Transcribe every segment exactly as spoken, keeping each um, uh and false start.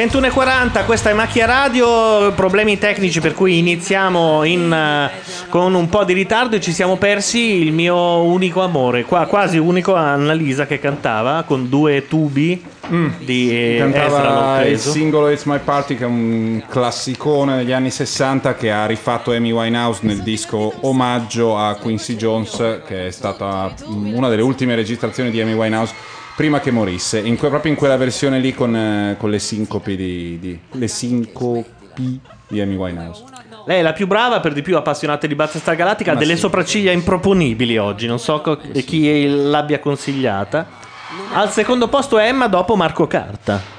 ventuno e quaranta, questa è Macchia Radio. Problemi tecnici per cui iniziamo in, uh, con un po' di ritardo e ci siamo persi il mio unico amore, qua, quasi unico, Annalisa, che cantava con due tubi mm. di cantava il singolo It's My Party, che è un classicone degli anni sessanta che ha rifatto Amy Winehouse nel disco omaggio a Quincy Jones, che è stata una delle ultime registrazioni di Amy Winehouse prima che morisse, in que- proprio in quella versione lì con, con le sincopi di, di le sincopi di Amy Winehouse. Lei è la più brava, per di più appassionata di Battlestar Galactica, ha delle sì. sopracciglia improponibili oggi, non so co- chi l'abbia consigliata. Al secondo posto è Emma, dopo Marco Carta.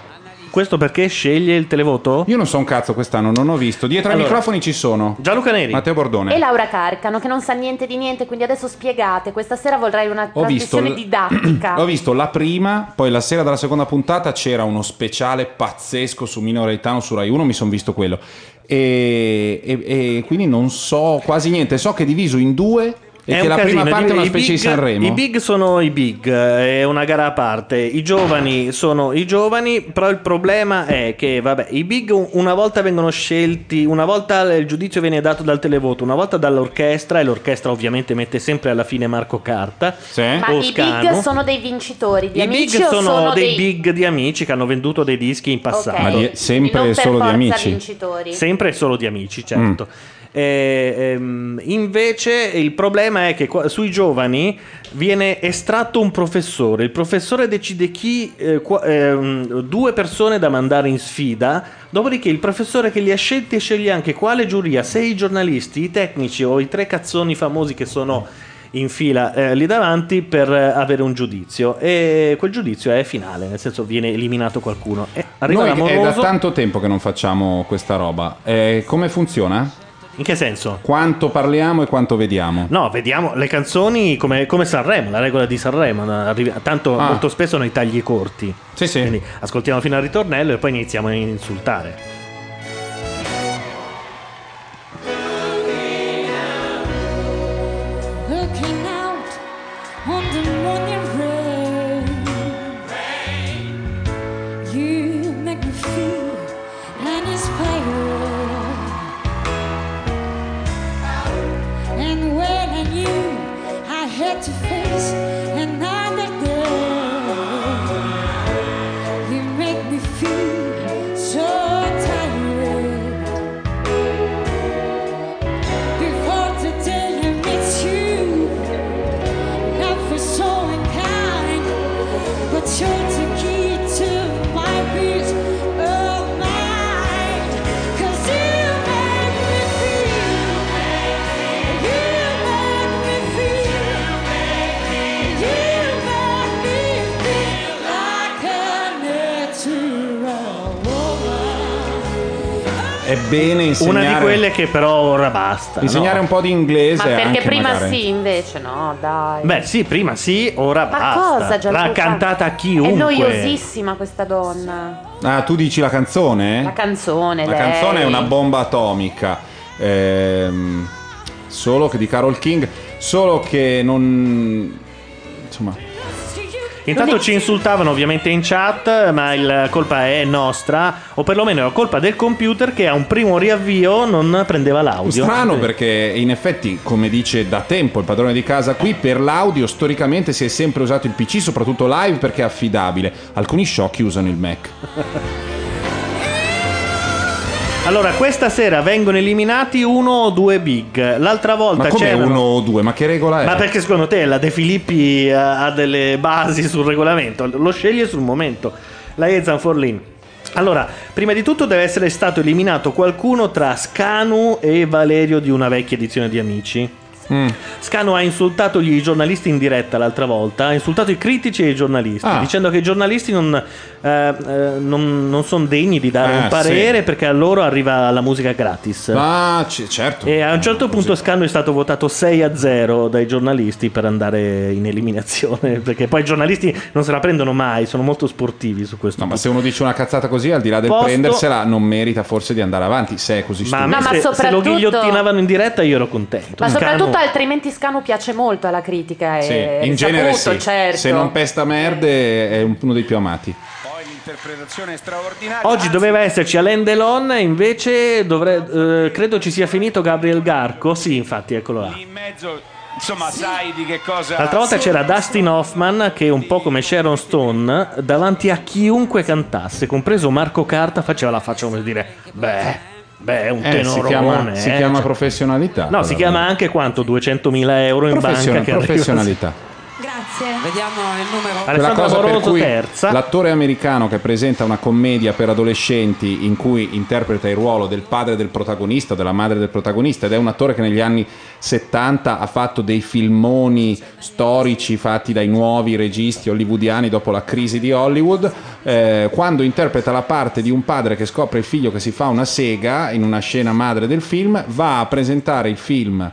Questo perché sceglie il televoto? Io non so un cazzo quest'anno, non ho visto. Dietro allora, ai microfoni ci sono Gianluca Neri, Matteo Bordone e Laura Carcano, che non sa niente di niente, quindi adesso spiegate. Questa sera vorrei una ho trasmissione l- didattica. Ho visto la prima, poi la sera della seconda puntata c'era uno speciale pazzesco su Mino Reitano su Rai uno, mi son visto quello e, e, e quindi non so quasi niente. So che è diviso in due e è che la casino. Prima parte è una specie big, di Sanremo. I big sono i big, è una gara a parte. I giovani sono i giovani, però il problema è che vabbè, i big una volta vengono scelti, una volta il giudizio viene dato dal televoto, una volta dall'orchestra, e l'orchestra ovviamente mette sempre alla fine Marco Carta. Sì. Ma i big sono dei vincitori di I Amici big sono, sono dei big di Amici che hanno venduto dei dischi in passato. Okay. Ma di, sempre non solo di Amici. Vincitori. Sempre solo di Amici, certo. Mm. Eh, ehm, invece il problema è che qua, sui giovani viene estratto un professore. Il professore decide chi eh, qua, ehm, due persone da mandare in sfida. Dopodiché il professore che li ha scelti sceglie anche quale giuria, se i giornalisti, i tecnici o i tre cazzoni famosi che sono in fila eh, lì davanti, per eh, avere un giudizio. E quel giudizio è finale, nel senso viene eliminato qualcuno. eh, Noi Moroso. È da tanto tempo che non facciamo questa roba. eh, Come funziona? In che senso? Quanto parliamo e quanto vediamo? No, vediamo le canzoni come, come Sanremo, la regola di Sanremo. Tanto ah. molto spesso nei tagli corti. Sì, sì. Quindi ascoltiamo fino al ritornello e poi iniziamo a insultare. Bene insegnare... Una di quelle che però ora basta. Insegnare no. un po' di inglese. Ma perché anche prima magari. Sì, invece no, dai. Beh sì, prima sì, ora ma basta. Ma cosa Gianluca? L'ha cantata a chiunque. È noiosissima questa donna. Ah, tu dici la canzone? La canzone, La lei. canzone è una bomba atomica. Ehm, solo che di Carole King. Solo che non... Insomma... Intanto ci insultavano ovviamente in chat, ma la colpa è nostra, o perlomeno è la colpa del computer che a un primo riavvio non prendeva l'audio. Strano, perché in effetti, come dice da tempo il padrone di casa qui, per l'audio storicamente si è sempre usato il P C, soprattutto live, perché è affidabile. Alcuni sciocchi usano il Mac. Allora, questa sera vengono eliminati uno o due big. L'altra volta c'era. Ma come c'erano... uno o due? Ma che regola è? Ma perché secondo te la De Filippi ha delle basi sul regolamento? Lo sceglie sul momento. La Ezan Forlin. Allora, prima di tutto deve essere stato eliminato qualcuno tra Scanu e Valerio di una vecchia edizione di Amici. Mm. Scanu ha insultato i giornalisti in diretta l'altra volta. Ha insultato i critici e i giornalisti, ah. dicendo che i giornalisti non... Eh, eh, non, non sono degni di dare eh, un parere, sì. perché a loro arriva la musica gratis. Ah, c- certo. E a un certo no, punto così. Scanu è stato votato sei a zero dai giornalisti per andare in eliminazione, perché poi i giornalisti non se la prendono mai, sono molto sportivi su questo. No, punto. Ma se uno dice una cazzata così, al di là del Posto... prendersela, non merita forse di andare avanti, se è così stupido. Ma, no, ma se, soprattutto... se lo ghigliottinavano in diretta io ero contento. Ma Scanu... soprattutto altrimenti Scanu piace molto alla critica, sì. e... in genere saputo, sì. certo. Se non pesta merde è uno dei più amati. Interpretazione straordinaria. Oggi doveva esserci Alain Delon, invece dovre- eh, credo ci sia finito Gabriel Garco. Sì, infatti, eccolo là. In mezzo, insomma, sì. sai di che cosa. L'altra volta c'era Dustin Hoffman che, un po' come Sharon Stone, davanti a chiunque cantasse, compreso Marco Carta, faceva la faccia come dire: beh, beh, è un eh, tenorone. Si chiama, eh, si chiama cioè... professionalità. No, si chiama anche quanto duecentomila euro in Profession- banca. Che professionalità. Arriva... Grazie. Vediamo il numero. Quella cosa per cui terza. L'attore americano che presenta una commedia per adolescenti in cui interpreta il ruolo del padre del protagonista o della madre del protagonista, ed è un attore che negli anni settanta ha fatto dei filmoni storici fatti dai nuovi registi hollywoodiani dopo la crisi di Hollywood, eh, quando interpreta la parte di un padre che scopre il figlio che si fa una sega in una scena madre del film, va a presentare il film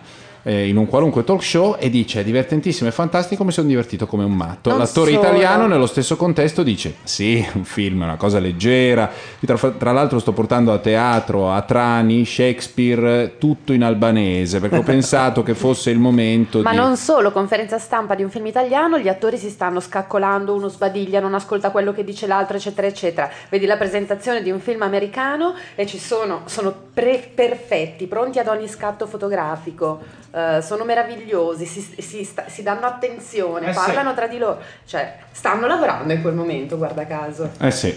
in un qualunque talk show e dice: è divertentissimo, è fantastico, mi sono divertito come un matto. Non L'attore solo. italiano nello stesso contesto dice: sì, un film, è una cosa leggera, tra, tra l'altro sto portando a teatro, a Trani, Shakespeare, tutto in albanese, perché ho pensato che fosse il momento. Ma di... non solo, conferenza stampa di un film italiano, gli attori si stanno scaccolando, uno sbadiglia, non ascolta quello che dice l'altro, eccetera eccetera. Vedi la presentazione di un film americano e ci sono, sono pre- perfetti, pronti ad ogni scatto fotografico. Uh, sono meravigliosi, si, si, si danno attenzione, eh parlano sì. tra di loro, cioè stanno lavorando in quel momento, guarda caso. Eh sì.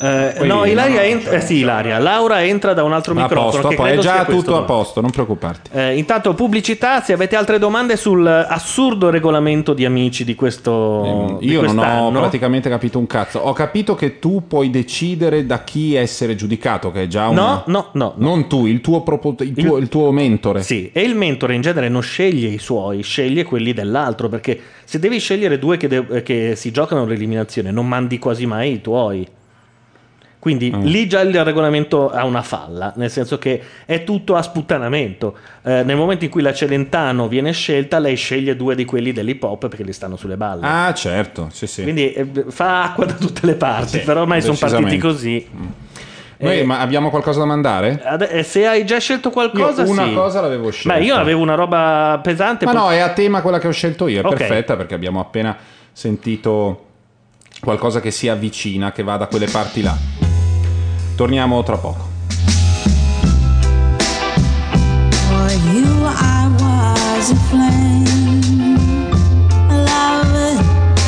Eh, no, Ilaria entra, eh sì, Ilaria. Laura entra da un altro Ma microfono. Posto, che poi credo è già tutto a posto, non preoccuparti. Eh, intanto pubblicità. Se avete altre domande sul assurdo regolamento di Amici di questo, eh, io di quest'anno. Non ho praticamente capito un cazzo. Ho capito che tu puoi decidere da chi essere giudicato, che è già una... no, no, no, no. Non tu, il tuo, propo... il, tuo, il... il tuo mentore. Sì, e il mentore in genere non sceglie i suoi, sceglie quelli dell'altro, perché se devi scegliere due che, de... che si giocano l'eliminazione, non mandi quasi mai i tuoi. Quindi mm. lì già il regolamento ha una falla, nel senso che è tutto a sputtanamento. Eh, nel momento in cui la Celentano viene scelta, lei sceglie due di quelli dell'hip hop perché li stanno sulle balle. Ah, certo, sì, sì. Quindi eh, fa acqua da tutte le parti, sì, però ormai sono partiti così. Mm. Noi, eh, ma abbiamo qualcosa da mandare? Ad, se hai già scelto qualcosa, io una sì. cosa l'avevo scelta. Beh, io avevo una roba pesante. Ma poi... no, è a tema quella che ho scelto io, è okay. perfetta, perché abbiamo appena sentito qualcosa che si avvicina, che va da quelle parti là. Torniamo tra poco. For you I was a flame. Love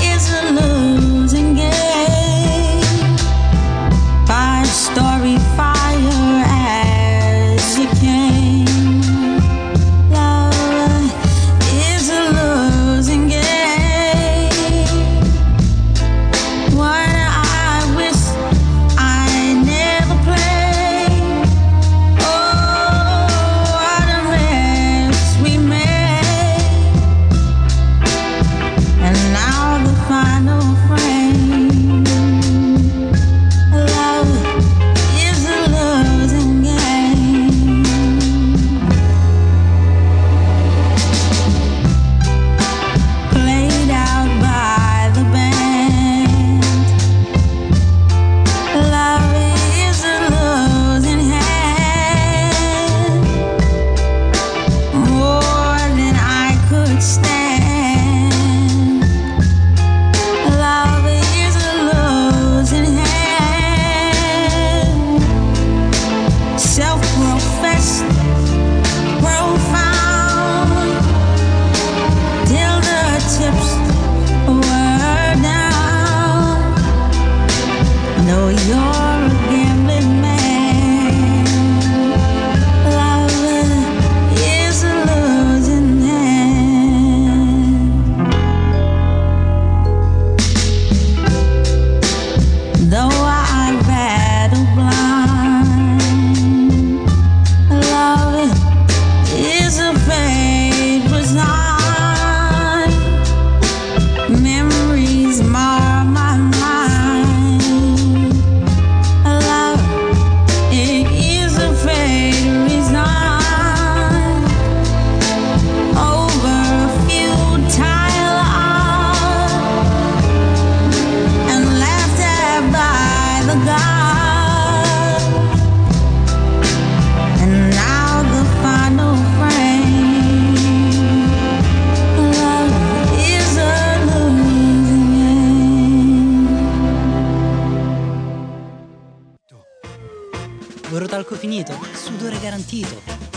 is a losing game. Five story fire as you came. Love is a losing game. What I wish. Play finito, sudore garantito.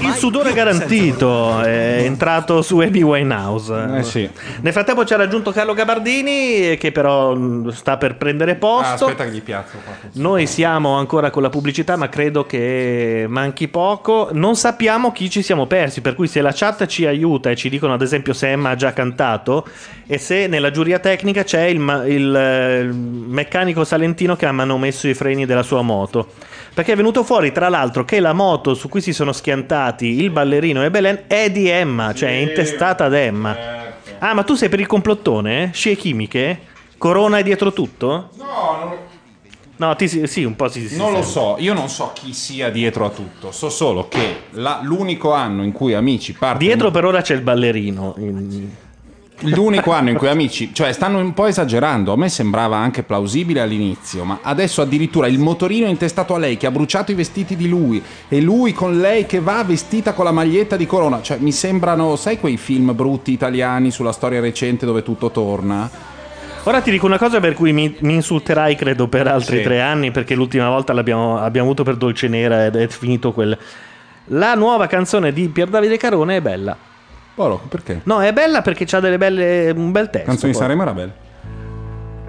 Il sudore garantito è entrato su Amy Winehouse. Eh sì. Nel frattempo ci ha raggiunto Carlo Gabardini, che però sta per prendere posto. Ah, aspetta che gli piazzo qua. Noi siamo ancora con la pubblicità, ma credo che manchi poco. Non sappiamo chi ci siamo persi, per cui se la chat ci aiuta e ci dicono ad esempio se Emma ha già cantato e se nella giuria tecnica c'è il, ma- il meccanico salentino che ha manomesso i freni della sua moto. Perché è venuto fuori tra l'altro che la moto su cui si sono schiantati il ballerino e Belen è di Emma, cioè è intestata ad Emma. Ah, ma tu sei per il complottone? Scie chimiche? Corona è dietro tutto? No, non... no ti, sì, un po' si, si Non si lo sente. So, io non so chi sia dietro a tutto. So solo che la, l'unico anno in cui Amici parte... Dietro in... per ora c'è il ballerino. In... L'unico anno in cui Amici, cioè stanno un po' esagerando, a me sembrava anche plausibile all'inizio, ma adesso addirittura il motorino è intestato a lei, che ha bruciato i vestiti di lui, e lui con lei che va vestita con la maglietta di Corona, cioè mi sembrano, sai quei film brutti italiani sulla storia recente dove tutto torna? Ora ti dico una cosa per cui mi, mi insulterai credo per altri sì. tre anni, perché l'ultima volta l'abbiamo abbiamo avuto per Dolce Nera ed è finito quel... La nuova canzone di Pier Davide Carone è bella. Poro, perché? No, è bella perché c'ha delle belle, un bel testo. Canzoni di Sanremo era bella.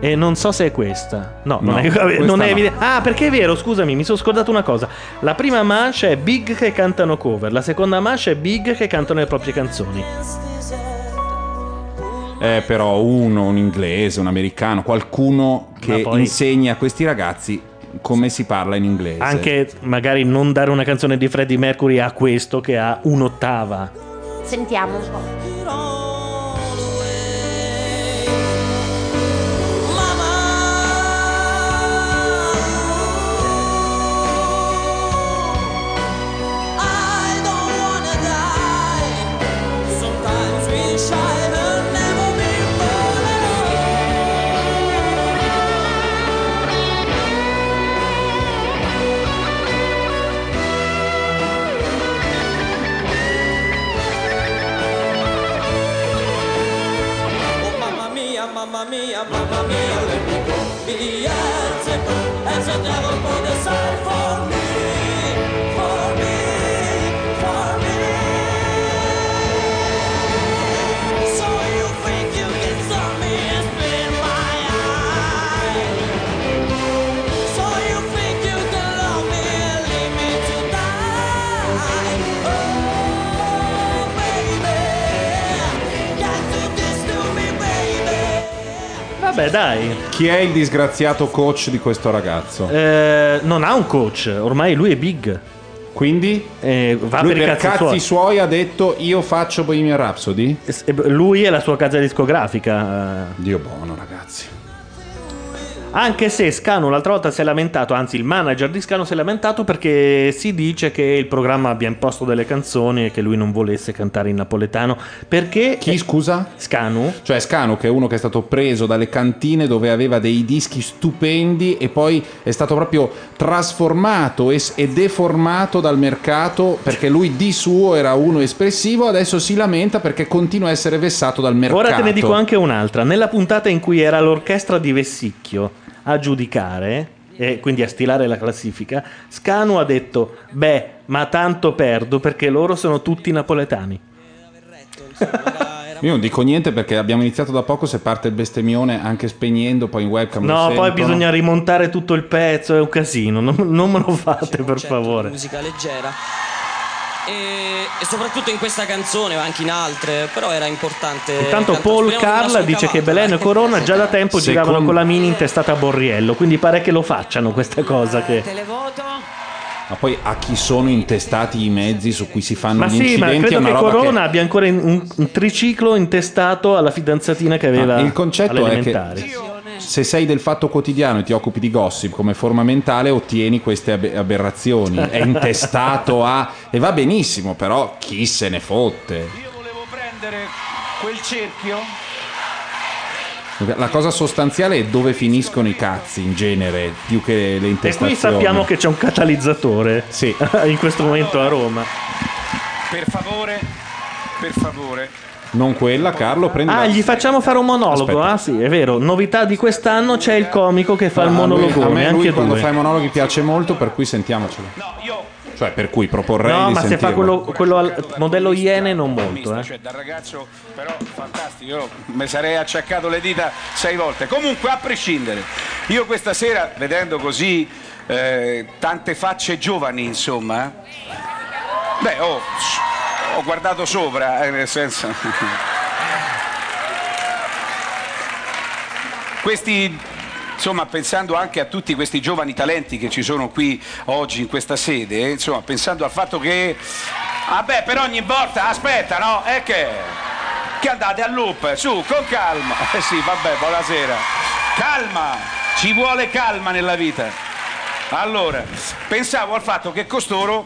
E non so se è questa. No, no non è, non è evidente. No. Ah, perché è vero, scusami, mi sono scordato una cosa. La prima mancia è Big che cantano cover, la seconda mancia è Big che cantano le proprie canzoni. Eh, però uno, un inglese, un americano, qualcuno che poi... insegna a questi ragazzi come si parla in inglese. Anche magari non dare una canzone di Freddie Mercury a questo che ha un'ottava. Sentiamo un po'. Mamma mia, mamma mia, let me go. Billiards as a devil put aside for me, for me, for me. So you think you can stop me and split my eye? So you think you can love me and leave me to die? Oh, baby, can't do this to me, baby. Vabbè, dai. Chi è il disgraziato coach di questo ragazzo? Eh, non ha un coach, ormai lui è big. Quindi? Eh, va lui per, per cazzi, cazzi suoi. suoi ha detto io faccio Bohemian Rhapsody? Eh, lui e la sua casa discografica. Dio buono, ragazzi. Anche se Scanu l'altra volta si è lamentato, anzi il manager di Scanu si è lamentato perché si dice che il programma abbia imposto delle canzoni e che lui non volesse cantare in napoletano. Perché... Chi, scusa? Scanu. Cioè Scanu, che è uno che è stato preso dalle cantine dove aveva dei dischi stupendi e poi è stato proprio trasformato e, e deformato dal mercato, perché lui di suo era uno espressivo, adesso si lamenta perché continua a essere vessato dal mercato. Ora te ne dico anche un'altra. Nella puntata in cui era l'orchestra di Vessicchio a giudicare e quindi a stilare la classifica, Scanu ha detto: beh, ma tanto perdo perché loro sono tutti napoletani. Io non dico niente perché abbiamo iniziato da poco. Se parte il bestemmione anche spegnendo, poi in webcam. No, poi bisogna rimontare tutto il pezzo, è un casino. Non, non me lo fate, per favore. Musica leggera e, e soprattutto in questa canzone, o anche in altre, però era importante. Intanto Paul Carla dice cavallo, che Belen e Corona già da tempo Second... giravano con la mini intestata a Borriello, quindi pare che lo facciano questa cosa che... Ma poi a chi sono intestati i mezzi su cui si fanno ma gli sì, incidenti? Ma sì, ma credo che Corona che... abbia ancora un, un triciclo intestato alla fidanzatina che aveva. Ah, il concetto è che se sei del Fatto Quotidiano e ti occupi di gossip come forma mentale, ottieni queste aberrazioni. È intestato a... e va benissimo, però chi se ne fotte? Io volevo prendere quel cerchio. La cosa sostanziale è dove finiscono i cazzi in genere, più che le intestazioni. E qui sappiamo che c'è un catalizzatore sì. in questo allora, momento a Roma. Per favore, per favore, Non quella, Carlo, prendi. Ah, gli facciamo fare un monologo. Aspetta. Ah sì, è vero. Novità di quest'anno, c'è il comico che fa ah, il monologo. A me lui anche quando due. fa i monologhi piace molto, per cui sentiamocelo. No, io... Cioè, per cui proporrei no, di ma sentirlo. Se fa quello, quello al modello Iene non molto, eh. Cioè, da ragazzo, però fantastico, io mi sarei acciaccato le dita sei volte. Comunque, a prescindere, io questa sera, vedendo così eh, tante facce giovani, insomma, beh, oh, ho guardato sopra, eh, nel senso... Questi... Insomma, pensando anche a tutti questi giovani talenti che ci sono qui oggi in questa sede, insomma, pensando al fatto che... Vabbè, ah per ogni volta, aspetta, no? È che... Che andate a loop, su, con calma. Eh sì, vabbè, buonasera. Calma! Ci vuole calma nella vita. Allora, pensavo al fatto che costoro...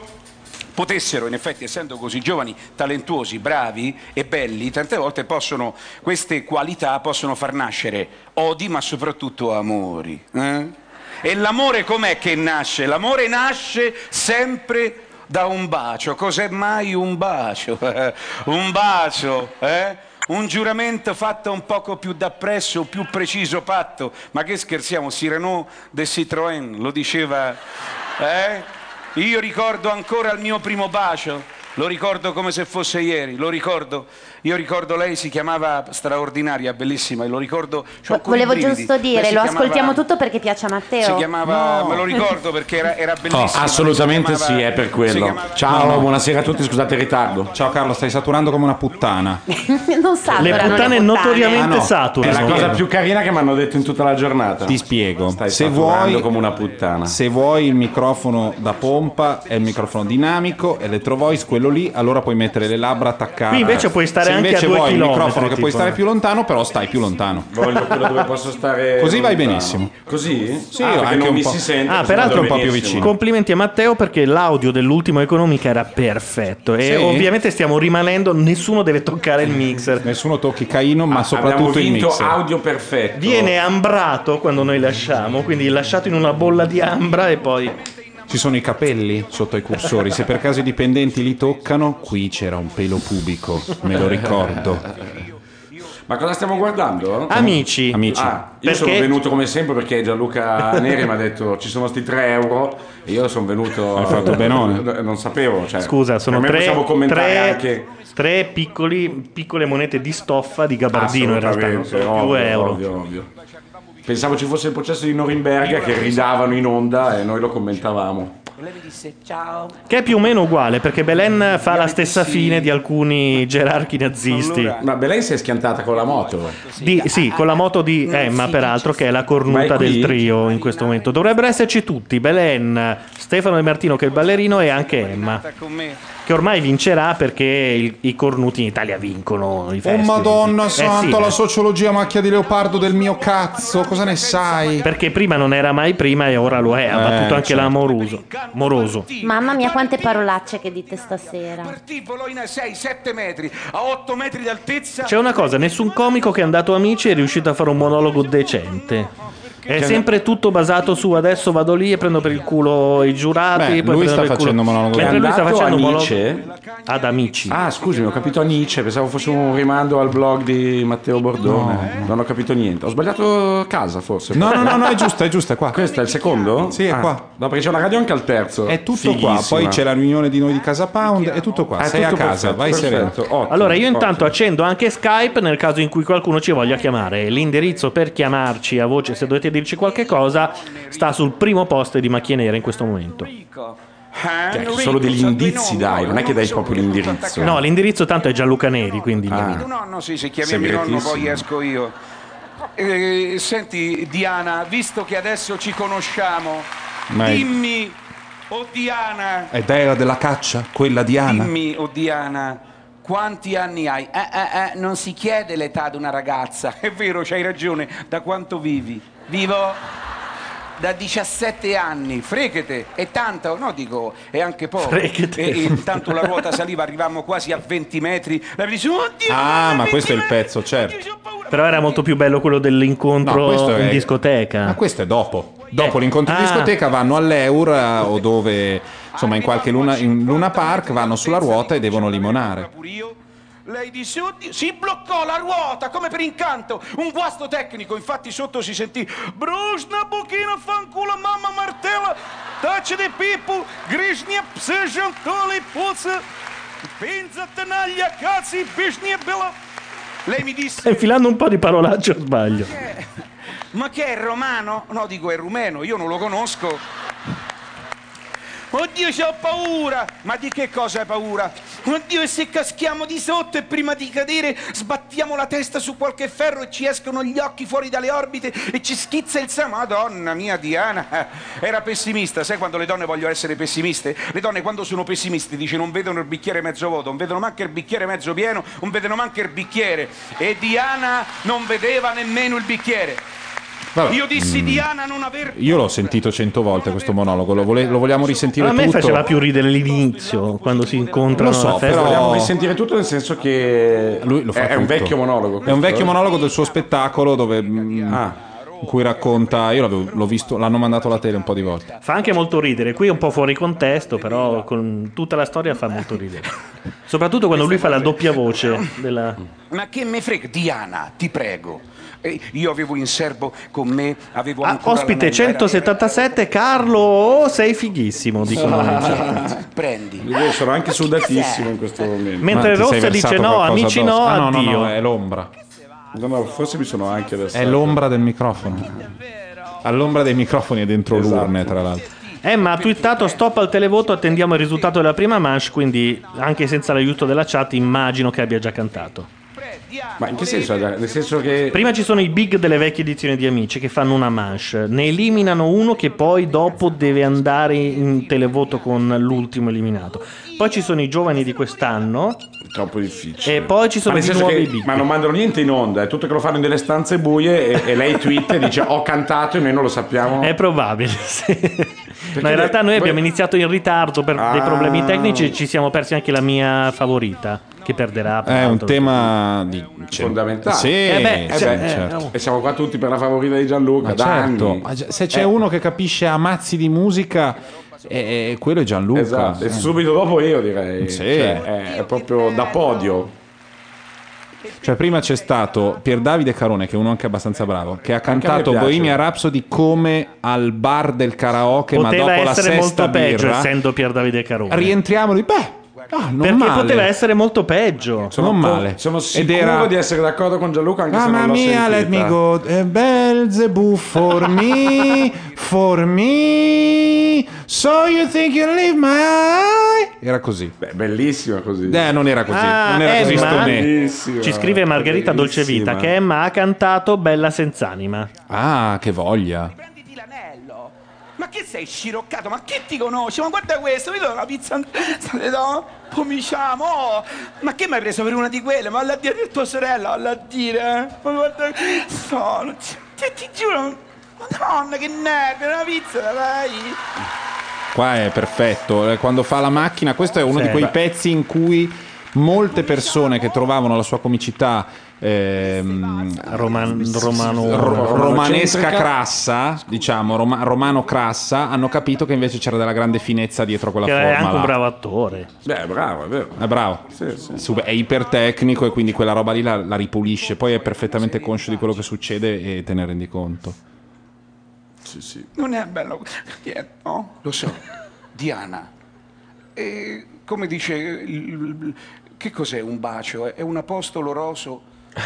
potessero, in effetti, essendo così giovani, talentuosi, bravi e belli, tante volte possono, queste qualità possono far nascere odi, ma soprattutto amori. Eh? E l'amore com'è che nasce? L'amore nasce sempre da un bacio. Cos'è mai un bacio? Un bacio, eh? Un giuramento fatto un poco più dappresso, più preciso patto. Ma che scherziamo, Cyrano de Citroën lo diceva... Eh? Io ricordo ancora il mio primo bacio, lo ricordo come se fosse ieri, lo ricordo, io ricordo lei si chiamava straordinaria, bellissima, e lo ricordo... Cioè, volevo giusto dire, lo ascoltiamo chiamava, tutto perché piace a Matteo. Si chiamava, no. Me lo ricordo perché era, era bellissima. No, assolutamente chiamava, sì, è per quello. Chiamava... Ciao, no, no. Buonasera a tutti, scusate il ritardo. Ciao Carlo, stai saturando come una puttana. Non saturano le puttane, notoriamente ah, no. saturano. È la cosa più carina che mi hanno detto in tutta la giornata. Ti spiego. Stai se saturando vuoi, come una puttana. Se vuoi il microfono da pompa, è il microfono dinamico, elettrovoice, quello lì, allora puoi mettere le labbra attaccate. Qui invece puoi stare se anche invece a due vuoi il microfono che tipo, puoi stare più lontano, però stai più lontano. Voglio quello dove posso stare. Così vai benissimo. Così? Sì, ah, anche non un mi po'. Si sente. Ah, peraltro un po' più vicino. Complimenti a Matteo perché l'audio dell'ultimo Economica era perfetto e sì. Ovviamente stiamo rimanendo, nessuno deve toccare il mixer. Nessuno tocchi Caino, ma ah, soprattutto il mixer. Audio perfetto. Viene ambrato quando noi lasciamo, quindi lasciato in una bolla di ambra e poi ci sono i capelli sotto ai cursori, se per caso i dipendenti li toccano, qui c'era un pelo pubico, me lo ricordo. Ma cosa stiamo guardando? Amici. Amici. Ah, io perché? Sono venuto come sempre perché Gianluca Neri mi ha detto ci sono sti tre euro e io sono venuto... Hai fatto benone. Non sapevo. Cioè, scusa, sono tre, tre, anche... tre piccoli, piccole monete di stoffa di gabardino in realtà, non sono più euro. Ovvio, ovvio. Pensavo ci fosse il processo di Norimberga che ridavano in onda e noi lo commentavamo. Che è più o meno uguale perché Belen fa la stessa fine di alcuni gerarchi nazisti. Ma Belen si è schiantata con la moto di, sì, con la moto di Emma peraltro che è la cornuta è del trio in questo momento. Dovrebbero esserci tutti, Belen, Stefano De Martino che è il ballerino e anche Emma che ormai vincerà perché il, i cornuti in Italia vincono i festival. Oh madonna eh, santa sì. La sociologia macchia di leopardo del mio cazzo, cosa ne sai? Perché prima non era mai prima e ora lo è, ha eh, battuto anche certo. l'amoroso Moroso. Mamma mia, quante parolacce che dite stasera. sei sette metri, a otto metri di altezza. C'è una cosa, nessun comico che è andato Amici è riuscito a fare un monologo decente. È sempre tutto basato su adesso vado lì e prendo per il culo i giurati. Beh, poi lui, sta per il culo. Monologo. Mentre lui sta facendo monologo ad Amici. Ah, scusami, ho capito Amici, pensavo fosse un rimando al blog di Matteo Bordone. No. Non ho capito niente. Ho sbagliato casa forse. No, no, no, no, è giusto, è giusto, è qua. Questo è il secondo? Sì, è ah, qua. No, perché c'è la radio anche al terzo. È tutto Fighissima. Qua. Poi c'è la riunione di noi di Casa Pound, è tutto qua. È Sei tutto a casa, perfetto, vai sereno. Allora io intanto ottimo. accendo anche Skype nel caso in cui qualcuno ci voglia chiamare. L'indirizzo per chiamarci a voce se dovete dirci qualche cosa sta sul primo post di Macchie Nere in questo momento. Cioè, solo degli indizi dai, non è che dai proprio l'indirizzo. No, l'indirizzo tanto è Gianluca Neri, quindi ah, nonno, sì, se chiami mio nonno poi esco io. Eh, senti Diana, visto che adesso ci conosciamo, ma dimmi o oh Diana. Ed era della caccia, quella Diana. Dimmi o oh Diana. Quanti anni hai? Eh, eh, eh, non si chiede l'età di una ragazza. È vero, c'hai ragione. Da quanto vivi? Vivo da diciassette anni. Frechete. E tanto, no dico, è anche poco. E, e tanto la ruota saliva, arrivavamo quasi a venti metri. La dicevo, oddio, ah, ma questo metri, è il pezzo, certo. Oddio, però era molto più bello quello dell'incontro no, in è... discoteca. Ma questo è dopo. Dopo eh. l'incontro ah. in discoteca vanno all'Eura o dove... Insomma, in qualche luna, in Luna Park vanno sulla ruota e devono limonare. Lei di sotto si bloccò la ruota come per incanto, un guasto tecnico, infatti sotto si sentì brusna buchina fanculo mamma martella taci di pipu grishnia pse giantoli puzza pinza tenaglia cazzi bishnia bella. Lei mi disse, infilando un po' di parolacce o sbaglio, ma che, ma che è romano? No, dico è rumeno, io non lo conosco. Oddio, c'ho paura! Ma di che cosa hai paura? Oddio, e se caschiamo di sotto e prima di cadere sbattiamo la testa su qualche ferro e ci escono gli occhi fuori dalle orbite e ci schizza il sangue? Madonna mia, Diana! Era pessimista, sai quando le donne vogliono essere pessimiste? Le donne quando sono pessimiste dice non vedono il bicchiere mezzo vuoto, non vedono manco il bicchiere mezzo pieno, non vedono manco il bicchiere. E Diana non vedeva nemmeno il bicchiere. Vabbè. Io dissi Diana non aver... Io l'ho sentito cento volte questo monologo, lo, vole... lo vogliamo risentire tutto? A me tutto? Faceva più ridere l'inizio, quando si incontrano, lo so, alla festa. Però... vogliamo risentire tutto nel senso che lui lo fa, è tutto. Un vecchio monologo. Questo, è un vecchio eh? monologo del suo spettacolo dove... Ah. In cui racconta, io l'ho visto, l'hanno mandato alla tele un po' di volte. Fa anche molto ridere, qui è un po' fuori contesto, però con tutta la storia fa molto ridere. Soprattutto quando lui fa la doppia voce della... Ma che me frega, Diana, ti prego. E io avevo in serbo con me, avevo ah, ospite centosettantasette, Carlo, oh, sei fighissimo, dicono. Ah, prendi. Io sono anche sudatissimo in questo momento. Mentre Rossa dice no, amici addosso. No, ah, no, addio. No, no, è l'ombra. No, no, forse mi sono anche adesso. È l'ombra del microfono. All'ombra dei microfoni è dentro, esatto. L'urne, tra l'altro. Emma ha twittato stop al televoto, attendiamo il risultato della prima manche, quindi anche senza l'aiuto della chat immagino che abbia già cantato. Ma in che senso? Nel senso che prima ci sono i big delle vecchie edizioni di Amici che fanno una manche, ne eliminano uno che poi dopo deve andare in televoto con l'ultimo eliminato. Poi ci sono i giovani di quest'anno. Troppo difficile. E poi ci sono i nuovi big. Ma non mandano niente in onda, è tutto che lo fanno in delle stanze buie e, e lei twitta e dice ho cantato e noi non lo sappiamo. È probabile, sì. Ma in realtà noi poi... abbiamo iniziato in ritardo per ah. dei problemi tecnici e ci siamo persi anche la mia favorita. Che perderà per è un tema di... fondamentale, sì, eh beh, eh beh, eh, certo. E siamo qua tutti per la favorita di Gianluca. Ma certo. Ma se c'è eh. uno che capisce a mazzi di musica, eh, quello è Gianluca, esatto. eh. E subito dopo io direi, sì. Cioè, è, è proprio da podio. Cioè prima c'è stato Pier Davide Carone, che è uno anche abbastanza bravo, che ha cantato Bohemian Rhapsody come al bar del karaoke. Poteva, ma dopo la sesta molto peggio, birra, essendo Pier Davide Carone, rientriamo di beh ah, non perché male. Poteva essere molto peggio. Sono non male. Sono sicuro era... di essere d'accordo con Gianluca anche ah, se non l'ho sentita. Mamma mia, let me go. Belzebù for me, for me. So you think you leave my eye. Era così. Beh, bellissima così. Eh, non era così. Ah, non era Emma, così. Ci scrive Margherita bellissima. Dolcevita che Emma ha cantato Bella senz'anima. Ah, che voglia. Prenditi l'anello. Ma che sei sciroccato? Ma che ti conosce? Ma guarda questo, vedo la pizza, no? Cominciamo, oh. Ma che mi hai preso per una di quelle? Ma alla dire di tua sorella, alla dire, eh? Ma guarda, sono, ti, ti giuro, madonna che nerd, una pizza, dai. Qua è perfetto, quando fa la macchina, questo è uno sì, di quei beh. pezzi in cui molte persone che trovavano la sua comicità Ehm, Roman, romano, ro, romanesca crassa, diciamo Roma, romano crassa, hanno capito che invece c'era della grande finezza dietro quella che forma. È anche là. Un bravo attore. Beh, è bravo, è vero. È bravo. Sì, sì. È ipertecnico e quindi quella roba lì la, la ripulisce. Poi è perfettamente conscio di quello che succede e te ne rendi conto. Sì, sì. Non è bello, no? Lo so, Diana. E come dice, che cos'è un bacio? È un apostolo roso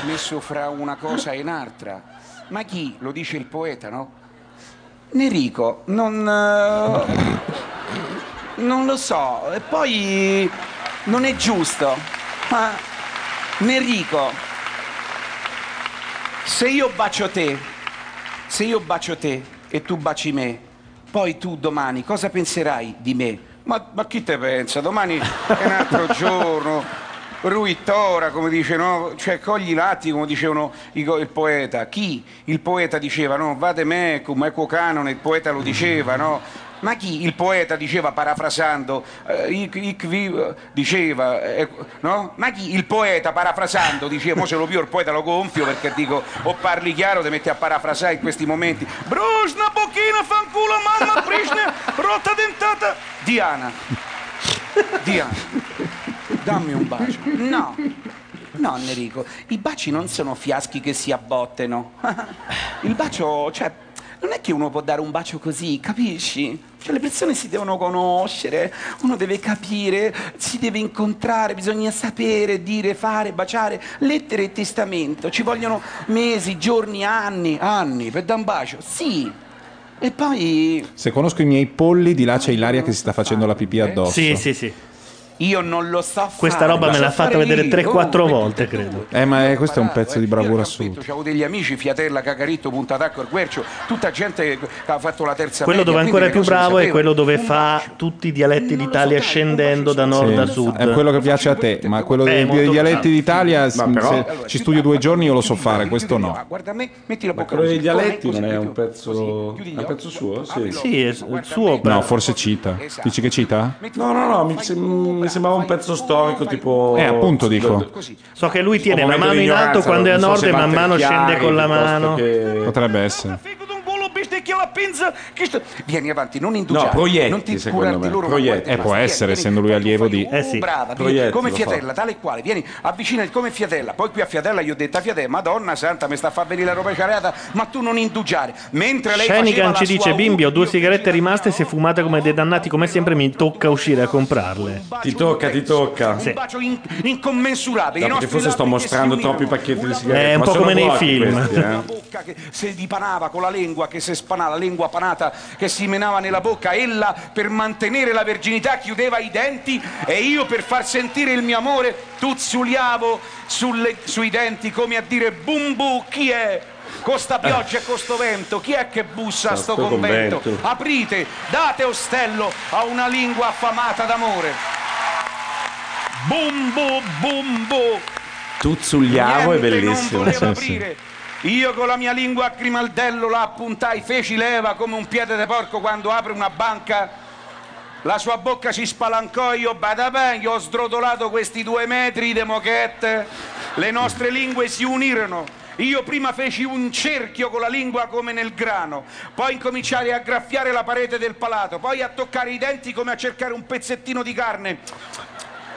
messo fra una cosa e un'altra. Ma chi? Lo dice il poeta, no? Nerico, non uh, non lo so. E poi non è giusto. Ma Nerico, se io bacio te, se io bacio te e tu baci me, poi tu domani cosa penserai di me? Ma, ma chi te pensa? Domani è un altro giorno. Ruitora, come dice, no? Cioè cogli lati, come dicevano il poeta. Chi? Il poeta diceva, no? Vade mecum, equo canone, il poeta lo diceva, no? Ma chi? Il poeta diceva, parafrasando, eh, ic, ic vi, diceva, eh, no? Ma chi? Il poeta, parafrasando, diceva, mo se lo più il poeta lo gonfio perché dico, o parli chiaro, ti metti a parafrasare in questi momenti. Brusna, bocchina, fanculo, mamma, prisne, rotta dentata. Diana. Diana. Dammi un bacio. No, No, Enrico, i baci non sono fiaschi che si abbotteno. Il bacio, cioè, non è che uno può dare un bacio così, capisci? Cioè, le persone si devono conoscere, uno deve capire, si deve incontrare, bisogna sapere, dire, fare, baciare. Lettere e testamento, ci vogliono mesi, giorni, anni, anni per dare un bacio, sì. E poi... Se conosco i miei polli, di là c'è Ilaria che si sta facendo la pipì addosso. Sì, sì, sì. Io non lo so fare. Questa roba me l'ha fatta vedere tre quattro oh, volte, credo. Eh, ma è, questo è un pezzo eh, di bravura assoluta. C'avevo degli amici, Fiatella, Cacaritto, Puntadacco e Guercio, tutta gente che ha fatto la terza media. Quello dove ancora è più bravo è quello dove fa tutti i dialetti d'Italia scendendo da nord a sud. È quello che piace a te, ma quello dei dialetti d'Italia, se ci studio due giorni io lo so fare, questo no. Guarda me, metti la bocca. Ma quello dei dialetti non è un pezzo suo? Sì, è il suo. No, forse cita. Dici che cita? No, no, no, mi mi sembrava un pezzo storico tipo... Eh, appunto dico. So che lui tiene la mano in alto quando è a nord e man mano scende con la mano. Che... Potrebbe essere. Vieni avanti, non indugiare. No, Proietti, non ti secondo me. Loro Proietti. Eh, può essere, vieni, essendo lui allievo di... Eh sì. Brava, vieni, come Fiatella, tale e quale. Vieni, avvicina come Fiatella. Poi qui a Fiatella gli ho detto a Fiatella, Madonna Santa, mi sta a far venire la roba careata, ma tu non indugiare. Mentre lei Shenigan ci dice, bimbi, ho due sigarette rimaste, se fumate come dei dannati, come sempre, mi tocca uscire a comprarle. Ti tocca, ti tocca. Sì. Un bacio in- incommensurabile. No, perché forse sto mostrando troppi pacchetti di sigarette. È eh, un po' come nei film. Se li panava con la lingua che si la lingua panata che si menava nella bocca, ella per mantenere la verginità chiudeva i denti e io per far sentire il mio amore tuzzuliavo sulle, sui denti come a dire bumbu chi è? Con sta pioggia e con sto vento chi è che bussa a sto convento? Aprite, date ostello a una lingua affamata d'amore. Bumbu bumbu tuzzuliavo è bellissimo. Io con la mia lingua a grimaldello la appuntai, feci leva come un piede de porco quando apre una banca. La sua bocca si spalancò e io badabè, gli ho sdrotolato questi due metri de moquette. Le nostre lingue si unirono. Io prima feci un cerchio con la lingua come nel grano, poi incominciai a graffiare la parete del palato, poi a toccare i denti come a cercare un pezzettino di carne.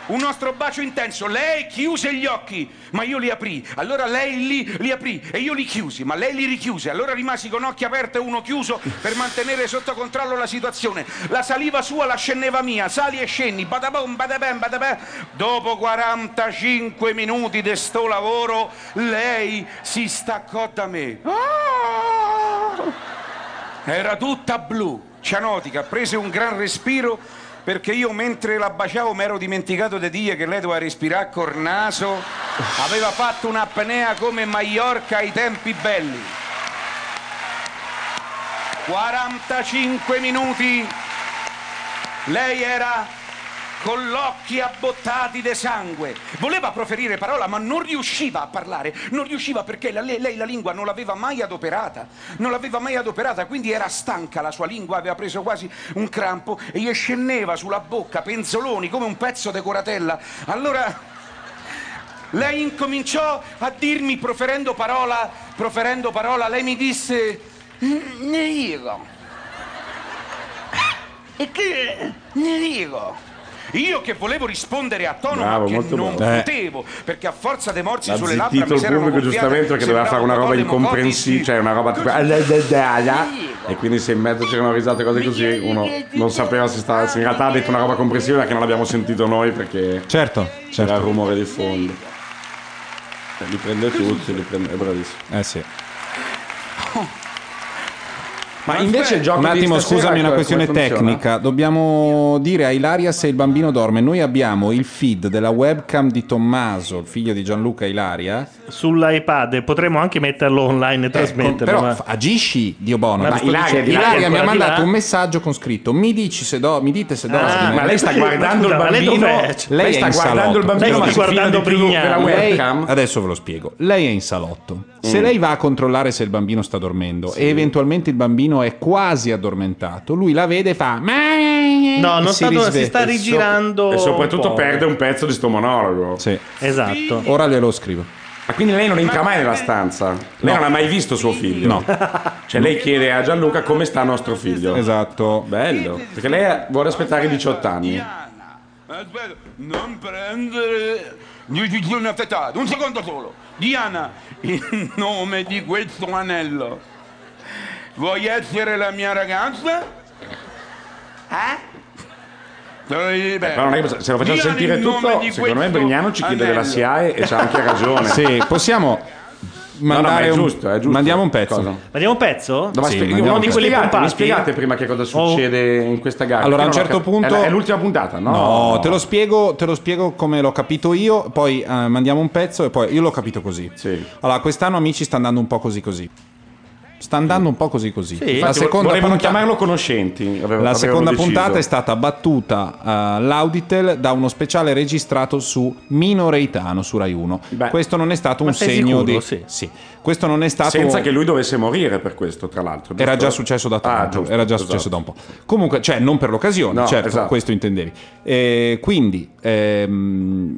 Un nostro bacio intenso, lei chiuse gli occhi, ma io li aprii, allora lei li, li aprì e io li chiusi, ma lei li richiuse, allora rimasi con occhi aperti e uno chiuso per mantenere sotto controllo la situazione. La saliva sua la scenneva mia, sali e scendi, badabom, badabem, badabem. Dopo quarantacinque minuti di sto lavoro, lei si staccò da me. Era tutta blu, cianotica, prese un gran respiro, perché io mentre la baciavo mi ero dimenticato di dire che lei doveva respirare col naso, aveva fatto un'apnea come Maiorca ai tempi belli. quarantacinque minuti, lei era con gli occhi abbottati di sangue, voleva proferire parola ma non riusciva a parlare, non riusciva perché la, lei, lei la lingua non l'aveva mai adoperata, non l'aveva mai adoperata, quindi era stanca la sua lingua, aveva preso quasi un crampo e gli scendeva sulla bocca penzoloni come un pezzo di coratella. Allora lei incominciò a dirmi proferendo parola, proferendo parola, lei mi disse Nerigo. E che Nerigo? Io che volevo rispondere a tono, bravo, ma che non bello. potevo, perché a forza dei morsi sulle labbra mi si erano gonfiate, giustamente perché doveva fare una roba incomprensibile, cioè una roba tipo e quindi se in mezzo c'erano risate cose così uno non sapeva se, stava, se in realtà ha detto una roba comprensibile che non l'abbiamo sentito noi perché certo, c'era certo. il rumore di fondo. Li prende tutti, li prende, è bravissimo. Eh sì. Oh. Ma invece il gioco un attimo, scusami, una questione tecnica. Dobbiamo dire a Ilaria se il bambino dorme. Noi abbiamo il feed della webcam di Tommaso, il figlio di Gianluca Ilaria, sull'iPad. Potremmo anche metterlo online e trasmetterlo. Eh, però ma... agisci, Dio bono. Ma ma Ilaria, Ilaria, Ilaria mi ha mandato un messaggio con scritto: mi dici se do, mi dite se dorme. Ah, ma lei sta guardando il bambino. Lei, lei sta guardando il bambino, lei sta guardando la webcam. Adesso ve lo spiego. Lei è in salotto. Se mm. lei va a controllare se il bambino sta dormendo sì. e eventualmente il bambino è quasi addormentato, lui la vede e fa no, non si, sta, si sta rigirando e soprattutto un perde un pezzo di sto monologo. Sì, esatto. Ora glielo scrivo. Ma quindi lei non entra mai nella stanza? No. Lei non ha mai visto suo figlio? No. Cioè lei chiede a Gianluca come sta nostro figlio. Esatto. Bello, perché lei vuole aspettare i diciotto anni. aspetta, non prendere decisioni affettate, un secondo solo. Diana, in nome di questo anello, vuoi essere la mia ragazza? Eh? Beh, però non è che se lo facciamo sentire tutto, secondo me Brignano ci chiede della S I A E e c'ha anche ragione. Sì, possiamo mandare no, no, è giusto, è giusto. Mandiamo un pezzo. Cosa? Mandiamo un pezzo? No, sì, spi- mandiamo uno di quelli pompati. Mi spiegate prima che cosa succede oh. in questa gara. Allora, a un certo cap- punto è, è l'ultima puntata, no? No, no. Te, lo spiego, te lo spiego come l'ho capito io, poi eh, mandiamo un pezzo e poi io l'ho capito così. Sì. Allora, quest'anno amici sta andando un po' così così. Sta andando un po' così così. Sì, la seconda volevano puntata, chiamarlo conoscenti. Avevo, la seconda deciso. puntata è stata battuta uh, l'Auditel da uno speciale registrato su Minoreitano su Rai uno. Beh, questo non è stato un segno sicuro, di sì. Sì. Questo non è stato senza che lui dovesse morire per questo, tra l'altro. Giusto? Era già successo da tanto, ah, giusto, era già esatto. successo da un po'. Comunque, cioè non per l'occasione, no, certo, esatto. questo intendevi. Eh, quindi ehm,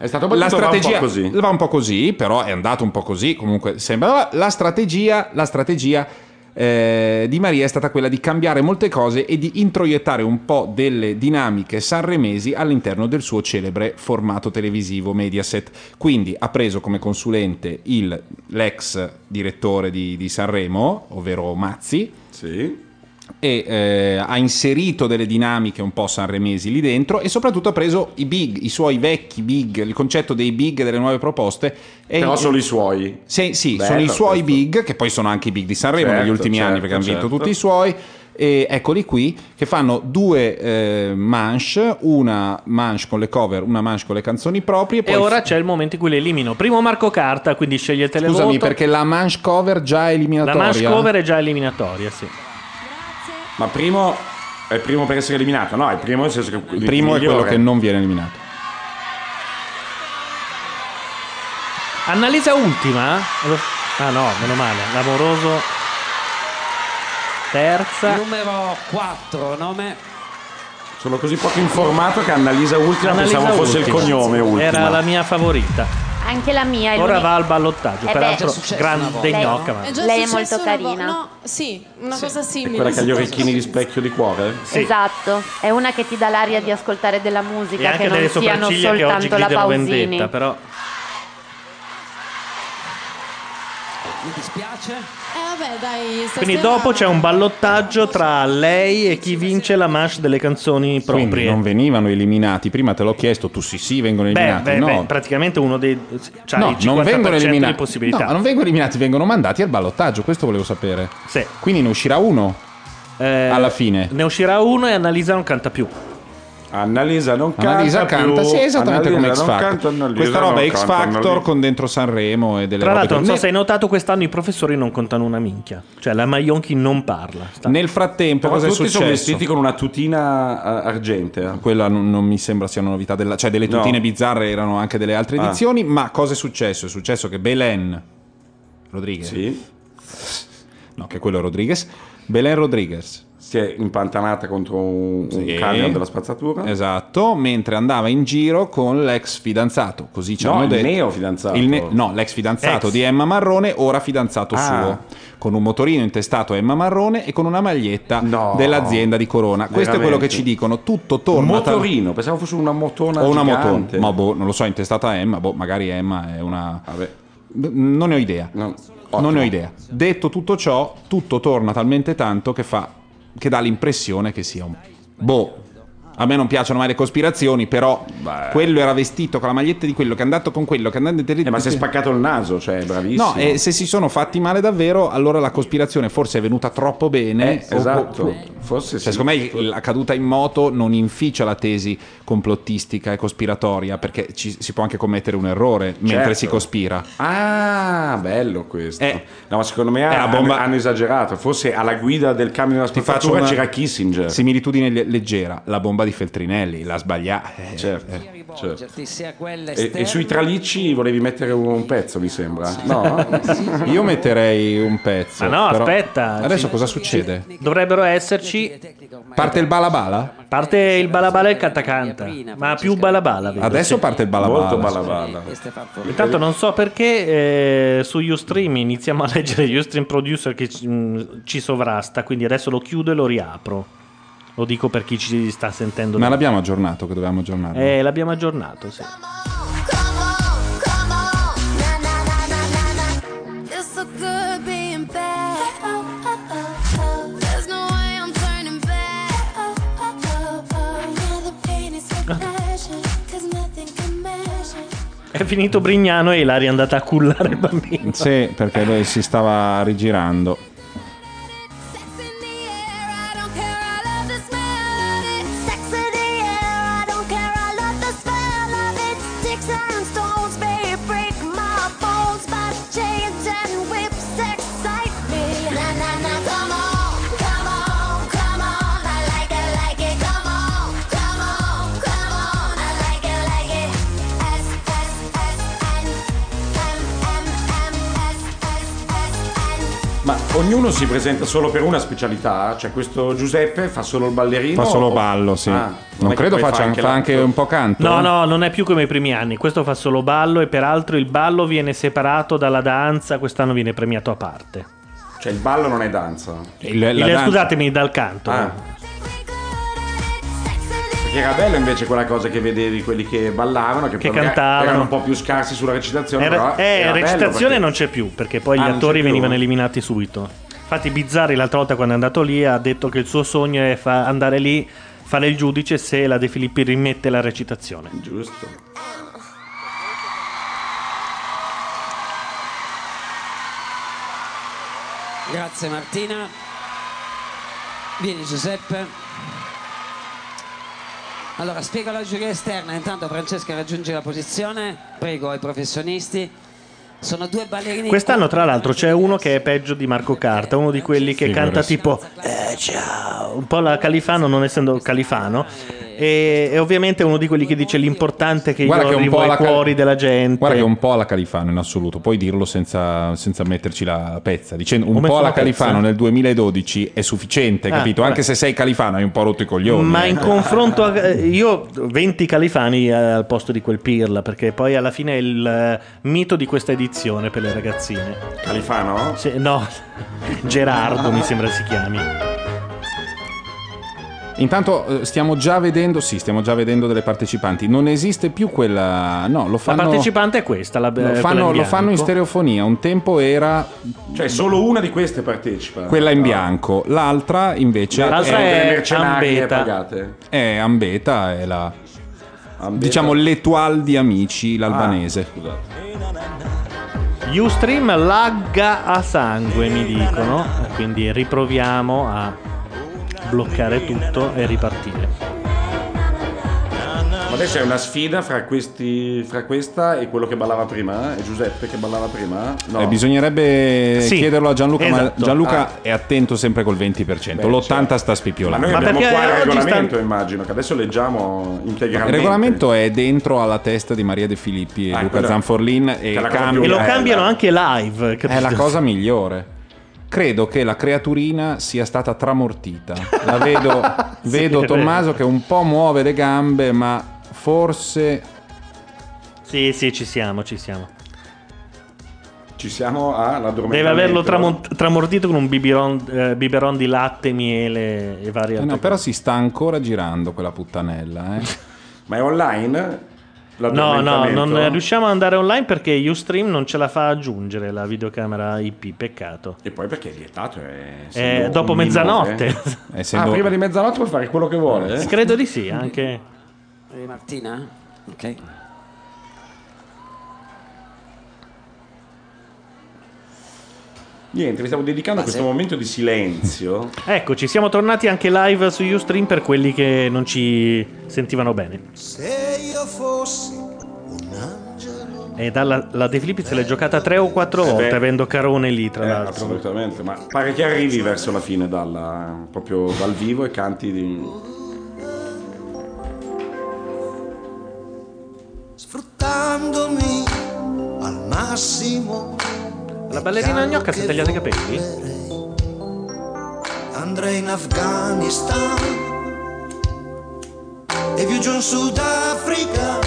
è stato la strategia va un, po così. va un po' così, però è andato un po' così. Comunque sembra la strategia, la strategia eh, di Maria è stata quella di cambiare molte cose e di introiettare un po' delle dinamiche sanremesi all'interno del suo celebre formato televisivo Mediaset. Quindi ha preso come consulente il, l'ex direttore di, di Sanremo, ovvero Mazzi. Sì. e eh, ha inserito delle dinamiche un po' sanremesi lì dentro e soprattutto ha preso i big, i suoi vecchi big, il concetto dei big delle nuove proposte. Però il, sono i suoi. Sì, sì Bello, sono i suoi questo. big, che poi sono anche i big di Sanremo certo, negli ultimi certo, anni perché certo. hanno vinto tutti i suoi. E eccoli qui che fanno due eh, manche, una manche con le cover, una manche con le canzoni proprie. Poi e ora f- c'è il momento in cui le elimino. Primo Marco Carta, quindi scegliete le voto. Scusami, perché la manche cover già è eliminatoria. La manche cover è già eliminatoria, sì. Ma primo è primo per essere eliminato, no? È primo nel senso che il primo migliore. È quello che non viene eliminato. Annalisa ultima? Ah no, meno male, Lamoroso. Terza. Numero quattro, nome. Sono così poco informato che Annalisa ultima Annalisa pensavo fosse ultima. il cognome ultima. Era la mia favorita. Anche la mia è Ora l'unica. va al ballottaggio, eh peraltro grande gnocca. No. Ma... Lei è molto carina. Vo- no, sì, una sì. cosa simile. È quella che ha gli orecchini di specchio di cuore? Sì. Esatto, è una che ti dà l'aria di ascoltare della musica, e anche che non delle siano soltanto che la Pausini. Vendetta, però. Mi dispiace. Eh vabbè, dai. Quindi dopo c'è un ballottaggio tra lei e chi vince la manche delle canzoni proprie. Quindi non venivano eliminati. Prima te l'ho chiesto, tu sì sì vengono eliminati. Beh, beh, no. beh praticamente uno dei cioè no, non vengono eliminati. Di possibilità. No, non vengono eliminati, vengono mandati al ballottaggio, questo volevo sapere. Sì. Quindi ne uscirà uno. Eh, alla fine. Ne uscirà uno e Annalisa non canta più. Annalisa non canta Annalisa canta, più. sì, esattamente Annalisa come X Factor. Canta, Questa roba è X Factor con dentro Sanremo e delle Tra robe l'altro, non so se hai notato, quest'anno i professori non contano una minchia. Cioè, la Maionchi non parla. Sta. Nel frattempo, cosa è successo? Tutti sono vestiti con una tutina argentea. Quella non, non mi sembra sia una novità della... Cioè, delle tutine no. bizzarre erano anche delle altre edizioni. Ah. Ma cosa è successo? È successo che Belen Rodriguez Sì No, che quello è Rodriguez Belen Rodriguez si è impantanata contro un, sì. un camion della spazzatura. Esatto, mentre andava in giro con l'ex fidanzato, così ci no, hanno detto. il neo fidanzato. Il ne- no, l'ex fidanzato ex. di Emma Marrone, ora fidanzato ah. suo, con un motorino intestato a Emma Marrone e con una maglietta no. dell'azienda di Corona. Veramente. Questo è quello che ci dicono, tutto torna. Un motorino, ta- pensavo fosse una motona o una motona. Ma boh, non lo so, intestata a Emma, boh, magari Emma è una Vabbè. Non ne ho idea. No. Non ne ho idea. Detto tutto ciò, tutto torna talmente tanto che fa che dà l'impressione che sia un boh. A me non piacciono mai le cospirazioni, però Beh. quello era vestito con la maglietta di quello che è andato con quello che è andato eh, ma si è spaccato il naso, cioè bravissimo. No, e se si sono fatti male davvero, allora la cospirazione forse è venuta troppo bene. Eh, esatto. Po- forse cioè, sì. Secondo me la caduta in moto non inficia la tesi complottistica e cospiratoria, perché ci, si può anche commettere un errore certo. mentre si cospira. Ah, bello questo. Eh, no, ma secondo me ha, bomba... hanno, hanno esagerato. Forse alla guida del camion della spazzatura c'era Kissinger. Similitudine leggera. La bomba di Feltrinelli la sbagliata eh, certo, eh. certo. E, e sui tralicci volevi mettere un pezzo mi sembra no? Io metterei un pezzo ma no però... aspetta adesso ci... cosa succede? Dovrebbero esserci parte il balabala? Parte il balabala e il cantacanta ma più balabala adesso sì. parte il balabala molto balabala intanto non so perché eh, su Ustream iniziamo a leggere Ustream Producer che ci, mh, ci sovrasta quindi adesso lo chiudo e lo riapro Lo dico per chi ci sta sentendo. Ma l'abbiamo aggiornato, che dovevamo aggiornarlo. Eh, l'abbiamo aggiornato, sì. È finito Brignano e Ilaria è andata a cullare il bambino. Sì, perché lui si stava rigirando. Ognuno si presenta solo per una specialità, cioè questo Giuseppe fa solo il ballerino. Fa solo ballo, o... sì. Ah, non, non credo faccia anche, fa anche un po' canto. No, no, non è più come i primi anni. Questo fa solo ballo e peraltro il ballo viene separato dalla danza, quest'anno viene premiato a parte. Cioè il ballo non è danza. Il, la il, danza. Scusatemi, dal canto. Ah. Perché era bello invece quella cosa che vedevi quelli che ballavano, che, che cantavano, erano un po' più scarsi sulla recitazione. Era, però eh, era recitazione perché... non c'è più, perché poi ah, gli attori venivano eliminati subito. Infatti Bizzarri l'altra volta quando è andato lì ha detto che il suo sogno è fa- andare lì, fare il giudice, se la De Filippi rimette la recitazione. Giusto. Grazie Martina. Vieni Giuseppe. Allora, spiego alla giuria esterna, intanto Francesca raggiunge la posizione, prego ai professionisti. Sono due ballerini. Quest'anno tra l'altro c'è uno che è peggio di Marco Carta, uno di quelli che canta tipo eh, ciao, un po' la Califano, non essendo Califano, e, e ovviamente è uno di quelli che dice l'importante è che io arrivo ai cuori della gente. Guarda che è un po' la Califano in assoluto, puoi dirlo senza, senza metterci la pezza, dicendo un po' la Califano nel duemiladodici è sufficiente, capito? Anche se sei Califano hai un po' rotto i coglioni. Ma in confronto a, io venti Califani al posto di quel Pirla, perché poi alla fine è il mito di questa edizione per le ragazzine. Califano? Se, no, Gerardo mi sembra si chiami. Intanto stiamo già vedendo, sì, stiamo già vedendo delle partecipanti. Non esiste più quella, no, lo fanno. La partecipante è questa, la lo fanno, lo fanno in stereofonia. Un tempo era, cioè solo una di queste partecipa. Quella in bianco, l'altra invece l'altra è, è Ambeta. Pagate. È Ambeta, è la Ambeta. Diciamo l'Etoile di Amici, l'albanese. Ah, scusate. Ustream lagga a sangue, mi dicono, quindi riproviamo a bloccare tutto e ripartire. Ma adesso è una sfida fra questi, fra questa e quello che ballava prima, e Giuseppe che ballava prima? No. Eh, bisognerebbe sì, chiederlo a Gianluca, esatto. Ma Gianluca ah. è attento sempre col venti per cento, beh, l'ottanta certo. Sta spipiolando. Ma noi ma abbiamo qua il regolamento, sta... immagino, che adesso leggiamo integralmente. Il regolamento è dentro alla testa di Maria De Filippi e ah, Luca Zanforlin e, cambia, e lo cambiano eh, anche live. Capito? È la cosa migliore. Credo che la creaturina sia stata tramortita. La vedo, vedo sì, Tommaso che un po' muove le gambe, ma... Forse sì, sì, ci siamo, ci siamo. Ci siamo all'addormentamento. Deve averlo tramont- tramordito con un biberon, eh, biberon di latte, miele e varie eh altre no, cose. Però si sta ancora girando quella puttanella, eh. Ma è online? No, no, non riusciamo ad andare online perché Ustream non ce la fa aggiungere la videocamera I P, peccato. E poi perché è vietato è eh, dopo mezzanotte. Essendo... Ah, prima di mezzanotte puoi fare quello che vuole. Eh? Credo di sì, anche... Martina? Ok. Niente, vi stavo dedicando a questo momento di silenzio. Eccoci, siamo tornati anche live su Ustream per quelli che non ci sentivano bene. Se io fossi un angelo. E dalla la De Filippi se l'è giocata tre o quattro volte, eh beh, avendo Carone lì tra eh, l'altro. Assolutamente, ma pare che arrivi verso la fine dalla, proprio dal vivo e canti di... Sfruttandomi al massimo. La ballerina gnocca si è tagliata i capelli? Andrei in Afghanistan e più giù in Sudafrica.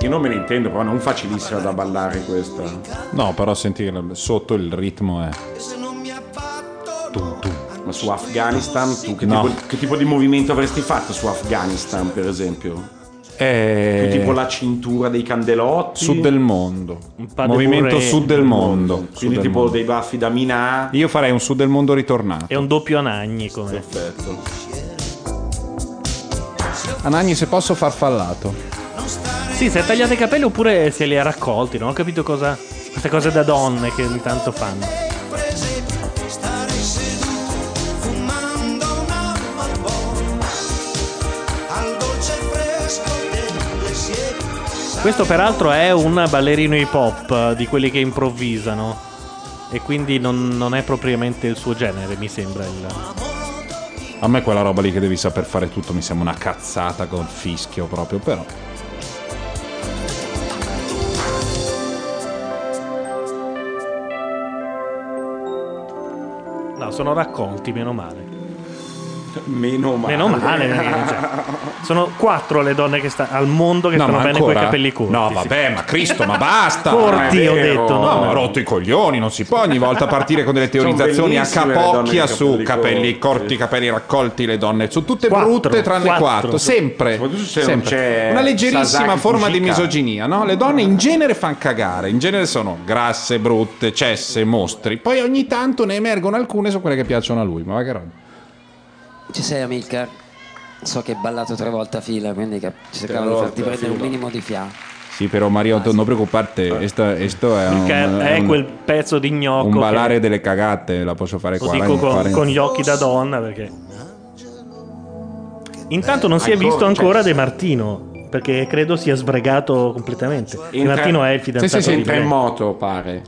Io non me ne intendo, però non facilissima da ballare questa. No, però senti sotto il ritmo è. Tum, tum. Ma su Afghanistan, tu che, no. tipo, che tipo di movimento avresti fatto su Afghanistan, per esempio? Eh, più tipo la cintura dei candelotti, sud del mondo, un movimento burre, sud del mondo, mondo. quindi sud tipo mondo. Dei baffi da Minà. Io farei un sud del mondo ritornato e un doppio Anagni come perfetto. Anagni se posso farfallato. Sì, si è tagliato i capelli oppure se li ha raccolti, non ho capito cosa, queste cose da donne che ogni tanto fanno. Questo peraltro è un ballerino hip hop, di quelli che improvvisano, e quindi non, non è propriamente il suo genere, mi sembra. Il... A me quella roba lì che devi saper fare tutto mi sembra una cazzata col fischio proprio, però. No, sono racconti, meno male. Meno male, meno male cioè, sono quattro le donne che sta al mondo che no, stanno bene coi capelli corti. No, vabbè, sì. ma Cristo, ma basta! Corti, ho detto, no, no, ma rotto i coglioni, non si può ogni volta partire con delle teorizzazioni a capocchia su capelli, capelli corti, sì. capelli raccolti. Le donne sono tutte quattro, brutte, tranne quattro, quattro. sempre, se sempre. Una leggerissima Sasaki forma Fushika. di misoginia. No? Le donne in genere fan cagare, in genere sono grasse, brutte, cesse, mostri. Poi ogni tanto ne emergono alcune su quelle che piacciono a lui, ma va che roba. Ci sei, Amilcar? So che hai ballato tre volte a fila, quindi che cercavo di farti prendere un minimo di fiato. Sì, però Mario, ah, sì. non preoccuparte, questo eh. è un, è un, quel pezzo di gnocco. Un ballare che... delle cagate, la posso fare lo qua. Lo dico con, fare... con gli occhi da donna, perché... Intanto non eh, si è visto ancora De Martino, perché credo sia sbregato completamente. De Martino è il fidanzato sì, sì, sì, di Tre. È in moto, pare.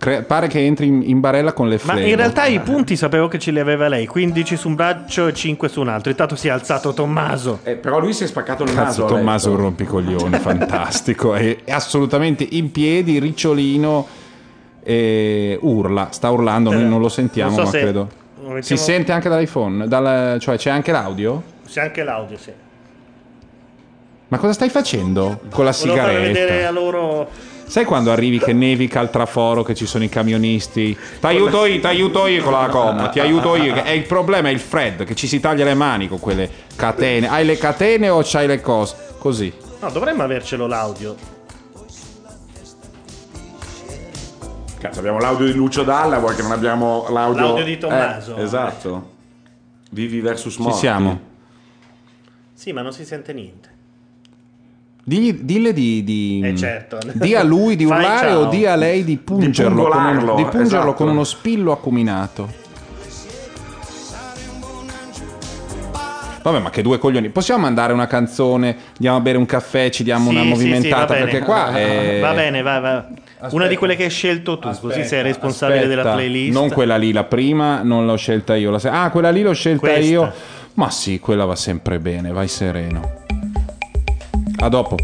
Cre- pare che entri in, in barella con le flegne. Ma in realtà i punti sapevo che ce li aveva lei, quindici su un braccio e cinque su un altro. Intanto si è alzato Tommaso. Eh, però lui si è spaccato il naso. Cazzo, Tommaso è un rompicoglioni fantastico. È, è assolutamente in piedi, ricciolino, e urla. Sta urlando, eh, noi non lo sentiamo, non so ma credo. Mettiamo... Si sente anche dall'iPhone, dal, cioè c'è anche l'audio? C'è anche l'audio, sì. Ma cosa stai facendo con la sigaretta? Volevo far vedere a loro... Sai quando arrivi che nevica al traforo, che ci sono i camionisti? T'aiuto io, t'aiuto io con la gomma, ti aiuto io. E il problema è il freddo, che ci si taglia le mani con quelle catene. Hai le catene o c'hai le cose? Così. No, dovremmo avercelo l'audio. Cazzo, abbiamo l'audio di Lucio Dalla, vuoi che non abbiamo l'audio... L'audio di Tommaso. Eh, esatto. Vivi versus morti. Ci siamo. Sì, ma non si sente niente. Digli, dille di, di eh certo. di a lui di urlare ciao. o di a lei di pungerlo, di con, un, di pungerlo esatto. con uno spillo acuminato. Vabbè, ma che due coglioni. Possiamo mandare una canzone, andiamo a bere un caffè, ci diamo sì, una movimentata sì, sì, perché qua è... Va bene, va, va. Aspetta, una di quelle che hai scelto tu, aspetta, così sei responsabile aspetta, della playlist. Non quella lì, la prima non l'ho scelta io, la se... Ah, quella lì l'ho scelta Questa. io. Ma sì, quella va sempre bene, vai sereno. A dopo.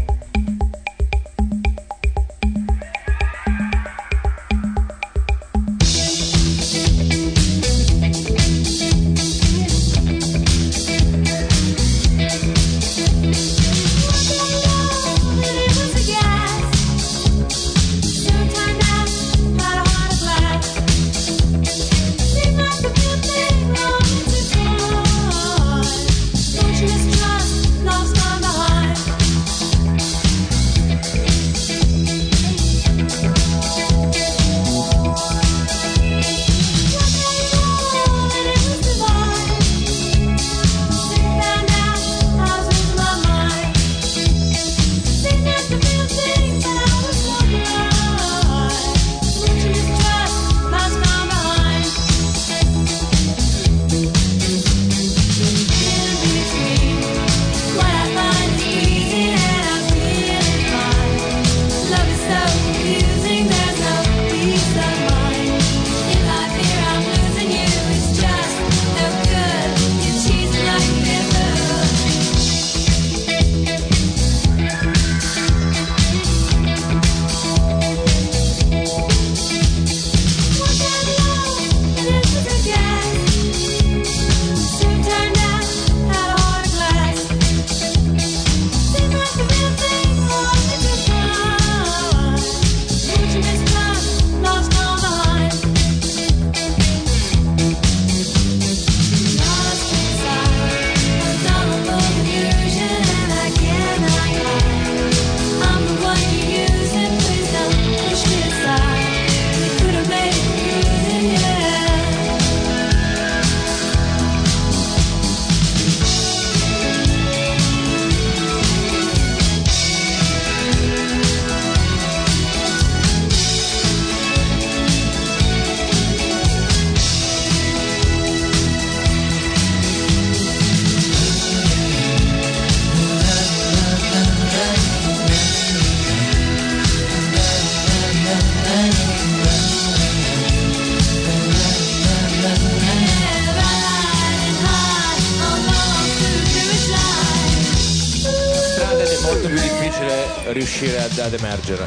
è molto più difficile riuscire ad, ad emergere.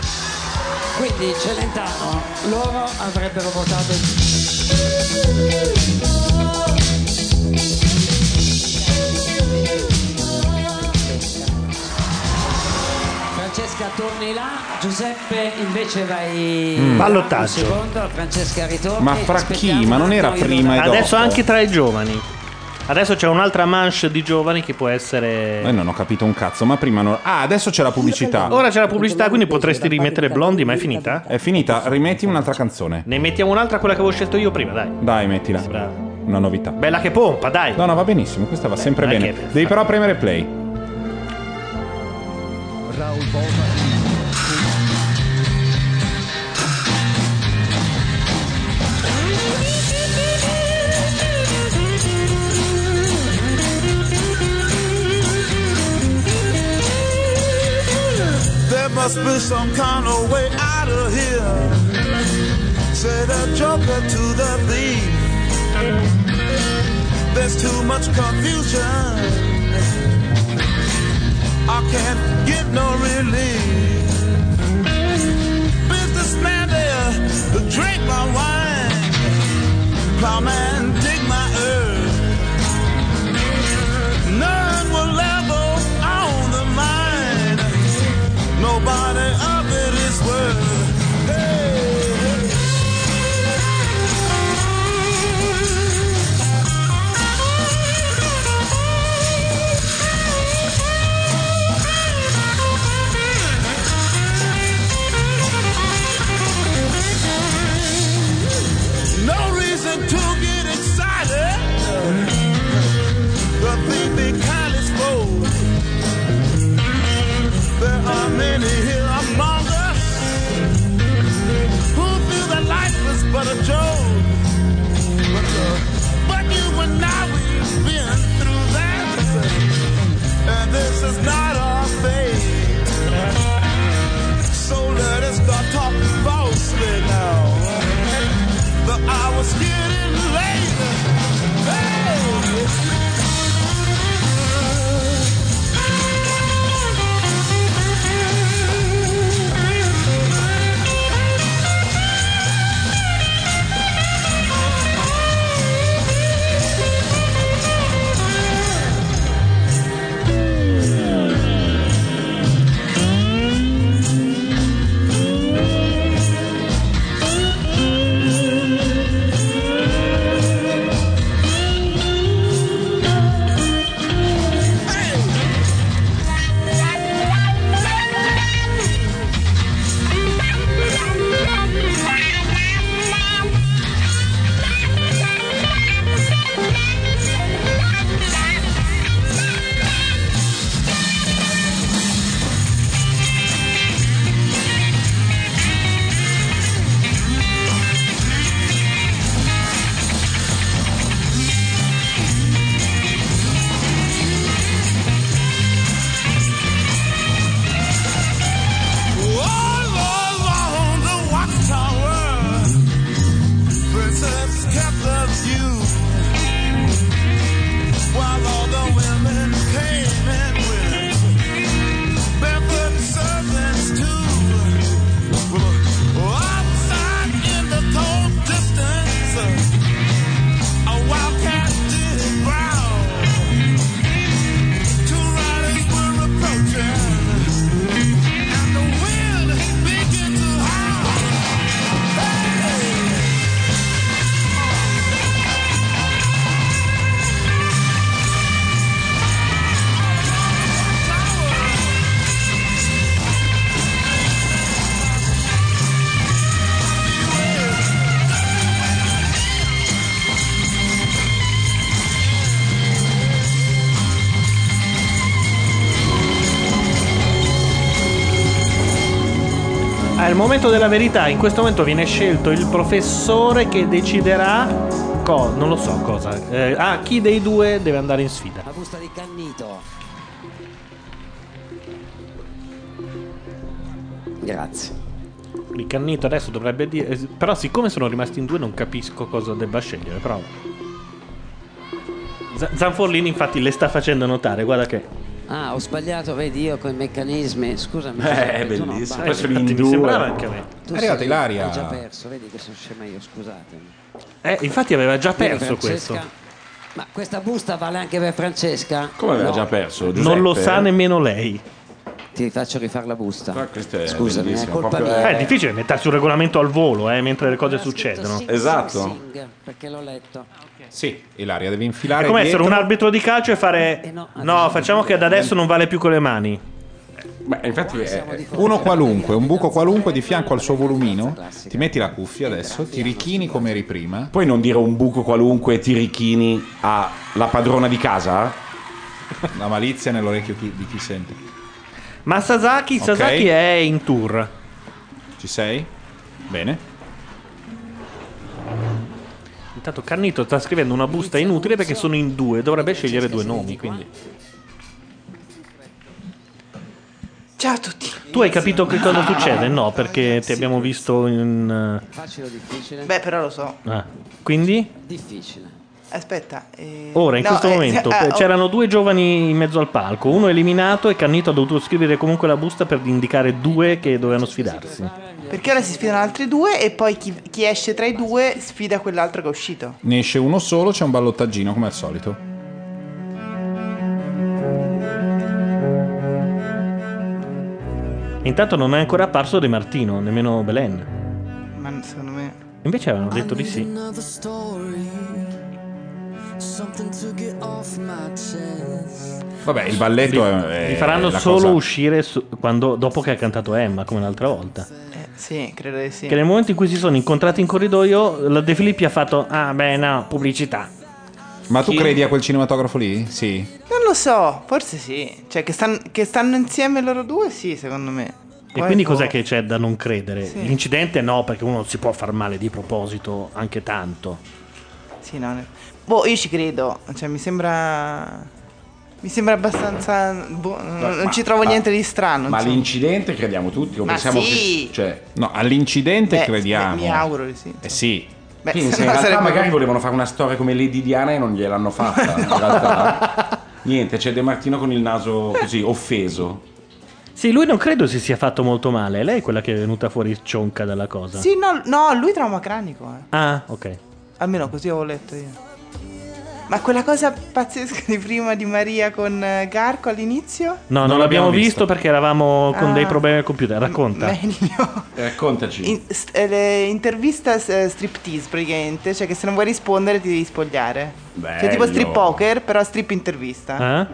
Quindi Celentano, loro avrebbero votato Francesca, torni là. Giuseppe invece vai mm. ballottaggio secondo. Francesca ritorni. Ma fra chi? Ma non era prima e dopo? Adesso anche tra i giovani. Adesso c'è un'altra manche di giovani che può essere... Eh, non ho capito un cazzo, ma prima non... Ah, adesso c'è la pubblicità. Ora c'è la pubblicità, quindi potresti rimettere Blondie, ma è finita? È finita, rimetti un'altra canzone. Ne mettiamo un'altra, quella che avevo scelto io prima, dai. Dai, mettila. Brava. Una novità. Bella che pompa, dai. No, no, va benissimo, questa va Beh, sempre bene. Che... Devi però premere play. Raul Bova. Must be some kind of way out of here. Say the joker to the thief. There's too much confusion. I can't get no relief. Businessman there, drink my wine. Plowman, dig my earth. None will level. Nobody of it is worth. Hey. No reason to get excited. The thing they kind is bold. There are many here among us who feel that life is but a joke. But, uh, but you and I, we've been through that. And this is not our fate. So let us start talking falsely now. The hour's getting later. Hey! Momento della verità, in questo momento viene scelto il professore che deciderà co- non lo so cosa. Eh, ah, chi dei due deve andare in sfida? La busta di Cannito. Grazie. Il Cannito adesso dovrebbe dire. Però, siccome sono rimasti in due, non capisco cosa debba scegliere. Però Z- Zanforlini, infatti, le sta facendo notare. Guarda che. Ah, ho sbagliato, vedi, io con i meccanismi. Scusami. Eh, è bellissimo. Questo mi sembrava anche a me. È arrivata Ilaria. Ho già perso, vedi che sono scema io, scusatemi. Eh, infatti aveva già perso questo. Ma questa busta vale anche per Francesca? Come aveva no. già perso? Giuseppe? Non lo sa nemmeno lei. Ti faccio rifare la busta. Ah, è Scusami, è colpa Proprio mia. È difficile mettersi un regolamento al volo, eh, mentre le cose succedono. Sing, esatto. Sing, perché l'ho letto. Ah, okay. Sì, Ilaria, devi infilare. È come dietro. Essere un arbitro di calcio e fare. Eh no, no facciamo che da adesso non vale più con le mani. Beh, infatti è uno qualunque, un buco qualunque di fianco al suo volumino, ti metti la cuffia adesso, ti richini come eri prima. Puoi non dire un buco qualunque ti richini alla padrona di casa? La malizia nell'orecchio di chi sente. Ma Sasaki, Sasaki okay. è in tour. Ci sei? Bene. Intanto Carnito sta scrivendo una busta inutile perché sono in due, dovrebbe scegliere due nomi, quindi... Ciao a tutti. Tu hai capito che cosa succede? No, perché ti abbiamo visto in... Facile o difficile? Beh, però lo so. Ah, quindi? Difficile. Aspetta. Eh... Ora, in no, questo eh... momento, ah, c'erano due giovani in mezzo al palco. Uno eliminato e Cannito ha dovuto scrivere comunque la busta per indicare due che dovevano sfidarsi. Perché ora si sfidano altri due e poi chi, chi esce tra i due sfida quell'altro che è uscito. Ne esce uno solo, c'è un ballottaggino come al solito. Intanto non è ancora apparso De Martino, nemmeno Belen. Ma secondo me... Invece avevano detto di sì. Vabbè, il balletto li, è... Li faranno è solo cosa... uscire su, quando, dopo che ha cantato Emma, come l'altra volta. Eh, sì, credo di sì. Che nel momento in cui si sono incontrati in corridoio, la De Filippi ha fatto... Ah, beh, no, pubblicità. Ma tu Chi? credi a quel cinematografo lì? Sì. Non lo so, forse sì. Cioè, che, stan- che stanno insieme loro due, sì, secondo me. Poi e quindi cos'è che c'è da non credere? Sì. L'incidente no, perché uno si può far male di proposito anche tanto. Sì, no. Ne... Boh, io ci credo. Cioè, mi sembra... Mi sembra abbastanza... Boh, non ma, ci trovo ma, niente di strano. Ma insomma. L'incidente crediamo tutti? Lo ma pensiamo sì! Che, cioè, no, all'incidente beh, crediamo. Beh, mi auguro di sì. Insomma. Eh sì. Beh, quindi se in realtà sarebbe... magari volevano fare una storia come Lady Diana e non gliel'hanno fatta. No. In realtà... Niente, c'è De Martino con il naso così offeso. Sì, lui non credo si sia fatto molto male. Lei è quella che è venuta fuori cionca dalla cosa. Sì, no, no lui trauma cranico. Eh. Ah, ok. Almeno così avevo letto io. Ma quella cosa pazzesca di prima di Maria con Garco all'inizio? No, non, non l'abbiamo visto. visto perché eravamo con ah, dei problemi al computer. Racconta. M- meglio. Raccontaci. In, st- eh, intervista eh, striptease praticamente, cioè che se non vuoi rispondere ti devi spogliare. Bello. Cioè tipo strip poker, però strip intervista. Eh?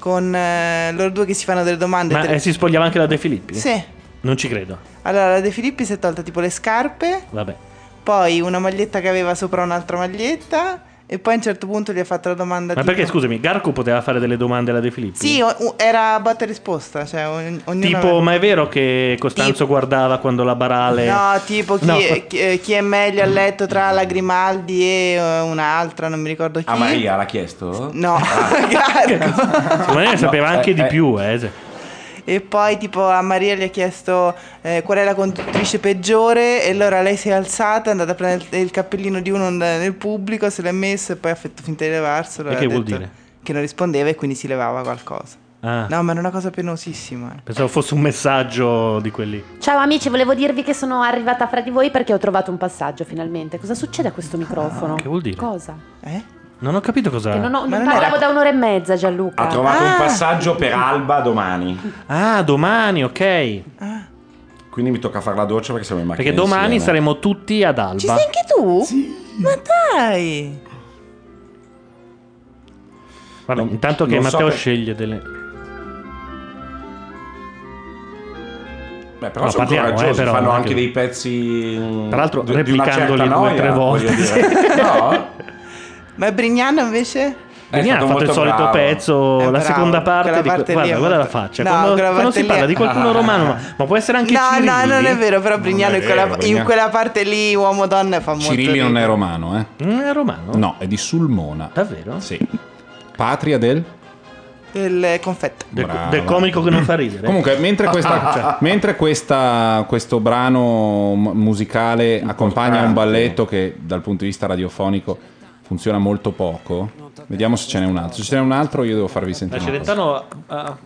Con eh, loro due che si fanno delle domande. Ma ter- eh, si spogliava anche la De Filippi? Sì. Non ci credo. Allora la De Filippi si è tolta tipo le scarpe. Vabbè. Poi una maglietta che aveva sopra un'altra maglietta. E poi a un certo punto gli ha fatto la domanda. Ma tipo... perché scusami, Garco poteva fare delle domande alla De Filippi? Sì, o- era botta e risposta. Cioè, ogn- tipo, aveva... ma è vero che Costanzo tipo... guardava quando la Barale. No, tipo chi, no. Chi, chi è meglio a letto tra la Grimaldi e uh, un'altra, non mi ricordo chi. Ah, Maria l'ha chiesto? No, ah. Garco. Secondo me ne sapeva no, anche eh, di eh. più, eh. E poi tipo a Maria gli ha chiesto eh, qual è la conduttrice peggiore. E allora lei si è alzata, è andata a prendere il cappellino di uno nel pubblico, se l'è messo e poi ha fatto finta di levarselo. E che vuol dire? Che non rispondeva e quindi si levava qualcosa. Ah. No, ma era una cosa penosissima. Pensavo fosse un messaggio di quelli. Ciao amici, volevo dirvi che sono arrivata fra di voi perché ho trovato un passaggio finalmente. Cosa succede a questo microfono? Ah, che vuol dire? Cosa? Eh? Non ho capito cosa. Non, ho, non, non parlavo era... da un'ora e mezza, Gianluca. Ha trovato ah. un passaggio per Alba domani. Ah, domani, ok. Ah. Quindi mi tocca fare la doccia perché siamo in macchina. Perché domani insieme. Saremo tutti ad Alba. Ci sei anche tu? Sì. Ma dai. Vabbè, non, intanto che Matteo so per... sceglie delle. Beh, però no, sono parliamo, eh, però, fanno anche che... dei pezzi. Tra l'altro, d- replicandoli due o tre volte. No. Ma Brignano invece? Brignano ha fatto il solito bravo. pezzo, eh, la seconda parte, parte di... guarda, guarda la faccia. No, quando quando parte si parla è... di qualcuno ah. romano, ma, ma può essere anche no, Cirilli. No, no, non è vero, però Brignano vero, in, quella, Brignano. in quella parte lì uomo donna fa molto. Cirilli non è romano, eh? Non è romano? No, è di Sulmona. Davvero? Sì. Patria del del confetto. Del, del comico che non fa ridere. Comunque, mentre questa mentre questa questo brano musicale accompagna un balletto che dal punto di vista radiofonico funziona molto poco. Vediamo se ce n'è un altro. Se ce n'è un altro io devo farvi sentire. Celentano ha...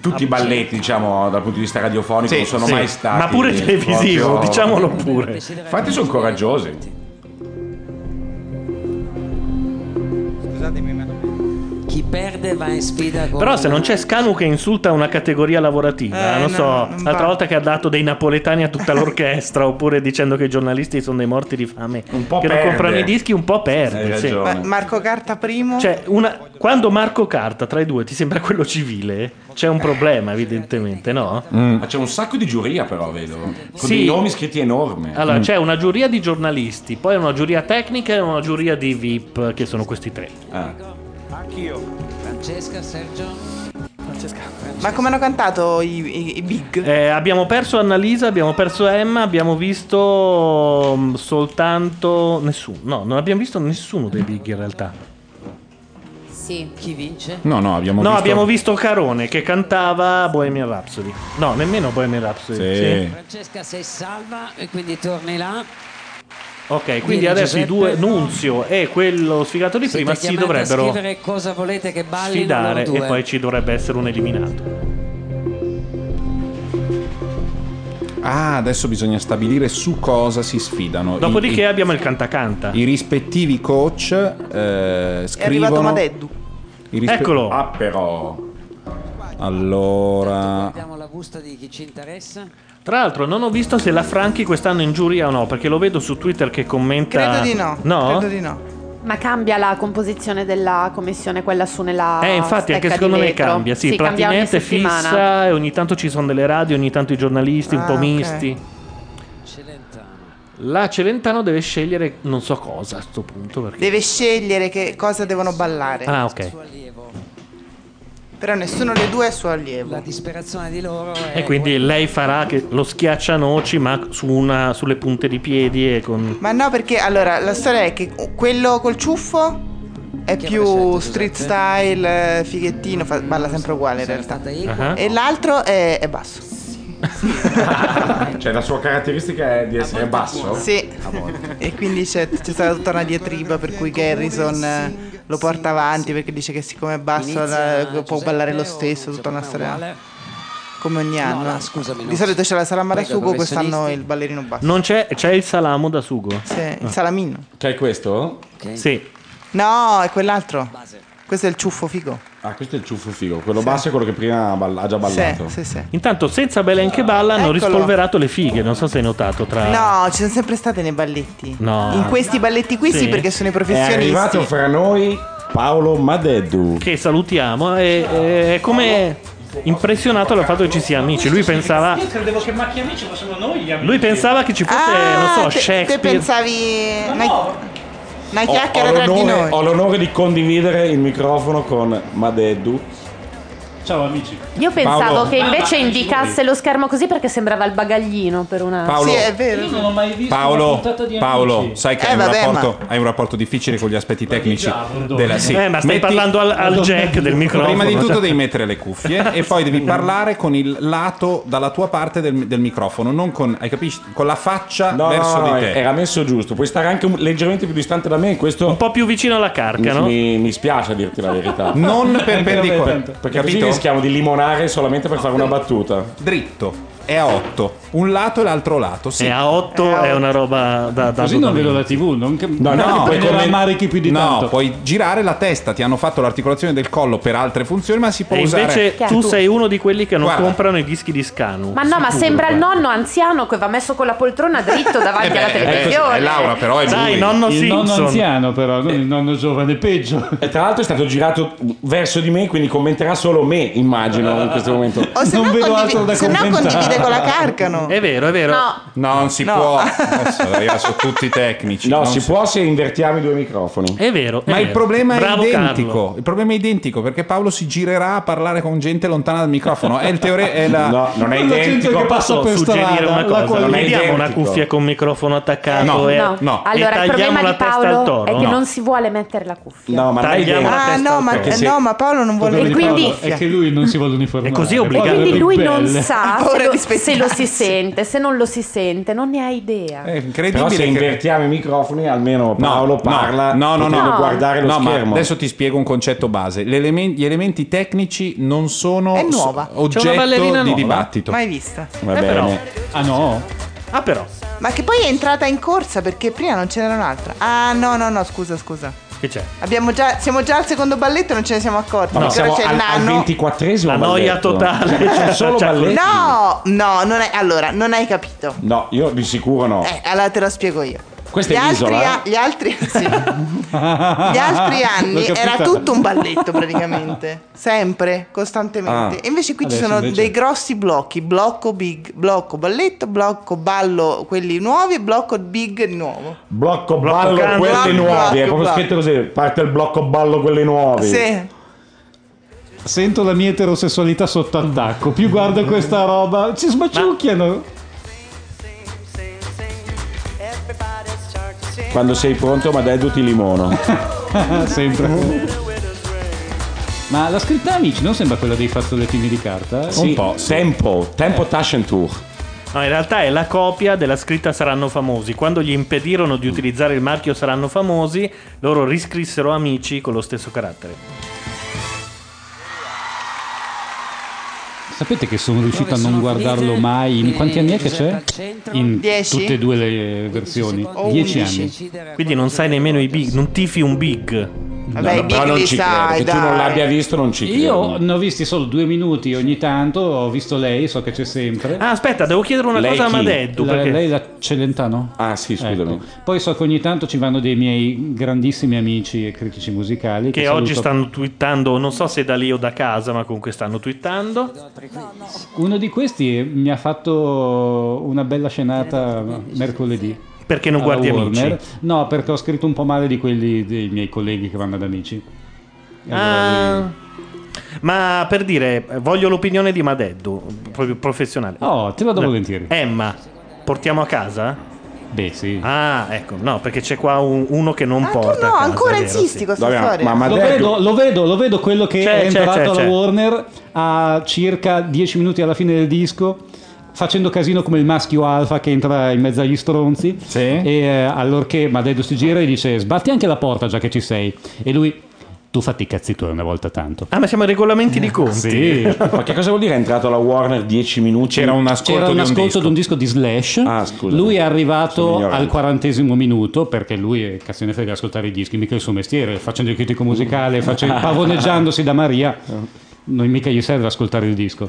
Tutti i balletti, diciamo, dal punto di vista radiofonico, sì, non sono sì. mai stati. Ma pure televisivo, proprio... diciamolo pure. Infatti sono coraggiosi. Scusatemi, ma... Chi perde va in sfida con... Però se non c'è Scanu che insulta una categoria lavorativa, eh, non so, no, non l'altra va. volta che ha dato dei napoletani a tutta l'orchestra, oppure dicendo che i giornalisti sono dei morti di fame un po' che perde. non comprano i dischi, un po' perde. Sì. Ma Marco Carta primo? Cioè, una... quando Marco Carta tra i due ti sembra quello civile, c'è un problema evidentemente, no? Mm. Ma c'è un sacco di giuria però, vedo, con sì. dei nomi scritti enormi. Allora mm. c'è una giuria di giornalisti, poi una giuria tecnica e una giuria di V I P, che sono questi tre. Ah. Anch'io. Francesca, Sergio. Francesca. Francesca. Ma come hanno cantato i, i, i big? Eh, abbiamo perso Annalisa, abbiamo perso Emma, abbiamo visto soltanto nessuno. No, non abbiamo visto nessuno dei big in realtà. Sì. Chi vince? No, no, abbiamo no, visto. No, abbiamo visto Carone che cantava Bohemian Rhapsody. No, nemmeno Bohemian Rhapsody. Sì. Sì. Francesca sei salva e quindi torni là. Ok, quindi adesso i due, Nunzio e quello sfigato di prima, si dovrebbero cosa volete che balli sfidare e poi ci dovrebbe essere un eliminato. Ah, adesso bisogna stabilire su cosa si sfidano. Dopodiché I, abbiamo il cantacanta. I rispettivi coach eh, scrivono... È arrivato Madeddu. Rispe... Eccolo. Ah, però... Allora... Guardiamo la busta di chi ci interessa. Tra l'altro non ho visto se la Franchi quest'anno in giuria o no, perché lo vedo su Twitter che commenta... Credo di no, no? credo di no. Ma cambia la composizione della commissione, quella su nella... Eh, infatti anche secondo me cambia, sì, sì praticamente fissa e ogni tanto ci sono delle radio, ogni tanto i giornalisti, ah, un po' okay. misti. Celentano. La Celentano deve scegliere non so cosa a sto punto. Perché... Deve scegliere che cosa devono ballare. Ah, ok. Però nessuno dei due è suo allievo. La disperazione di loro è... E quindi lei farà che lo schiaccianoci, ma su una, sulle punte di piedi e con... Ma no, perché allora la storia è che quello col ciuffo è che più street style, fighettino, fa, balla sempre uguale in realtà. Uh-huh. E l'altro è, è basso. Sì. Cioè la sua caratteristica è di essere basso? Sì. E quindi c'è, c'è stata tutta una diatriba per cui Garrison... lo porta avanti perché dice che siccome è basso la, può Giuseppe ballare lo stesso, tutta una storia come ogni anno. No, no, scusami, di solito c'è la salama da sugo, quest'anno il ballerino basso. Non c'è, c'è il salamo da sugo. Sì, il salamino. C'è questo? Okay. Sì. No, è quell'altro. Questo è il ciuffo figo. Ah, questo è il ciuffo figo, quello sì. basso è quello che prima balla, ha già ballato. Sì, sì, sì. Intanto senza Belen che balla hanno Eccolo. rispolverato le fighe, non so se hai notato tra... No, ci sono sempre state nei balletti. No. In questi balletti qui sì, sì perché sono i professionisti. È arrivato fra noi Paolo Madeddu, che salutiamo, e, e, è come... impressionato dal fatto che ci sia Amici. Lui pensava, io credevo che Macchia Amici fossero noi gli amici. Lui pensava che ci fosse, ah, non so, te, Shakespeare. Te pensavi... No, no. Una chiacchiera ho, ho, l'onore, tra di noi. Ho l'onore di condividere il microfono con Madeddu. Ciao amici. Io pensavo Paolo. che invece ah, indicasse lo schermo così perché sembrava il bagaglino per un attimo. Paolo, sì, è vero. Io non ho mai visto Paolo, una puntata di Paolo, Amici. Sai che eh, hai, vabbè, un rapporto, ma... hai un rapporto difficile con gli aspetti tecnici della sì. Eh, ma stai Metti... parlando al, al jack del microfono. Prima di tutto devi mettere le cuffie e poi devi parlare con il lato dalla tua parte del, del microfono, non con, hai capito? Con la faccia no, verso no, di te. Era messo giusto. Puoi stare anche un, leggermente più distante da me, questo. Un po' più vicino alla carca, mi, no? Mi, mi spiace a dirti la verità. Non perpendicolare, perché capito? Rischiamo di limonare solamente per fare una battuta. Dritto. È a otto. Un lato e l'altro lato. Sì. È a otto, è, è una roba da... da Così non vedo la tivù. Non che... No, no, no puoi amare chi più di no, tanto. No, puoi girare la testa. Ti hanno fatto l'articolazione del collo per altre funzioni, ma si può e usare... invece tu sei uno di quelli che non Guarda. comprano i dischi di Scanu. Ma no, sicuro, ma sembra il nonno anziano che va messo con la poltrona dritto davanti eh beh, alla televisione. È Laura, però è Dai, lui. Nonno il Simpson. nonno anziano, però, non il nonno giovane, peggio. E tra l'altro è stato girato verso di me, quindi commenterà solo me, immagino, in questo momento. Oh, non vedo condiv- altro da commentare. Con la Carcano. È vero, è vero. No. Non si no. può. Adesso, sono tutti tecnici. No, non si, si può se invertiamo i due microfoni. È vero. È Ma vero. il problema Bravo è identico. Carlo. Il problema è identico perché Paolo si girerà a parlare con gente lontana dal microfono. È il teore- è la... No, non è identico. Gente che passa no, per suggerire una cosa. Non vediamo una cuffia con microfono attaccato. No, e... no. no. Allora e il problema di Paolo è che no. non si vuole mettere la cuffia. No, ma tagliamo la testa. Ah, no, ma, se... no, ma Paolo non vuole. E quindi è che lui non si vuole uniformare. E così obbligato. Quindi lui non sa. se lo si sente, se non lo si sente, non ne ha idea. È incredibile. Però se che... invertiamo i microfoni, almeno Paolo no, parla. No, no, no, no. guardare lo no, schermo. Ma adesso ti spiego un concetto base. L'elemen- gli elementi tecnici non sono nuova. oggetto di nuova. dibattito. Mai vista. Va eh bene. Però. Ah no? Ah però. Ma che poi è entrata in corsa perché prima non ce n'era un'altra. Ah no, no, no, scusa, scusa. Che c'è? Abbiamo già, siamo già al secondo balletto e non ce ne siamo accorti. No, siamo c'è al, il nano. al ventiquattresimo La noia balletto. totale. C'è solo balletto. No, no, non è, allora, non hai capito. No, io di sicuro no. Eh, allora te lo spiego io. Questa gli è l'isola. Gli altri, sì. Gli altri anni era tutto un balletto praticamente. Sempre, costantemente. Ah, e invece qui adesso, ci sono invece... dei grossi blocchi. Blocco big, blocco balletto, blocco ballo quelli nuovi e blocco big nuovo. Blocco ballo, ballo quelli blocco, nuovi. Blocco, è proprio scritto così. Parte il blocco ballo quelli nuovi. Sì. Sento la mia eterosessualità sotto attacco. Più guardo questa roba, ci sbaciucchiano. Ma... Quando sei pronto, ma dai, ti limono. Sempre. Ma la scritta Amici non sembra quella dei fazzolettini di carta? Eh? Sì. Un po'. Tempo, Tempo eh. Taschen Tour. No, in realtà è la copia della scritta Saranno Famosi. Quando gli impedirono di utilizzare il marchio Saranno Famosi, loro riscrissero Amici con lo stesso carattere. Sapete che sono riuscito a non guardarlo mai? In quanti anni è che c'è? In dieci? Tutte e due le versioni. Dieci anni. Quindi non sai nemmeno i big, non tifi un big. Vabbè, no, no, però non ci credo, che tu non l'abbia visto non ci credo. Io ne ho visti solo due minuti ogni tanto, ho visto lei, so che c'è sempre. Ah, aspetta, devo chiedere una lei cosa a Madeddu. La, perché... Lei la Celentano? Ah sì, scusami. Ecco. Poi so che ogni tanto ci vanno dei miei grandissimi amici e critici musicali. Che, che oggi saluto... stanno twittando, non so se da lì o da casa, ma comunque stanno twittando. No, no. Uno di questi mi ha fatto una bella scenata mercoledì. Perché non guardi Warner. Amici? No, perché ho scritto un po' male di quelli dei miei colleghi che vanno ad Amici. Allora... Ah, ma per dire, voglio l'opinione di Madeddu, proprio professionale. Oh, te la do volentieri. Emma, portiamo a casa? Beh, sì. Ah, ecco, no, perché c'è qua un, uno che non ah, porta. No, a casa, ancora insisti con questa storia. Ma lo vedo, lo vedo, lo vedo quello che c'è, è c'è, entrato c'è, alla c'è. Warner a circa dieci minuti alla fine del disco, facendo casino come il maschio alfa che entra in mezzo agli stronzi, sì. E eh, allorché Madeddu si gira e dice sbatti anche la porta già che ci sei, e lui tu fatti i cazzi tuoi una volta tanto. Ah, ma siamo ai regolamenti di conti. Sì. Ma che cosa vuol dire è entrato alla Warner dieci minuti? C'era un ascolto, C'era un ascolto di, un di un disco di Slash. Ah, scusa, lui è arrivato al quarantesimo minuto perché lui è cazzo ne frega ascoltare i dischi, mica il suo mestiere, facendo il critico musicale, facendo, pavoneggiandosi da Maria, non mica gli serve ascoltare il disco.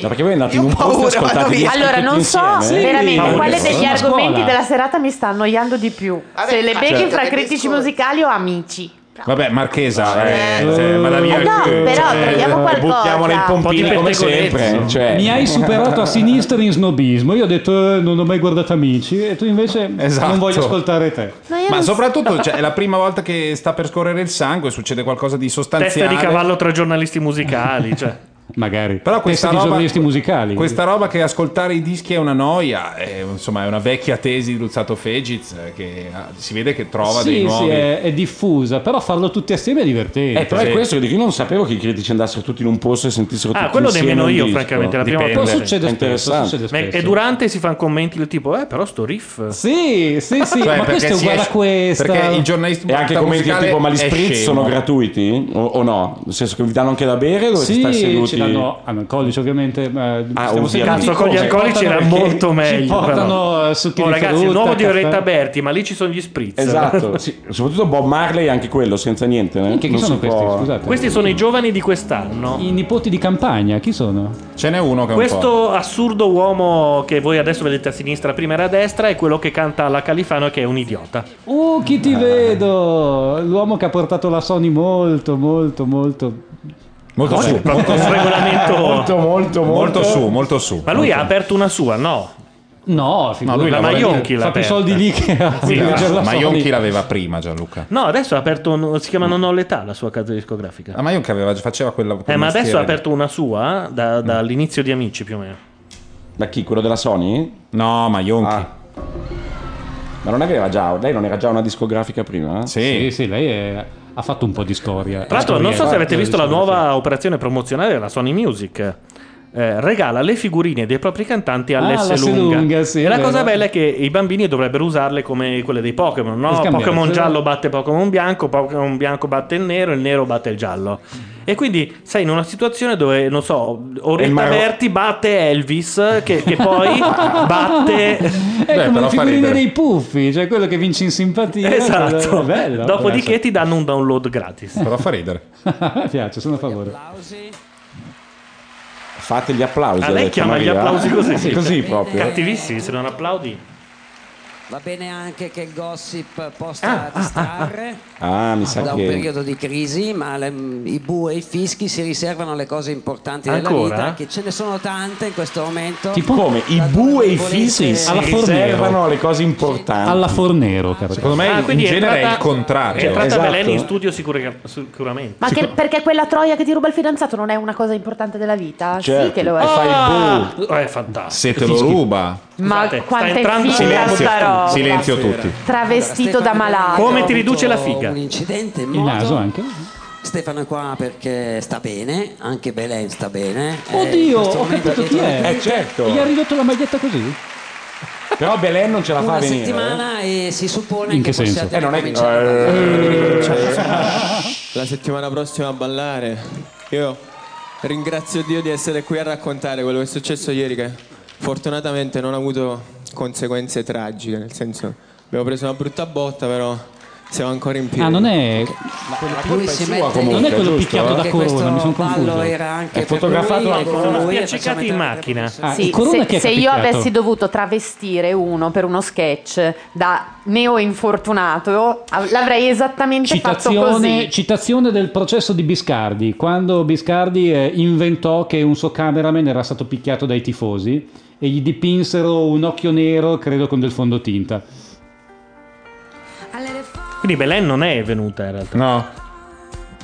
No, perché voi andate in un posto e allora non so sì, veramente quale degli argomenti della serata mi sta annoiando di più. Vabbè, se le becchi certo, fra critici scuola. musicali o Amici. Vabbè, Marchesa, eh, eh, madame mia, eh no, eh, però eh, prendiamo qualcosa. Buttiamola in pompino come sempre. Cioè. Mi hai superato a sinistra in snobismo. Io ho detto eh, non ho mai guardato Amici e tu invece esatto. non voglio ascoltare te. No, ma soprattutto so. cioè, è la prima volta che sta per scorrere il sangue, succede qualcosa di sostanziale. Testa di cavallo tra giornalisti musicali, cioè. Magari però questa roba, giornalisti musicali. Questa roba che ascoltare i dischi è una noia, è, insomma, è una vecchia tesi di Luzzatto Fegiz che si vede che trova sì, dei nuovi. Sì, è, è diffusa, però farlo tutti assieme è divertente. Eh, però sì. È questo che dico, io non sapevo che i critici andassero tutti in un posto e sentissero ah, tutti quello insieme. Ah, quello nemmeno io, francamente, la prima volta succede spesso, succede spesso. E durante si fanno commenti del tipo "Eh, però sto riff". Sì, sì, sì, cioè, ma questo è uguale a questa. Perché i giornalisti e anche commenti tipo "Ma gli spritz sono gratuiti?" O, o no? Nel senso che vi danno anche da bere o sì, stai seduti? Hanno alcolici ovviamente, ma ah, cazzo, con gli alcolici era molto meglio. Ci portano su oh, ragazzi, il nuovo di Oretta Berti, ma lì ci sono gli spritz. Esatto, sì. Soprattutto Bob Marley, anche quello senza niente. Eh? Chi non sono questi? Può... Scusate. Questi sono i giovani di quest'anno. I nipoti di campagna, chi sono? Ce n'è uno che è un questo po'. assurdo uomo che voi adesso vedete a sinistra, prima era a destra, è quello che canta la Califano e che è un idiota. Oh, chi ti ah. vedo? L'uomo che ha portato la Sony molto, molto, molto. Molto, molto su, molto su. Regolamento... molto, molto, molto. molto su, molto su. Ma lui molto. ha aperto una sua, no? No, no lui la Maionchi l'ha aperta. Fa soldi lì che ha sì, la Maionchi l'aveva prima Gianluca. No, adesso ha aperto un, si chiama Non ho l'età la sua casa discografica. La Maionchi aveva faceva quella quel Eh, ma adesso ha aperto una sua da, dall'inizio di Amici più o meno. Da chi? Quello della Sony? No, Maionchi. Ah. Ma non aveva già, lei non era già una discografica prima? Eh? Sì. sì, sì, lei è ha fatto un po' di storia. Tra l'altro non so se avete visto la nuova operazione promozionale della Sony Music Eh, regala le figurine dei propri cantanti all'S ah, lunga, lunga sì, e la cosa bella è che i bambini dovrebbero usarle come quelle dei Pokémon, no? Pokémon giallo batte Pokémon bianco, Pokémon bianco batte il nero, il nero batte il giallo. E quindi sei in una situazione dove, non so, Orietta Maro... Berti batte Elvis, che, che poi batte... È beh, come le figurine dei Puffi, cioè quello che vinci in simpatia. Esatto. Bello, dopodiché bello. Ti danno un download gratis. Però fa ridere. Mi piace, sono a favore. Fate gli applausi. A lei chiama Maria. Gli applausi così, sì, così proprio. Cattivissimi, se non applaudi. Va bene anche che il gossip possa ah, distrarre ah, ah, ah. Ah, mi sa da che... un periodo di crisi, ma le, i bu e i fischi si riservano le cose importanti ancora? Della vita, che ce ne sono tante in questo momento. Tipo come i bu e i fischi si riservano le cose importanti alla Fornero, caro. Secondo me ah, in genere è il contrario. È entrata esatto. Belen in studio sicur- sicuramente. Ma che, perché quella troia che ti ruba il fidanzato non è una cosa importante della vita? Certo. Sì che lo è. Ah, fai bu. È fantastico. Se te lo fischi. Ruba. Ma quanto è figa sta roba. Silenzio a tutti. Travestito da malato. Come ti riduce la figa? Un incidente in moto. Il naso anche. Stefano è qua perché sta bene, anche Belen sta bene. Oddio, ho capito chi è. Eh certo. Gli ha ridotto la maglietta così? Però Belen non ce la una fa venire. Una settimana eh? E si suppone in che, che senso? Eh non è che la settimana prossima a ballare. Io ringrazio Dio di essere qui a raccontare quello che è successo ieri che fortunatamente non ha avuto conseguenze tragiche, nel senso abbiamo preso una brutta botta, però siamo ancora in piedi. Ah, non è ma quello la colpa è sua, comunque, non è quello giusto, picchiato eh? Da Corona, mi sono confuso. Era anche è fotografato anche sono spiaccicati in macchina. Ah, sì, Corona se, se io avessi dovuto travestire uno per uno sketch da neo infortunato, l'avrei esattamente citazione, fatto così. Citazione del processo di Biscardi, quando Biscardi eh, inventò che un suo cameraman era stato picchiato dai tifosi e gli dipinsero un occhio nero, credo con del fondotinta. Quindi Belen non è venuta in realtà. No.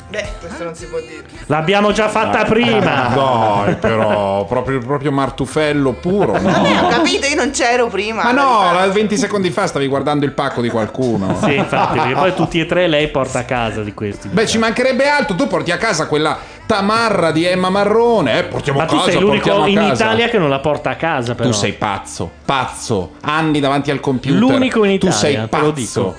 Beh, questo non si può dire. L'abbiamo già fatta ah, prima. No, eh, però proprio, proprio martufello puro. No. Vabbè, ho capito, io non c'ero prima. Ma no, venti secondi fa stavi guardando il pacco di qualcuno. Sì, infatti, perché poi tutti e tre lei porta a casa di questi. Beh, ci mancherebbe altro, tu porti a casa quella tamarra di Emma Marrone, eh, portiamo a casa. Ma tu sei l'unico in Italia che non la porta a casa, però. Tu sei pazzo, pazzo, anni davanti al computer. L'unico in Italia, tu sei pazzo. Te lo dico.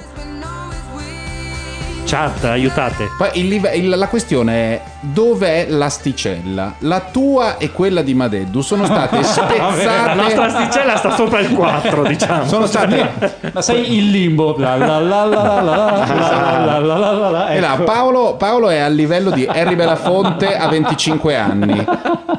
Chat, aiutate. Il, il, la questione è: dov'è l'asticella? La tua e quella di Madeddu sono state spezzate. La nostra asticella sta sopra il quattro, diciamo. Sono state. Ma sei in limbo. La la la la la la. E là, Paolo, Paolo è al livello di Harry Belafonte a venticinque anni.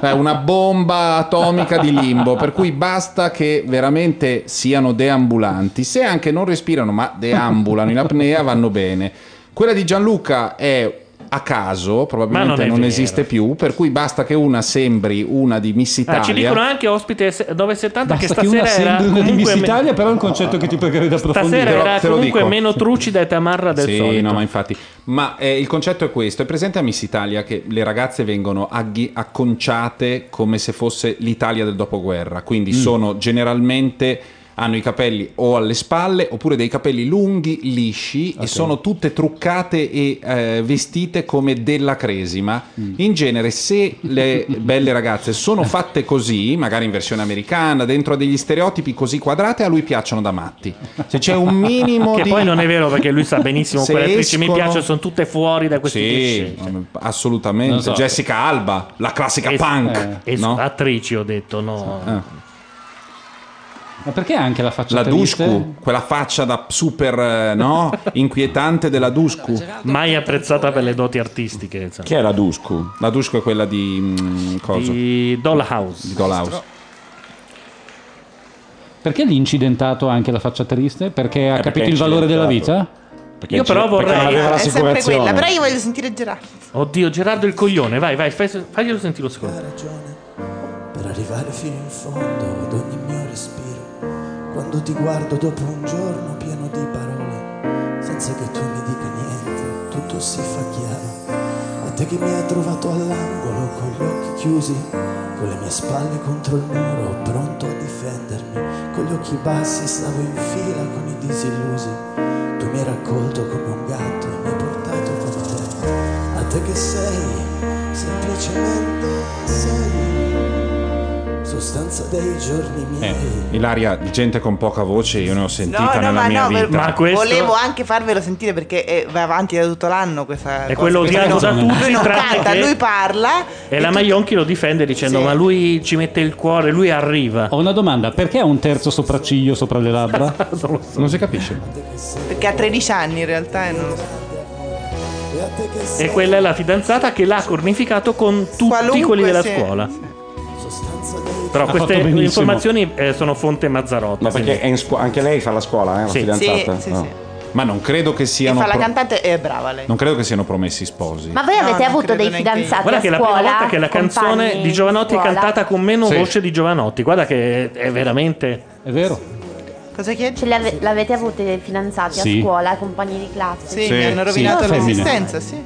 È una bomba atomica di limbo. Per cui basta che veramente siano deambulanti. Se anche non respirano, ma deambulano in apnea, vanno bene. Quella di Gianluca è a caso, probabilmente non, non esiste più, per cui basta che una sembri una di Miss Italia. Ah, ci dicono anche ospite novecentosettanta basta che stasera che una era una di Miss Italia, però è un concetto che ti pregherei da approfondire. Stasera era te lo, te comunque meno trucida e tamarra del sì, solito. Sì, no, ma infatti, ma eh, il concetto è questo, è presente a Miss Italia che le ragazze vengono agghi- acconciate come se fosse l'Italia del dopoguerra, quindi mm. sono generalmente hanno i capelli o alle spalle oppure dei capelli lunghi, lisci okay. e sono tutte truccate e eh, vestite come della cresima mm. in genere se le belle ragazze sono fatte così magari in versione americana, dentro a degli stereotipi così quadrate, a lui piacciono da matti se c'è un minimo che di... poi non è vero perché lui sa benissimo quelle attrici escono... mi piacciono, sono tutte fuori da questi sì, cliché assolutamente so. Jessica Alba, la classica es- punk eh. es- no? attrici ho detto no eh. Ma perché anche la faccia la triste? Duscu, quella faccia da super no inquietante della Duscu mai apprezzata per le doti artistiche insomma. Chi è la Duscu? La Duscu è quella di mh, cosa? Di Dollhouse. Di Dollhouse. Perché l'incidentato ha anche la faccia triste? Perché ha è capito perché il valore della vita? Perché io però vorrei è sempre quella, però io voglio sentire Gerardo. Oddio, Gerardo il coglione, vai, vai, fai, faglielo sentire lo secondo. Ha ragione. Per arrivare fino in fondo ad ogni mio respiro. Quando ti guardo dopo un giorno pieno di parole, senza che tu mi dica niente, tutto si fa chiaro. A te che mi hai trovato all'angolo con gli occhi chiusi, con le mie spalle contro il muro, pronto a difendermi. Con gli occhi bassi stavo in fila con i disillusi. Tu mi hai raccolto come un gatto e mi hai portato con te. A te che sei, semplicemente sei. sostanza dei giorni miei. Eh, Ilaria, gente con poca voce io ne ho sentita no, no, nella ma mia no, vita. Ma questo... volevo anche farvelo sentire perché va avanti da tutto l'anno questa. È cosa, quello odiato da tutti. Lui canta, che... lui parla. E, e la tu... Maionchi lo difende dicendo sì. Ma lui ci mette il cuore, lui arriva. Ho una domanda, perché ha un terzo sopracciglio sopra le labbra? non, lo so. non si capisce. Perché ha tredici anni in realtà e non lo so. E quella è la fidanzata che l'ha cornificato con tutti Qualunque quelli della se... scuola. Però queste informazioni eh, sono fonte Mazzarotta. Ma perché è in scu- anche lei fa la scuola, eh, la sì. fidanzata? Sì, sì, no. sì. Ma non credo che siano. E fa la cantante e è brava lei. Non credo che siano promessi sposi. Ma voi avete no, avuto dei fidanzati? Guarda a che scuola, la prima volta che la canzone di Jovanotti scuola. È cantata con meno sì. voce di Jovanotti. Guarda che è veramente. È vero. Cosa chiedi? Ce l'ave- l'avete avuto dei fidanzati sì. a scuola, compagni di classe? Sì, sì. Mi hanno rovinato sì. l'esistenza, sì.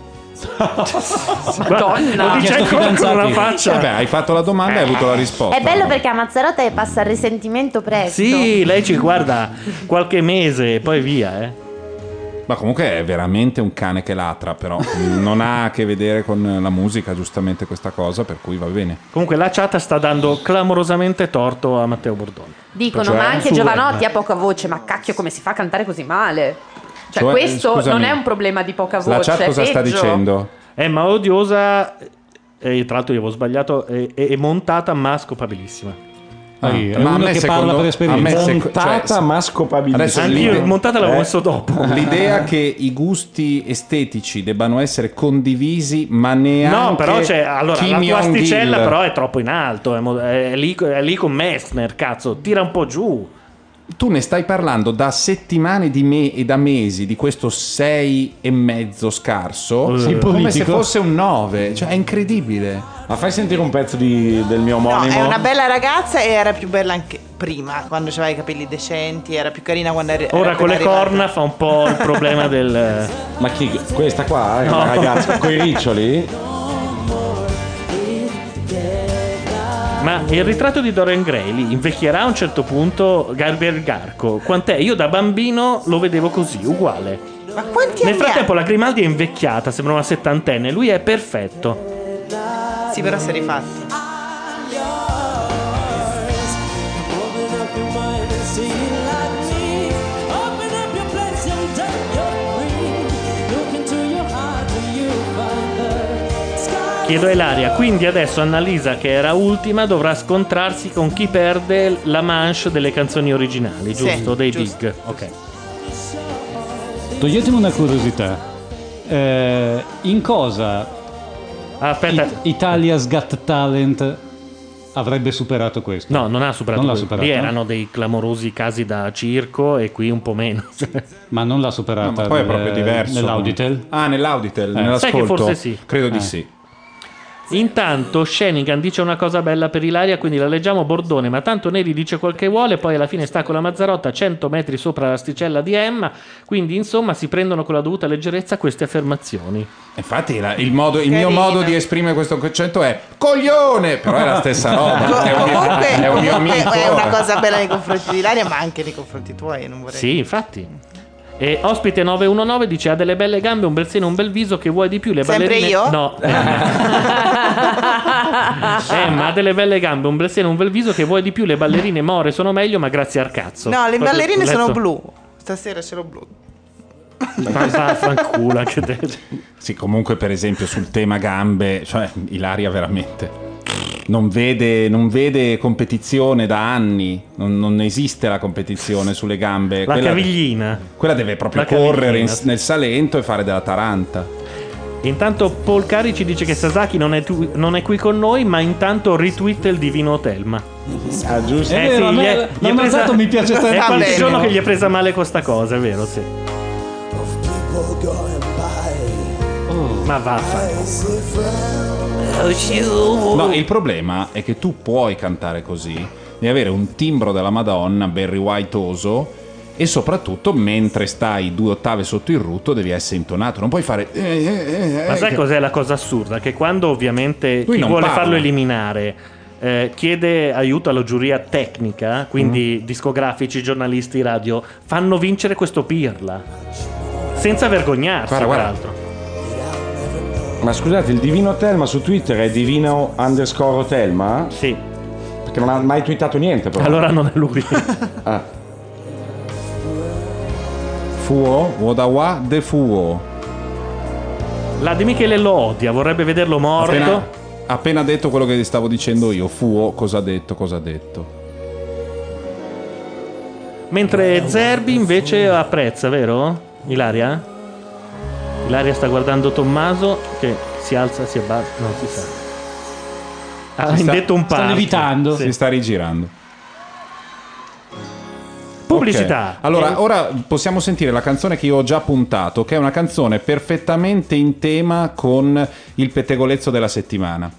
Madonna, lo dice ancora con una faccia. Vabbè, hai fatto la domanda e hai avuto la risposta. È bello perché a Mazzarotta passa il risentimento presto. Sì, lei ci guarda qualche mese e poi via, eh. Ma comunque è veramente un cane che latra, però non ha a che vedere con la musica, giustamente questa cosa, per cui va bene. Comunque la chat sta dando clamorosamente torto a Matteo Bordone. Dicono, cioè, ma anche Jovanotti ha poca voce, ma cacchio come si fa a cantare così male? Cioè, cioè questo scusami, non è un problema di poca voce. La chat cosa peggio. Sta dicendo? Eh, ma odiosa, eh, tra l'altro io avevo sbagliato, è, è montata ma scopabilissima. Ah, è ma a me che secondo, parla per esperienza me montata cioè, ma scopabilissima. Io montata l'avevo eh? messo dopo. L'idea che i gusti estetici debbano essere condivisi, ma neanche no, però c'è allora Kim la tua asticella però è troppo in alto, è, è, lì, è lì con Messner, cazzo, tira un po' giù. Tu ne stai parlando da settimane di me e da mesi di questo sei e mezzo scarso sì, come se fosse un nove, cioè è incredibile. Ma fai sentire un pezzo di, del mio omonimo. No, è una bella ragazza e era più bella anche prima, quando aveva i capelli decenti, era più carina quando era ora con le arrivata. Corna fa un po' il problema del ma chi questa qua, no. Ragazza con i riccioli. Ma il ritratto di Dorian Gray lì invecchierà a un certo punto Gabriel Garco. Quant'è? Io da bambino lo vedevo così, uguale. Ma quanti anni? Nel frattempo la Grimaldi è invecchiata, sembra una settantenne, lui è perfetto. Sì, però si è rifatto. Chiedo a Ilaria, quindi adesso Annalisa, che era ultima, dovrà scontrarsi con chi perde la manche delle canzoni originali, giusto? Sì, dei giusto. Big. Ok. Toglietemi una curiosità. Eh, in cosa Aspetta. It- Italia's Got Talent avrebbe superato questo? No, non ha superato non questo. L'ha superato, lì erano dei clamorosi casi da circo e qui un po' meno. Ma non l'ha superata. No, ma poi è proprio diverso. Nell'Auditel? Ah, nell'Auditel, eh. nell'ascolto. Sai che forse sì. Credo di eh. sì. Intanto Shenigan dice una cosa bella per Ilaria, quindi la leggiamo Bordone. Ma tanto Neri dice quel che vuole, poi alla fine sta con la Mazzarotta cento metri sopra l'asticella di Emma. Quindi insomma si prendono con la dovuta leggerezza queste affermazioni. Infatti la, il, modo, il mio modo di esprimere questo concetto è coglione. Però è la stessa roba. È un mio, comunque, è un mio amico. È una cosa bella nei confronti di Ilaria, ma anche nei confronti tuoi non vorrei. Sì, infatti. E ospite nove uno nove dice ha delle belle gambe, un bel seno, un bel viso, che vuoi di più? Le sempre ballerine... io? No. eh, ma ha delle belle gambe, un bel seno, un bel viso, che vuoi di più? Le ballerine more sono meglio, ma grazie al cazzo. No, le Proprio ballerine letto. Sono blu. Stasera ce l'ho blu. Fanculo anche te. Sì, comunque per esempio sul tema gambe, cioè Ilaria veramente non vede, non vede competizione da anni, non, non esiste la competizione sulle gambe. La quella, caviglina. Quella deve proprio la correre in, nel Salento e fare della taranta. Intanto Paul Cari ci dice che Sasaki non è, tu, non è qui con noi, ma intanto retweet il divino Telma. Ah giusto. Eh, eh sì, gli è, gli è presa, mi piace tanto. È qualche giorno che gli è presa male questa cosa, è vero, sì. Oh, ma vaffanculo. No, il problema è che tu puoi cantare così, di avere un timbro della Madonna Barry White-oso e soprattutto mentre stai due ottave sotto il rutto devi essere intonato, non puoi fare eh, eh, eh, ma sai che... cos'è la cosa assurda? Che quando ovviamente lui chi vuole parla. Farlo eliminare eh, chiede aiuto alla giuria tecnica, quindi mm. discografici, giornalisti, radio, fanno vincere questo Pirla senza vergognarsi, guarda, guarda. Tra l'altro. Ma scusate, il divino Telma su Twitter è divino underscore Telma? Sì. Perché non ha mai twittato niente però. Allora non è lui. Ah. Fuo Odawa de Fuo. La De Michele lo odia, vorrebbe vederlo morto. Appena, appena detto quello che gli stavo dicendo io. Fuo cosa ha detto, cosa ha detto. Mentre Zerbi invece apprezza, vero? Ilaria? Ilaria sta guardando Tommaso che si alza, si abbassa, non si sa. Ha si indetto sta, un passo. Sta levitando. Sì. Si sta rigirando. Pubblicità. Okay. Allora, e... ora possiamo sentire la canzone che io ho già puntato, che è una canzone perfettamente in tema con il pettegolezzo della settimana.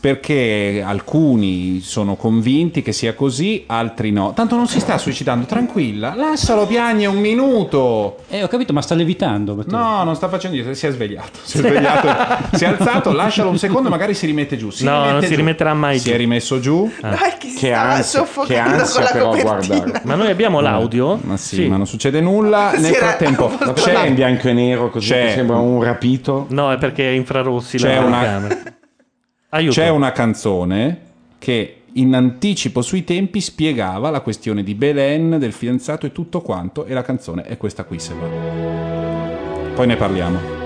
Perché alcuni sono convinti che sia così, altri no. Tanto non si sta suicidando, tranquilla, lascialo piagne un minuto. Eh, ho capito, ma sta levitando. Perché... No, non sta facendo niente, si è svegliato. Si è svegliato, si è alzato, lascialo un secondo e magari si rimette giù. Si no, rimette non giù. Si rimetterà mai si giù. Si è rimesso giù. Ah. Dai, che, che ansia, che ansia però, guardate. Ma noi abbiamo l'audio. Ma sì, sì, ma non succede nulla. Nel frattempo c'è in bianco e nero, così che sembra un rapito. No, è perché è infrarossi la camera. Aiuto. C'è una canzone che in anticipo sui tempi spiegava la questione di Belen, del fidanzato e tutto quanto, e la canzone è questa qui, se va. Poi ne parliamo.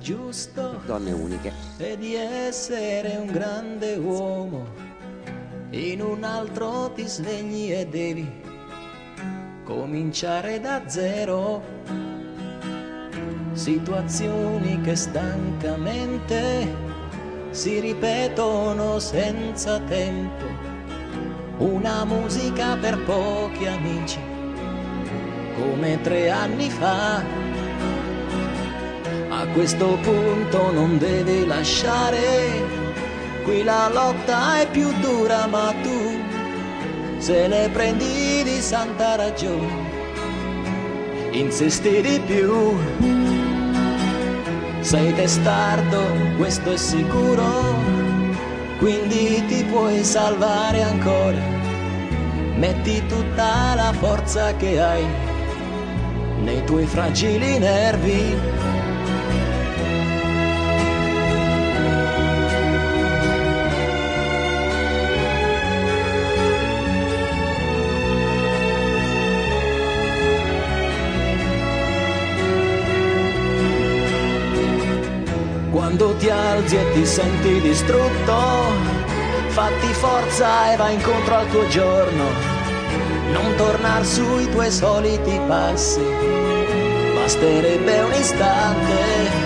Giusto, donne uniche, e di essere un grande uomo, in un altro ti svegli e devi cominciare da zero. Situazioni che stancamente si ripetono senza tempo, una musica per pochi amici, come tre anni fa. A questo punto non devi lasciare, qui la lotta è più dura, ma tu se ne prendi di santa ragione, insisti di più. Sei testardo, questo è sicuro, quindi ti puoi salvare ancora, metti tutta la forza che hai nei tuoi fragili nervi. Quando ti alzi e ti senti distrutto, fatti forza e vai incontro al tuo giorno, non tornar sui tuoi soliti passi, basterebbe un istante.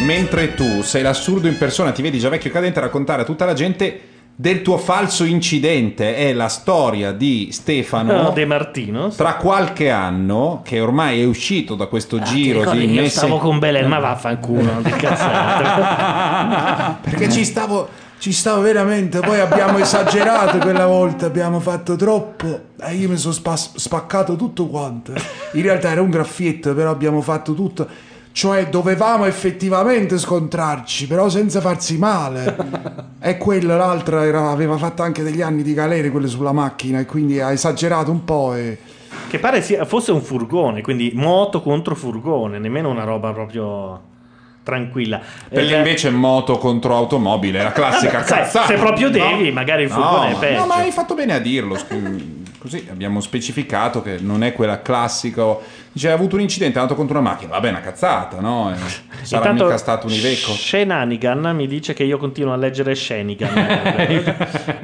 Mentre tu sei l'assurdo in persona, ti vedi già vecchio cadente a raccontare a tutta la gente del tuo falso incidente è la storia di Stefano De Martino, tra qualche anno, che ormai è uscito da questo ah, giro di messe... Io stavo con Belen, ma vaffanculo, non ti cazzate. Perché ci stavo, ci stavo veramente, poi abbiamo esagerato quella volta, abbiamo fatto troppo e io mi sono spa- spaccato tutto quanto. In realtà era un graffietto, però abbiamo fatto tutto... Cioè dovevamo effettivamente scontrarci, però senza farsi male. E quella, l'altra, era, aveva fatto anche degli anni di galere, quelle sulla macchina, e quindi ha esagerato un po'. E... Che pare sia, fosse un furgone, quindi moto contro furgone, nemmeno una roba proprio tranquilla. Perché eh, invece moto contro automobile, la classica sai, cazzata. Se proprio devi, no? Magari il furgone no, è peggio. No, ma hai fatto bene a dirlo, scusa. Così abbiamo specificato che non è quella classica. Cioè, ha avuto un incidente, è andato contro una macchina. Vabbè, una cazzata, no? Sarà intanto, mica stato un Iveco. Shenanigan mi dice che io continuo a leggere Shenigan.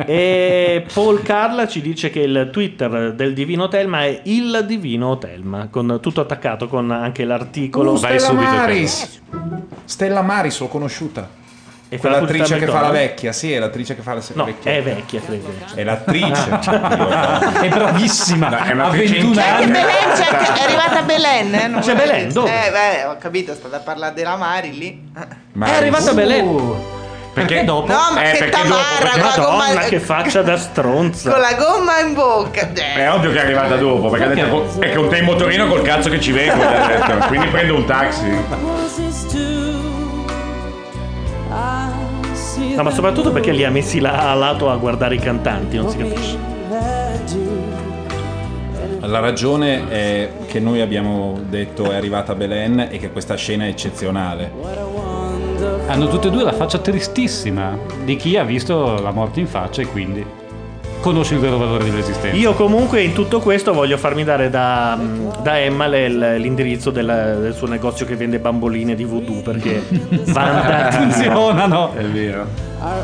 E Paul Carla ci dice che il Twitter del Divino Telma è il Divino Telma, con tutto attaccato con anche l'articolo. Uh, Vai Stella subito, Maris. Stella Maris, l'ho conosciuta. E fa l'attrice che fa la vecchia, sì, è l'attrice che fa la no, vecchia. È vecchia, credo. È l'attrice. È bravissima. No, è una ventuno anni. Che Belen, c'è che è arrivata Belen, eh? Non c'è Belen, dove? Eh, beh, ho capito, sta da parlare della Mari lì. Maris. È arrivata uh. Belen. Perché dopo? No, ma eh, che tamarra con la gomma in... che faccia da stronza. Con la gomma in bocca. Eh. È ovvio che è arrivata dopo, perché okay. Ha detto è che un te in motorino col cazzo che ci vengo, quindi prendo un taxi. No, ma soprattutto perché li ha messi là a lato a guardare i cantanti, non si capisce. La ragione è che noi abbiamo detto è arrivata Belen e che questa scena è eccezionale. Hanno tutte e due la faccia tristissima di chi ha visto la morte in faccia e quindi conosce il vero valore dell'esistenza. Io comunque in tutto questo voglio farmi dare da, da Emma le, l'indirizzo del, del suo negozio che vende bamboline di voodoo, perché vanta, funzionano. È vero.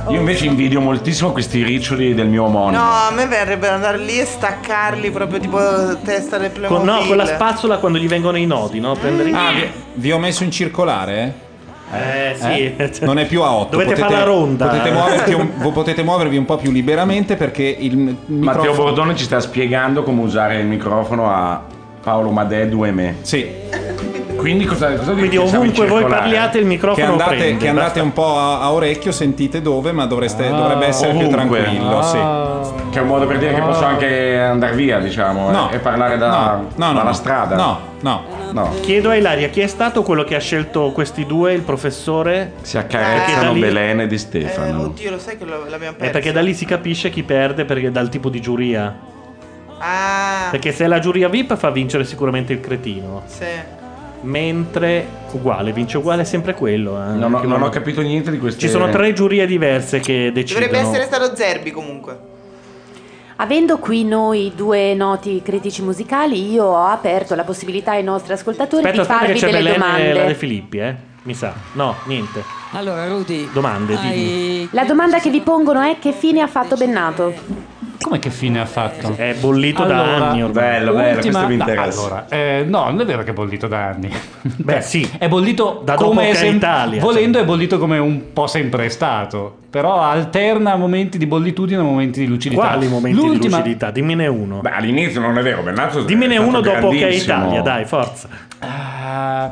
Io invece invidio moltissimo questi riccioli del mio omonimo. No, a me verrebbe andare lì e staccarli proprio tipo testa del Playmobil. No, con la spazzola quando gli vengono i nodi, no? Prendere... Ah, vi, vi ho messo in circolare, eh? Eh, eh sì, non è più a otto. Dovete fare la ronda. Potete muovervi, un, potete muovervi un po' più liberamente perché il microfono... Matteo Bordone ci sta spiegando come usare il microfono a Paolo Madeddu e me. Sì. Quindi cosa, cosa Quindi ovunque voi parliate il microfono che andate, prende, che andate un po' a, a orecchio, sentite dove, ma dovreste, ah, dovrebbe essere ovunque. Più tranquillo, ah. Sì. Che è un modo per dire che posso anche andare via, diciamo, no. eh, e parlare da, no. No, no, dalla strada. No, no, no. Chiedo a Ilaria, chi è stato quello che ha scelto questi due, il professore? Si accarezzano eh, Belen e Di Stefano. Eh, oddio, lo sai che l'abbiamo perso. È perché da lì si capisce chi perde, perché dal tipo di giuria. Ah. Perché se è la giuria V I P fa vincere sicuramente il cretino. Sì. Mentre uguale, vince uguale sempre quello. Eh. Non, ho, non ho capito niente di queste. Ci sono tre giurie diverse che decidono. Dovrebbe essere stato Zerbi comunque. Avendo qui noi due noti critici musicali, io ho aperto la possibilità ai nostri ascoltatori aspetta, di farvi aspetta che c'è delle Belen domande. La De Filippi, eh? Mi sa. No, niente. Allora, Rudy. Domande. Hai... La domanda che vi pongono è: che fine ha fatto Bennato? Come che fine ha fatto? È bollito allora, da anni ormai. Bello, bello, Ultima, questo mi interessa. Allora, eh, no, non è vero che è bollito da anni. Beh, sì. È bollito da dopo che sem- Italia. Volendo cioè. È bollito come un po' sempre è stato. Però alterna momenti di bollitudine a momenti di lucidità. Quali momenti L'ultima... di lucidità? Dimmene uno. Beh, all'inizio non è vero, Bennato. Dimmene uno dopo che è Italia, dai, forza. Uh...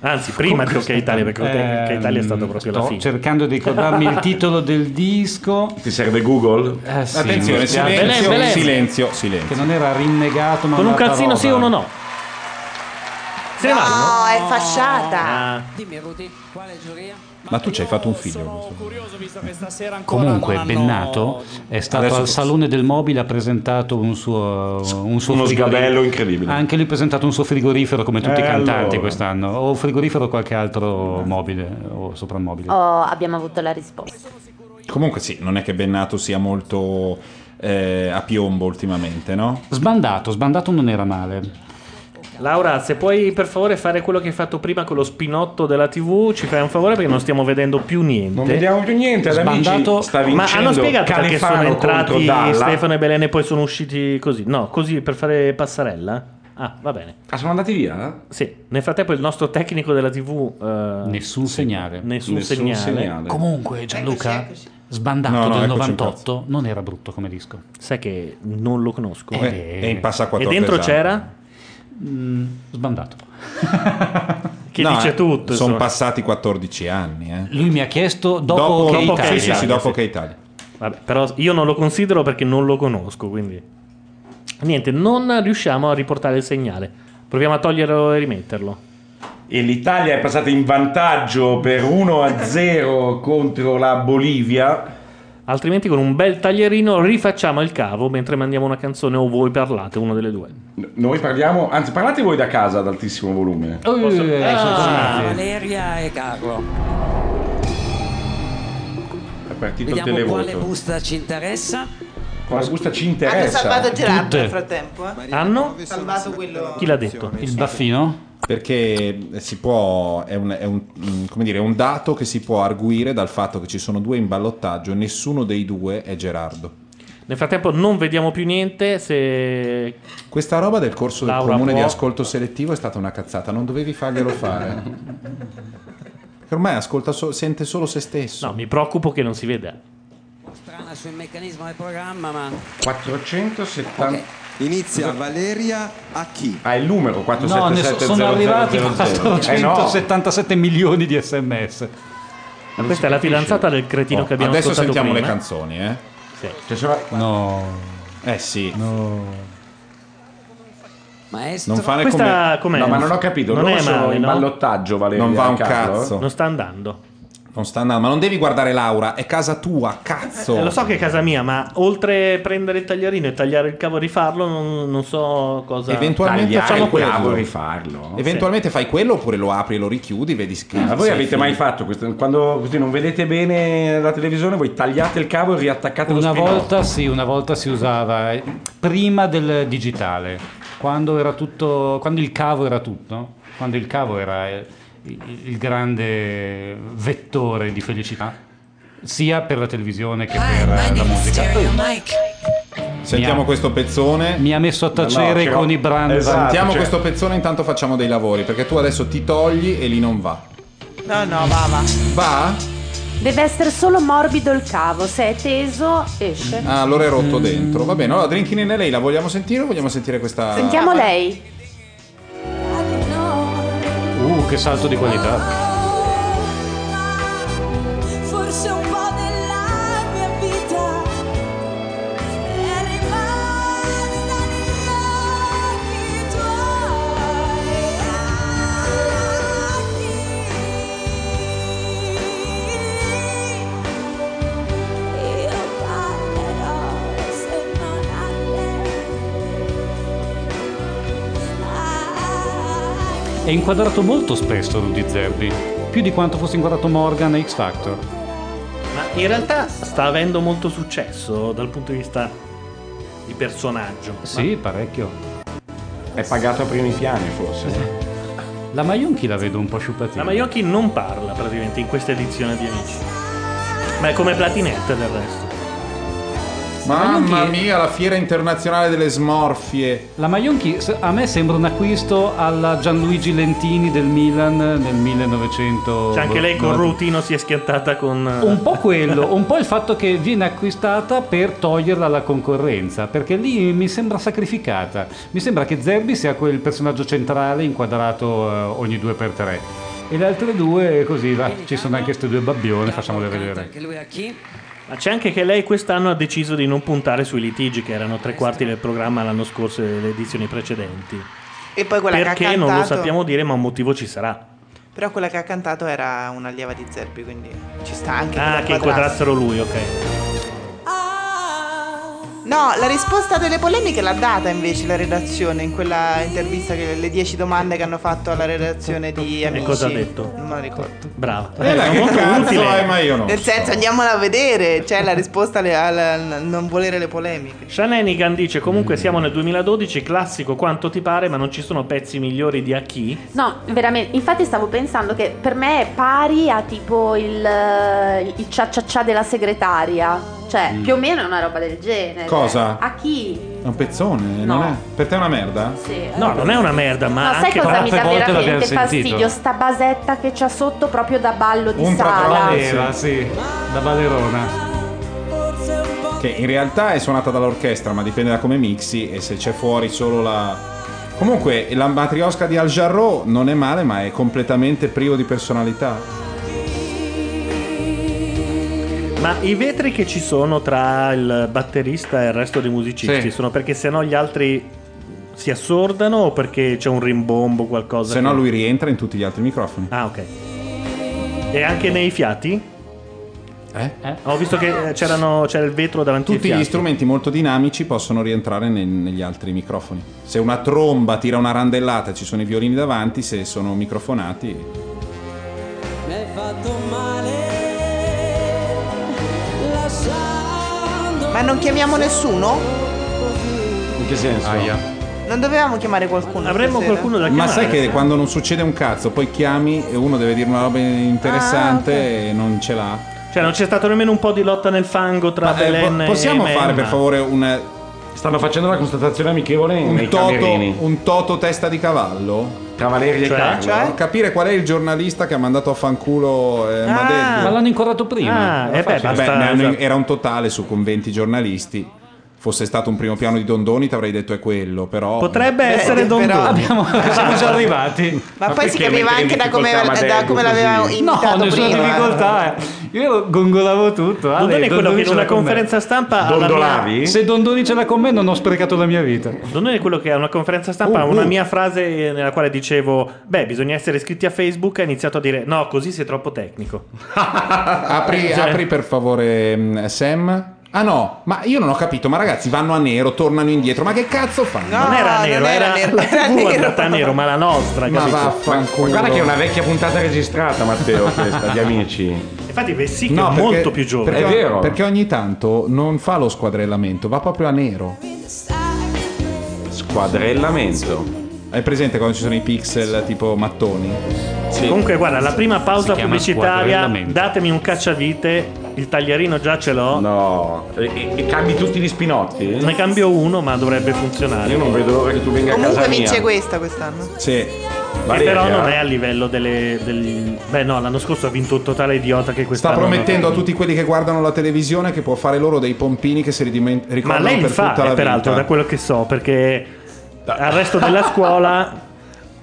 Anzi, prima di OK Italia, perché ehm, OK Italia è stato proprio la fine. Sto cercando di ricordarmi il titolo del disco. Ti serve Google? Eh, sì, attenzione, silenzio, Belen, Belen. silenzio, silenzio. Che non era rinnegato, ma con un calzino sì o uno no. Se no, no, è fasciata. Dimmi, Rudy, quale giuria? Ma tu ci hai fatto un figlio. Sono curioso, visto che stasera ancora comunque hanno... Bennato è stato adesso... al Salone del Mobile, ha presentato un suo, un suo uno sgabello incredibile. Ha anche lui presentato un suo frigorifero come tutti eh, i cantanti allora. Quest'anno. O frigorifero o qualche altro mobile o soprammobile. Oh, abbiamo avuto la risposta. Comunque sì, non è che Bennato sia molto eh, a piombo ultimamente, no? Sbandato, sbandato non era male. Laura, se puoi per favore fare quello che hai fatto prima con lo spinotto della tivù, ci fai un favore perché non stiamo vedendo più niente. Non vediamo più niente, sbandato. Sta ma hanno spiegato Califano perché sono entrati Stefano e Belen e poi sono usciti così. No, così per fare passarella. Ah, va bene. Ah, sono andati via? Eh? Sì. Nel frattempo il nostro tecnico della tivù eh, nessun segnale. Nessun, nessun segnale. segnale. Comunque Gianluca, eccoci, eccoci. Sbandato no, no, del novantotto non era brutto come disco. Sai che non lo conosco. Eh, eh, è in passaquattro. E dentro c'era? Mm, sbandato. Che no, dice tutto. Sono passati quattordici anni. Eh. Lui mi ha chiesto dopo, dopo che dopo Italia. Sì, sì, sì, dopo sì. Che Italia. Vabbè, però io non lo considero perché non lo conosco, quindi... Niente, non riusciamo a riportare il segnale. Proviamo a toglierlo e rimetterlo. E l'Italia è passata in vantaggio per uno a zero contro la Bolivia. Altrimenti con un bel taglierino rifacciamo il cavo mentre mandiamo una canzone o voi parlate, una delle due. Noi parliamo, anzi parlate voi da casa ad altissimo volume. Uh, Posso... eh, ah, Valeria e Carlo. È partito il televoto. Vediamo quale busta ci interessa. Con la busta ci interessa. Hanno salvato Gerardo nel frattempo. Eh? Hanno salvato quello. Chi l'ha detto? Il baffino? Perché si può. È un, è un, come dire, un dato che si può arguire dal fatto che ci sono due in ballottaggio e nessuno dei due è Gerardo. Nel frattempo non vediamo più niente. Se questa roba del corso del Laura comune può... di ascolto selettivo è stata una cazzata, non dovevi farglielo fare. Perché ormai ascolta so- sente solo se stesso. No, mi preoccupo che non si veda. Strana sul meccanismo del programma, ma quattrocentosettanta okay. Inizia Valeria a chi? Ah, il numero quattrocentosettantasette. No, sono arrivati quattrocentosettantasette eh no. milioni di sms. Ma questa è la fidanzata del cretino oh, che abbiamo ascoltato prima. Adesso sentiamo le canzoni, eh? Sì. Cioè, sarà... No. Eh sì. No. Maestro. Non fare questa come... No, ma non ho capito. Non, non è male, in no? ballottaggio, Valeria. Non va un cazzo. Non sta andando. Non sta andando, ma non devi guardare Laura, è casa tua, cazzo. Eh, lo so che è casa mia, ma oltre a prendere il taglierino e tagliare il cavo e rifarlo, non, non so cosa. Eventualmente tagliare facciamo quello. Cavo, rifarlo. Eventualmente sì. Fai quello oppure lo apri e lo richiudi, vedi che. Ma ah, voi avete mai fatto questo? Quando così non vedete bene la televisione, voi tagliate il cavo e riattaccate lo spinotto. Una volta sì, una volta si usava eh, prima del digitale, quando era tutto, quando il cavo era tutto, quando il cavo era. Eh, il grande vettore di felicità sia per la televisione che per la musica. Sentiamo questo pezzone. Mi ha messo a tacere no, no, con i brand. Esatto, sentiamo cioè... questo pezzone, intanto facciamo dei lavori, perché tu adesso ti togli e lì non va. No, no, va, va. Va? Deve essere solo morbido il cavo, se è teso esce. Ah, allora è rotto mm. dentro. Va bene, allora Drinking in L A la vogliamo sentire o vogliamo sentire questa? Sentiamo lei. Uh, che salto di qualità. Forse un po' della mia vita è rimasta negli occhi tuoi. Io parlerò se non a lei. È inquadrato molto spesso Rudy Zerbi, più di quanto fosse inquadrato Morgan e X Factor. Ma in realtà sta avendo molto successo dal punto di vista di personaggio. Sì, ma... parecchio. È pagato a primi piani forse. La Maionchi la vedo un po' sciupatina. La Maionchi non parla praticamente in questa edizione di Amici. Ma è come Platinette del resto. Mamma mia, la fiera internazionale delle smorfie. La Maionchi a me sembra un acquisto alla Gianluigi Lentini del Milan nel millenovecento. C'è anche lei con Rutino si è schiantata con... Un po' quello, un po' il fatto che viene acquistata per toglierla alla concorrenza, perché lì mi sembra sacrificata. Mi sembra che Zerbi sia quel personaggio centrale inquadrato ogni due per tre. E le altre due così, va, ci sono anche queste due babbione, facciamole vedere. Anche lui a chi? Ma c'è anche che lei quest'anno ha deciso di non puntare sui litigi, che erano tre quarti del programma l'anno scorso e delle edizioni precedenti. E poi quella perché che ha cantato... non lo sappiamo dire, ma un motivo ci sarà. Però quella che ha cantato era una allieva di Zerbi, quindi ci sta anche. Ah, che inquadrassero lui, ok. No, la risposta delle polemiche l'ha data invece la redazione in quella intervista, che le dieci domande che hanno fatto alla redazione di Amici. E cosa ha detto? Non la ricordo. Brava. Eh, eh, che molto utile, ma io non nel senso so. Andiamola a vedere, cioè la risposta al non volere le polemiche. Shanenigan dice comunque siamo nel duemiladodici, classico quanto ti pare, ma non ci sono pezzi migliori di A chi? No, veramente, infatti stavo pensando che per me è pari a tipo il, il cia cia cia della segretaria. Cioè, mm. più o meno è una roba del genere. Cosa? A chi? È un pezzone, no. non è? Per te è una merda? Sì. No, non è una merda, ma no, anche troppe volte l'abbiamo sentito. Sai cosa mi dà veramente fastidio? Sta basetta che c'ha sotto proprio da ballo di un sala. Un sì, da ballerona. Che in realtà è suonata dall'orchestra, ma dipende da come mixi e se c'è fuori solo la... Comunque, la matriosca di Al Jarreau non è male, ma è completamente privo di personalità. Ma i vetri che ci sono tra il batterista e il resto dei musicisti sì. sono perché sennò gli altri si assordano o perché c'è un rimbombo o qualcosa? Sennò che... lui rientra in tutti gli altri microfoni. Ah, ok. E anche nei fiati? Eh? eh? Ho visto che c'erano, c'era il vetro davanti ai fiati. Tutti gli strumenti molto dinamici possono rientrare nel, negli altri microfoni. Se una tromba tira una randellata ci sono i violini davanti, se sono microfonati... Mi hai fatto male... Ma non chiamiamo nessuno? In che senso? Aia. Non dovevamo chiamare qualcuno? Avremmo qualcuno da chiamare. Ma sai che sì. quando non succede un cazzo, poi chiami e uno deve dire una roba interessante ah, okay. e non ce l'ha. Cioè non c'è stato nemmeno un po' di lotta nel fango tra Ma, Belen eh, po- possiamo e possiamo fare Menna? Per favore un... Stanno facendo una constatazione amichevole un nei toto, camerini. Un toto testa di cavallo? Tra Valeria cioè, e Carlo cioè? Capire qual è il giornalista che ha mandato a fanculo eh, ah, Madeddu. Ma l'hanno inquadrato prima ah, eh beh, basta, beh, esatto. Era un totale su con venti giornalisti. Fosse stato un primo piano di Dondoni ti avrei detto è quello, però potrebbe beh, essere Dondoni però abbiamo, siamo già arrivati. Ma, ma poi si capiva anche da come, da come l'avevamo imitato no, prima. No, difficoltà. Io gongolavo tutto. Ale, Dondoni è quello Dondoni che in una conferenza stampa Dondolavi? Mia... Se Dondoni ce l'ha con me non ho sprecato la mia vita. Dondoni è quello che a una conferenza stampa ha uh, una uh. mia frase nella quale dicevo beh, bisogna essere iscritti a Facebook e ha iniziato a dire no, così sei troppo tecnico. Apri, cioè... apri per favore Sam. Ah no, ma io non ho capito, ma ragazzi vanno a nero, tornano indietro, ma che cazzo fanno? No, non era nero, non era, era, nero, era, era nero. È andata a nero, ma la nostra, ma vaffanculo. Ma guarda che è una vecchia puntata registrata, Matteo, questa di Amici. Infatti Vessicchio no, è molto più giovane. Perché, è vero. Perché ogni tanto non fa lo squadrellamento, va proprio a nero. Squadrellamento. Hai presente quando ci sono i pixel tipo mattoni? Sì. Comunque guarda, la prima pausa pubblicitaria, datemi un cacciavite, il tagliarino già ce l'ho. No, e, e cambi tutti gli spinotti? Ne cambio uno ma dovrebbe funzionare. Io non vedo l'ora che tu venga comunque a casa mia. Comunque vince questa quest'anno. Sì. Valeria. Che però non è a livello delle, degli... Beh no, l'anno scorso ha vinto un totale idiota che quest'anno... Sta promettendo non... a tutti quelli che guardano la televisione che può fare loro dei pompini che se li diment- ricordano per tutta fa, la vita. Ma lei fa, peraltro, da quello che so, perché... al resto della scuola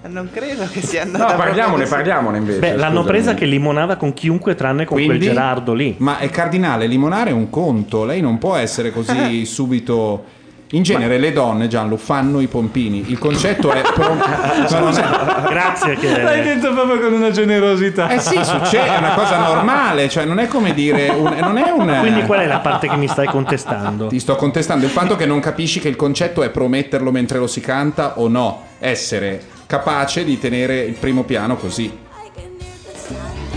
non credo che sia andata. No, parliamone, parliamone invece. Beh, l'hanno scusami. Presa che limonava con chiunque tranne con Quindi, quel Gerardo lì. Ma è cardinale, limonare è un conto, lei non può essere così subito. In genere ma... le donne, Gianlu, fanno i pompini. Il concetto è pom... Scusa, grazie che... L'hai detto proprio con una generosità. Eh sì, succede, è una cosa normale. Cioè non è come dire un... non è un... Quindi qual è la parte che mi stai contestando? Ti sto contestando il fatto che non capisci che il concetto è prometterlo mentre lo si canta o no. Essere capace di tenere il primo piano così.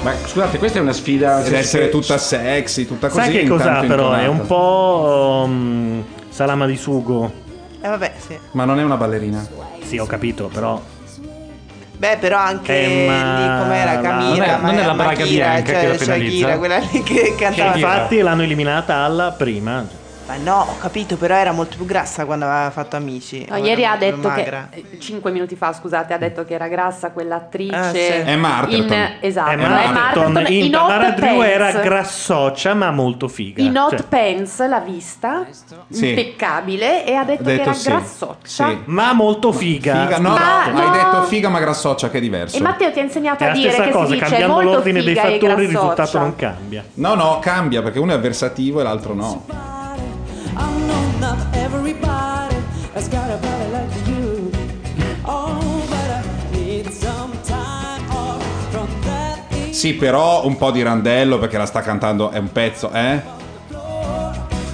Ma scusate, questa è una sfida. Ed essere tutta sexy, tutta così. Sai che cos'ha però? Intonata. È un po'... Um... salama di sugo. Eh vabbè, sì. Ma non è una ballerina. Sì, ho capito, però. Beh, però anche eh, ma... lì com'era Camila, non è, non è la braga bianca cioè, che la penalizza. Cioè, quella lì che cantava. Che infatti l'hanno eliminata alla prima. Ma no, ho capito, però era molto più grassa quando aveva fatto Amici. No, ieri ha detto magra. Che cinque minuti fa, scusate, ha detto che era grassa quell'attrice. Ah, sì. È Marterton. In, esatto, è Marterton. Marterton. In, in Tamara Drew era grassoccia ma molto figa. In Hot cioè. Pants l'ha vista, sì. impeccabile, e ha detto, detto che era sì. grassoccia. Sì. Ma molto figa. Figa no, ma, no, hai detto figa ma grassoccia che è diverso. E Matteo ti ha insegnato a dire che cosa, si dice molto l'ordine figa dei fattori, il risultato non cambia. No, no, cambia perché uno è avversativo e l'altro no. Sì, però un po' di randello perché la sta cantando, è un pezzo, eh?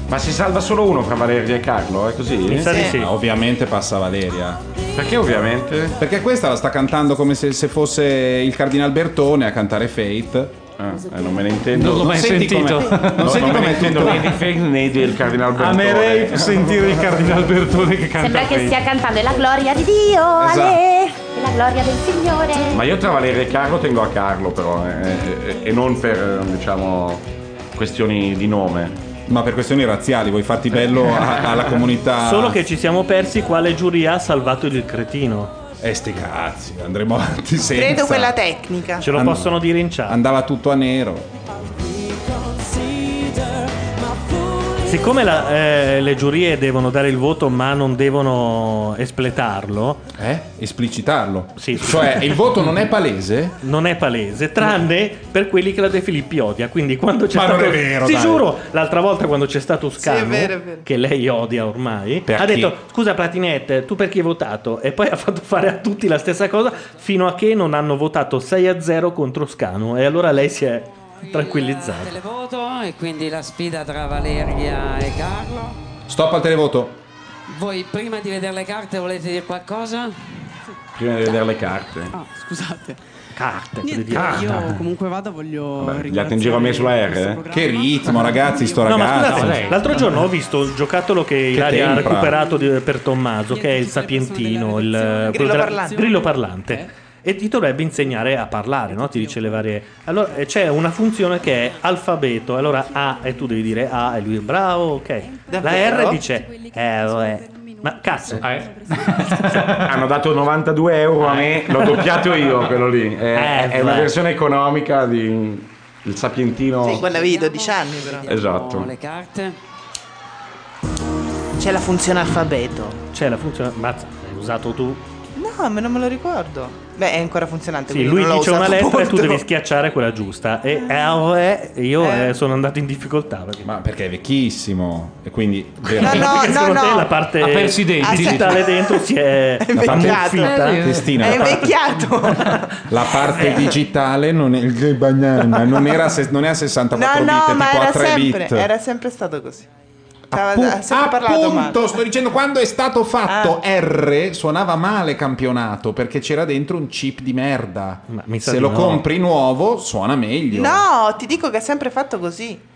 Ma si salva solo uno fra Valeria e Carlo, è così? Mi sa di sì. Ovviamente passa Valeria. Perché ovviamente? Perché questa la sta cantando come se, se fosse il Cardinal Bertone a cantare Fate. Eh, non me ne intendo. Non l'ho mai senti sentito. Com'è. Non, non senti come intendo né di Fake né del Cardinal Bertone. Amerei sentire il Cardinal Bertone che canta. Sembra che Fake. Stia cantando la gloria di Dio, esatto. Ale, la gloria del Signore. Ma io tra Valeria e Carlo tengo a Carlo però eh, eh, e non per diciamo questioni di nome. ma per questioni razziali, vuoi farti bello a, alla comunità. Solo che ci siamo persi quale giuria ha salvato il cretino. Eh, sti cazzi, andremo avanti senza. Credo quella tecnica. Ce lo And- possono dire in chat. Andava tutto a nero. Siccome la, eh, le giurie devono dare il voto ma non devono espletarlo, eh? esplicitarlo. Sì, sì. Cioè il voto non è palese? Non è palese, tranne per quelli che la De Filippi odia. Quindi quando c'è ma stato non è vero, Ti dai. giuro, l'altra volta quando c'è stato Scanu, sì, è vero, è vero. che lei odia ormai, per ha chi? detto "Scusa Platinette, tu per chi hai votato?" E poi ha fatto fare a tutti la stessa cosa fino a che non hanno votato sei a zero contro Scanu, e allora lei si è tranquillizzata. Il televoto, e quindi la sfida tra Valeria e Carlo. Stop al televoto. Voi prima di vedere le carte volete dire qualcosa? Prima di vedere le carte. Ah, scusate. Carte, Niente, carte. Io comunque vado, voglio Vabbè, ringraziare in giro a me sulla R. Che ritmo, ragazzi, sto no, ragazzo. Ma scusate, l'altro giorno ho visto il giocattolo che, che Ilaria ha recuperato di, per Tommaso, Niente, che è il sapientino, il grillo parlante. Grillo parlante. Eh? E ti dovrebbe insegnare a parlare, no? Ti dice le varie. Allora c'è una funzione che è alfabeto. Allora A e tu devi dire A e lui bravo, ok. Davvero? La R dice eh, vabbè. Ma cazzo, eh. hanno dato novantadue euro a me, l'ho doppiato io quello lì. È, eh, è una versione economica di il sapientino. Sì, quella avevi dodici anni però. Esatto. Le carte. C'è la funzione alfabeto. C'è la funzione, mazza, l'hai usato tu? No, non me lo ricordo. Beh, è ancora funzionante. Sì, lui dice una lettera molto. E tu devi schiacciare quella giusta. E eh, eh, io eh. sono andato in difficoltà. Perché... Ma perché è vecchissimo. E quindi no, no, no, no. la parte ha perso i denti digitale dentro si è invecchiata. È invecchiato. La parte digitale non è il banana, non era se... non è a sessantaquattro no, no, bit, ma tipo era a tre bit. Sempre, era sempre stato così. Appunto, sto dicendo quando è stato fatto ah. R suonava male campionato perché c'era dentro un chip di merda. Se lo no. compri nuovo suona meglio. No, ti dico che è sempre fatto così.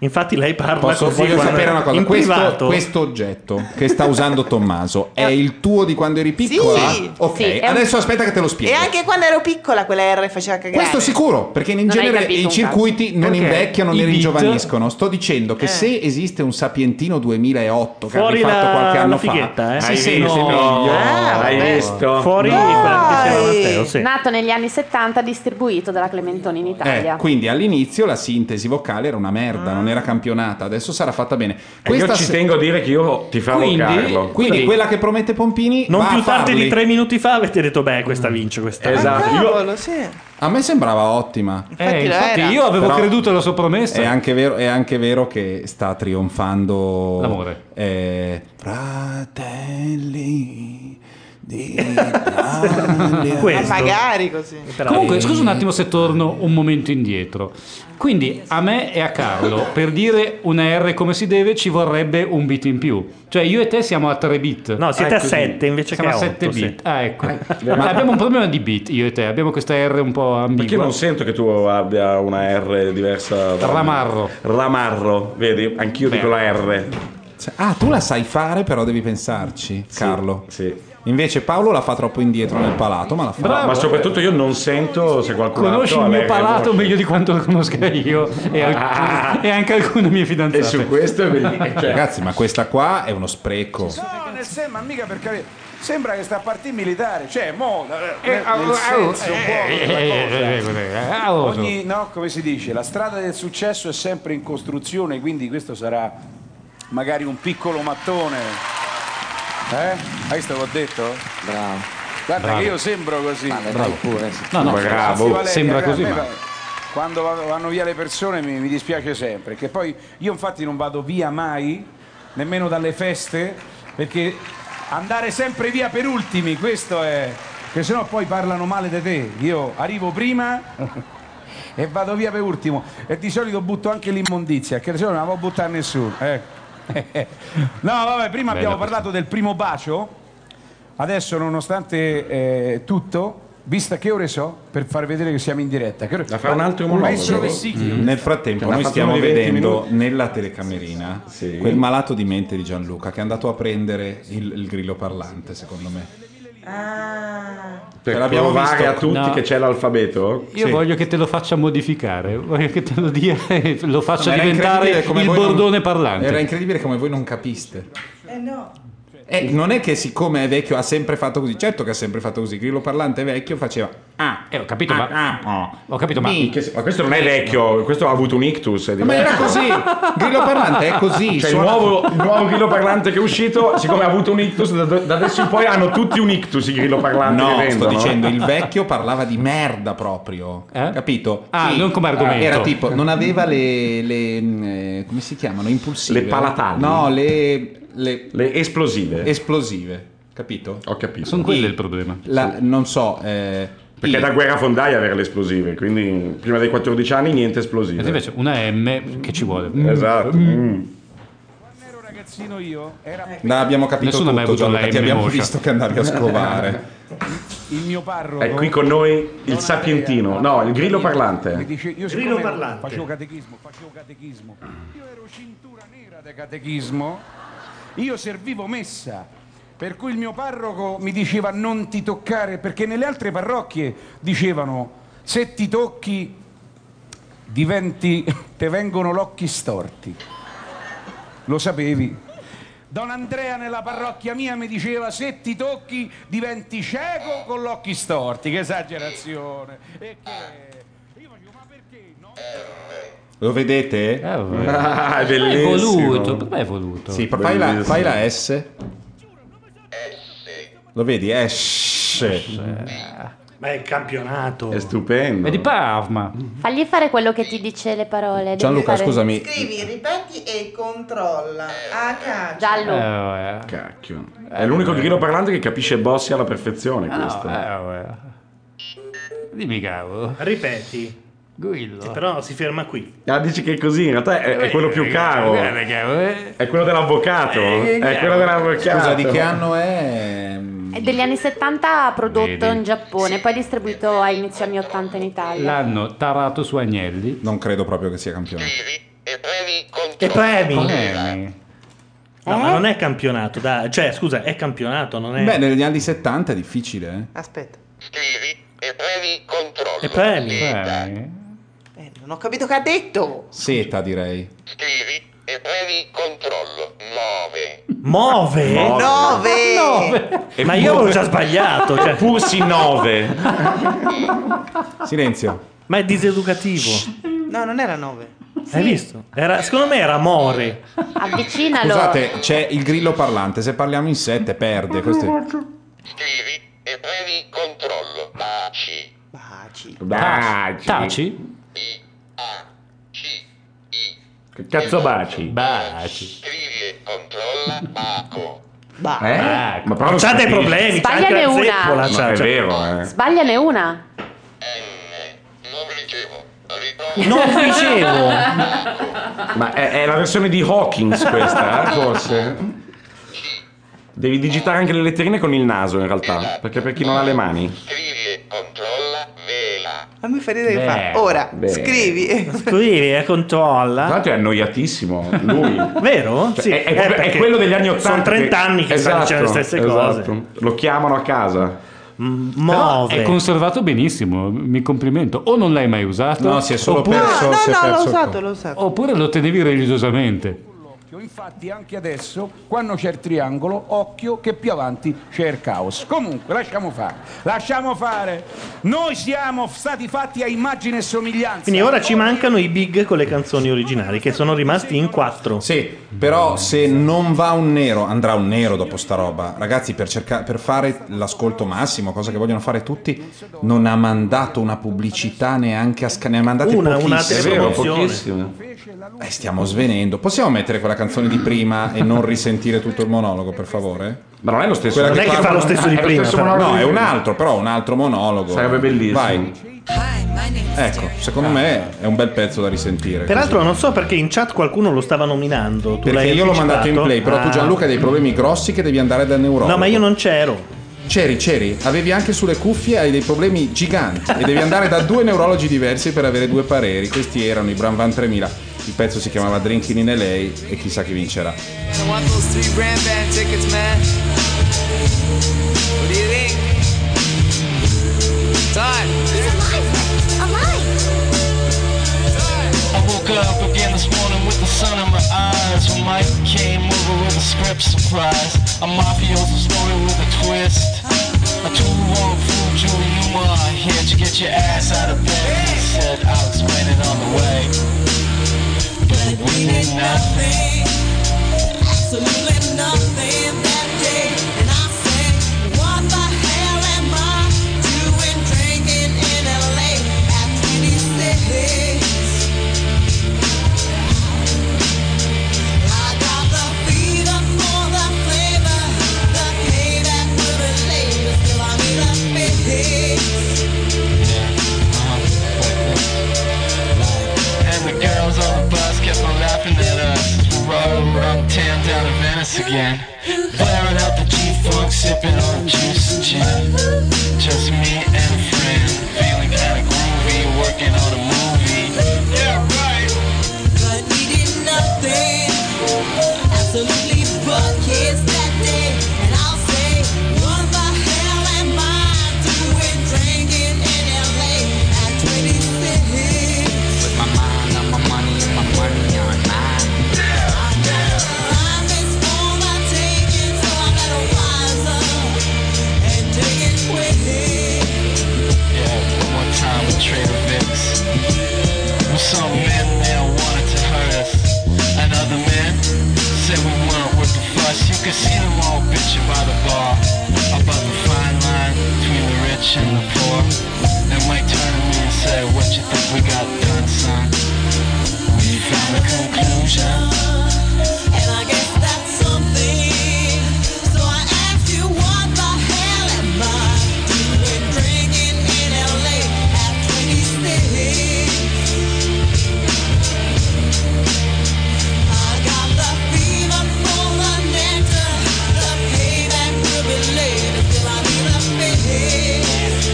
Infatti lei parla Posso, così. Voglio sapere una cosa. Questo, questo oggetto che sta usando Tommaso è il tuo di quando eri piccola? Sì. Ok, sì, adesso un... aspetta che te lo spiego. E anche quando ero piccola quella R faceva cagare. Questo sicuro, perché in non genere i circuiti caso. non okay. invecchiano né ringiovaniscono. Sto dicendo che eh. se esiste un sapientino duemilaotto che fuori hanno fatto qualche anno fa. Eh? Sì, sì, no. no. ah, Hai visto? Fuori no. Matteo, sì. Nato negli anni settanta, distribuito dalla Clementoni in Italia. Eh, quindi all'inizio la sintesi vocale era una merda, non era campionata, adesso sarà fatta bene. Questa io ci se... tengo a dire che io ti favo quindi, Carlo. Quindi sì. quella che promette Pompini non più tardi di tre minuti fa avete detto beh questa vince questa. Esatto. Ah, cavolo, sì. A me sembrava ottima. Infatti, eh, infatti io avevo Però creduto alla sua promessa. È anche vero, è anche vero che sta trionfando l'amore. Eh, fratelli di questo. Ma magari così. Comunque, scusa un attimo se torno un momento indietro. Quindi a me e a Carlo per dire una R come si deve ci vorrebbe un bit in più. Cioè io e te siamo a tre bit. No, siete ecco, a sette invece siamo che a sette otto, bit. Sì. Ah, ecco. Ma abbiamo un problema di bit io e te, abbiamo questa R un po' ambigua. Perché io non sento che tu abbia una R diversa. Ramarro. Ramarro, vedi? Anch'io Beh. dico la R. Ah, tu la sai fare però devi pensarci, sì, Carlo. Sì. Invece Paolo la fa troppo indietro nel palato, ma la fa. Bravo, ma soprattutto io non sento se qualcuno conosci il mio palato voce. meglio di quanto lo conosca io e, ah. alc- e anche alcune mie fidanzate. E su questo è bellissimo. Ragazzi, ma questa qua è uno spreco. No, nel senso, ma mica per capire. Sembra che sta a partire militare, cioè mo eh, nel senso eh, un po' eh, eh, ogni no, come si dice, la strada del successo è sempre in costruzione, quindi questo sarà magari un piccolo mattone. Eh? Hai visto che ho detto? Bravo. Guarda bravo. Che io sembro così. Vale, bravo pure. No, no, bravo. Valeria, sembra così. Ma... Quando vanno via le persone mi, mi dispiace sempre. Che poi io infatti non vado via mai, nemmeno dalle feste, perché andare sempre via per ultimi, questo è. Che sennò poi parlano male di te. Io arrivo prima e vado via per ultimo. E di solito butto anche l'immondizia, che di solito non la può buttare nessuno. Eh. No, vabbè, prima Bella abbiamo parlato del primo bacio. Adesso, nonostante eh, tutto, vista che ore so, per far vedere che siamo in diretta, che la fa un altro monologo. Mm. Nel frattempo, noi stiamo vedendo nella telecamerina sì, sì. quel malato di mente di Gianluca che è andato a prendere il, il grillo parlante, secondo me. Ah. Perché l'abbiamo visto a tutti, no, che c'è l'alfabeto. Io sì. voglio che te lo faccia modificare, voglio che te lo dia e lo faccia era diventare il bordone non... parlante. Era incredibile come voi non capiste. Eh no. Eh, non è che siccome è vecchio ha sempre fatto così, certo che ha sempre fatto così. Grillo parlante vecchio faceva ah, eh, ho capito, ah, ma ah, oh. ho capito, ma... Che, ma questo non è vecchio, questo ha avuto un ictus. Ma era così, Grillo parlante è così. Cioè, suona... il, nuovo, il nuovo Grillo parlante che è uscito, siccome ha avuto un ictus, da, da adesso in poi hanno tutti un ictus. I Grillo parlanti, no, che vendono. Sto dicendo, il vecchio parlava di merda proprio, eh? Capito? Ah, sì, non come argomento. Era tipo, non aveva le, le come si chiamano? Impulsive, le palatali, no, le. Le, le esplosive esplosive, capito? Ho capito. Sono quelle il problema. La, non so, eh, perché i... da guerra fondaia avere le esplosive, quindi prima dei quattordici anni niente esplosive. Ed invece una M che ci vuole. Mm. Esatto. Mm. Quando ero ragazzino io era... No, abbiamo capito. Nessuno tutto, mai Gianluca, ti abbiamo moscia. Visto che andavi a scovare. Il mio parroco è qui con noi, il sapientino, no, il grillo parlante. Dice, io grillo parlante. Facevo catechismo, facevo catechismo. Io ero cintura nera da catechismo. Io servivo messa, per cui il mio parroco mi diceva non ti toccare, perché nelle altre parrocchie dicevano se ti tocchi diventi, te vengono l'occhi storti. Lo sapevi? Don Andrea nella parrocchia mia mi diceva se ti tocchi diventi cieco con l'occhi storti. Che esagerazione! E che... Io facevo, ma perché no? Lo vedete? Eh, ah, è bellissimo. È voluto, è voluto. Sì, fai la, fai la S. Lo vedi? S. S. Ma è il campionato. È stupendo. È di Parma. Fagli fare quello che ti dice le parole. Gianluca, fare... scusami. Scrivi, ripeti e controlla. Ah, cacchio. Gianluca. Eh, cacchio. È l'unico grillo parlante che capisce Bossi alla perfezione, ah, questo. No, eh, dimmi cavolo. Ripeti. Grillo. Però si ferma qui. Ah, dici che è così, in realtà è, è quello più caro. È quello dell'avvocato. È quello dell'avvocato. Scusa, di che anno è? È degli anni settanta, prodotto Vedi. in Giappone, sì. poi distribuito a inizio anni ottanta in Italia. L'hanno tarato su Agnelli. Non credo proprio che sia campione. E premi. E premi. No, oh? ma non è campionato, da... cioè scusa, è campionato, non è. Beh, negli anni settanta è difficile, eh. Aspetta. Scrivi e premi controllo. E premi. premi. Non ho capito che ha detto. Seta, direi. Scrivi e previ controllo. Nove. Nove? Nove. Ma io avevo già sbagliato. Cioè. Pussi nove. Silenzio. Ma è diseducativo. No, non era nove. Sì. Hai visto? Era, secondo me era amore. Avvicinalo. Scusate, c'è il grillo parlante. Se parliamo in sette perde. Questo è... Scrivi e previ controllo. Baci. Baci. Baci. Taci. Che cazzo baci? Baci. Scrive, controlla, baco. Baco. Eh? Ma però c'ha dei problemi. Sbagliane una. Zeppola, è vero, eh. Sbagliane una. N. Non ricevo. Non ricevo. Ma è, è la versione di Hawkins questa, eh, forse. Devi digitare anche le letterine con il naso, in realtà. Perché per chi non ha le mani. Scrive, controlla, vela. Ma mi farete che fa. Ora, beh. scrivi. Scrivi e controlla. Tanto è annoiatissimo lui. Vero? Cioè, sì. È, è, eh, è quello degli anni ottanta. Sono trenta anni che esatto, stanno dicendo le stesse esatto. cose. Lo chiamano a casa. Move. È conservato benissimo, mi complimento. O non l'hai mai usato. No, si è solo oppure... perso. No, no, si è no, perso l'ho usato, l'ho usato. Oppure lo tenevi religiosamente. Infatti anche adesso quando c'è il triangolo occhio che più avanti c'è il caos. Comunque lasciamo fare, lasciamo fare. Noi siamo stati fatti a immagine e somiglianza. Quindi ora ci mancano i big con le canzoni originali che sono rimasti in quattro. Sì, però se non va un nero andrà un nero dopo sta roba. Ragazzi, per cercare, per fare l'ascolto massimo, cosa che vogliono fare tutti, non ha mandato una pubblicità neanche a sca- ne ha mandate una, pochissime. Una pochissime. Eh, stiamo svenendo. Possiamo mettere quella canzone canzone di prima e non risentire tutto il monologo, per favore? Ma non è lo stesso, non che è che fa lo stesso di prima, stesso no, di è un altro, però un altro monologo. Sarebbe bellissimo. Vai. Ecco, secondo me è un bel pezzo da risentire. Peraltro così. Non so perché in chat qualcuno lo stava nominando. Tu perché l'hai io l'ho mandato in play, però ah. tu Gianluca hai dei problemi grossi che devi andare dal neurologo. No, ma io non c'ero. C'eri, c'eri, avevi anche sulle cuffie, hai dei problemi giganti e devi andare da due neurologi diversi per avere due pareri. Questi erano i Bramvan tremila. Il pezzo si chiamava Drinking in L A e chissà chi vincerà. What do you think? Todd? He's alive! Alive! Todd! I woke up again this morning with the sun in my eyes. When Mike came over with a script surprise. A mafioso story with a twist. A two-wrong fool, Julie Newmar. I hit you, get your ass out of bed. He said, I'll explain it on the way. But we did nothing. Absolutely nothing that day. And I said, what the hell am I doing drinking in L A at twenty-six? I got the fever for the flavor, the payback will be later. Still I need a fix. And the girls on the bus kept on laughing at us. Rolling around town down to Venice again. Blaring out the G-Funk, sipping on juice and gin. Just me and a friend, feeling kinda groovy, working on a movie. Yeah, right! But we did nothing, absolutely buckets that day. And I'll say, what the hell am I doing drinking in L A at twenty-six? With my mind on my money and my money on mine. Trader Vicks. Well, some men there wanted to hurt us. And other men said we weren't worth the fuss. You could see them all bitching by the bar about the fine line between the rich and the poor. And Mike turned to me and said, what you think we got done, son? We found a conclusion. And I guess that's something. So I asked you, what the hell am I doing drinking in L A?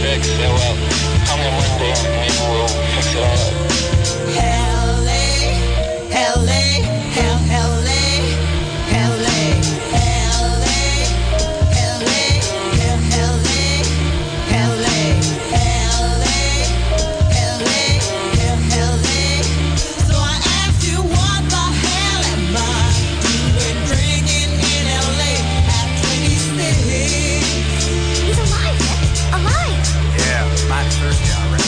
Fix it up. How many Mondays in May will fix it all up? L A, L A, L A, L A, L A, L A, L A, L A, L A. So I asked you, what the hell am I doing drinking in L A at twenty-six? He's alive. Alive. Yeah, it's my first job, right?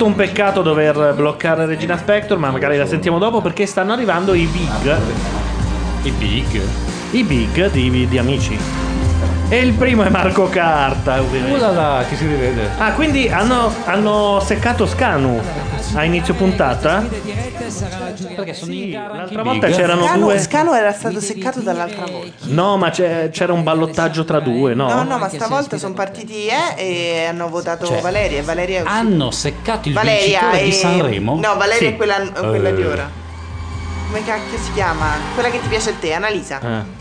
Un peccato dover bloccare Regina Spektor, ma magari la sentiamo dopo, perché stanno arrivando i big i big i big di, di amici. E il primo è Marco Carta. Ulala, ci si rivede. Ah, quindi hanno, hanno seccato Scanu a inizio puntata? Perché sono sì, l'altra volta c'erano Scanu, due. Scanu era stato seccato dall'altra volta. No, ma c'era un ballottaggio tra due, no? No, no, ma stavolta sono partiti eh, e hanno votato cioè, Valeria. Valeria hanno seccato il Valeria vincitore e... di Sanremo. No, Valeria sì. è quella, quella uh... di ora. Come cacchio si chiama? Quella che ti piace a te, Annalisa. Ah.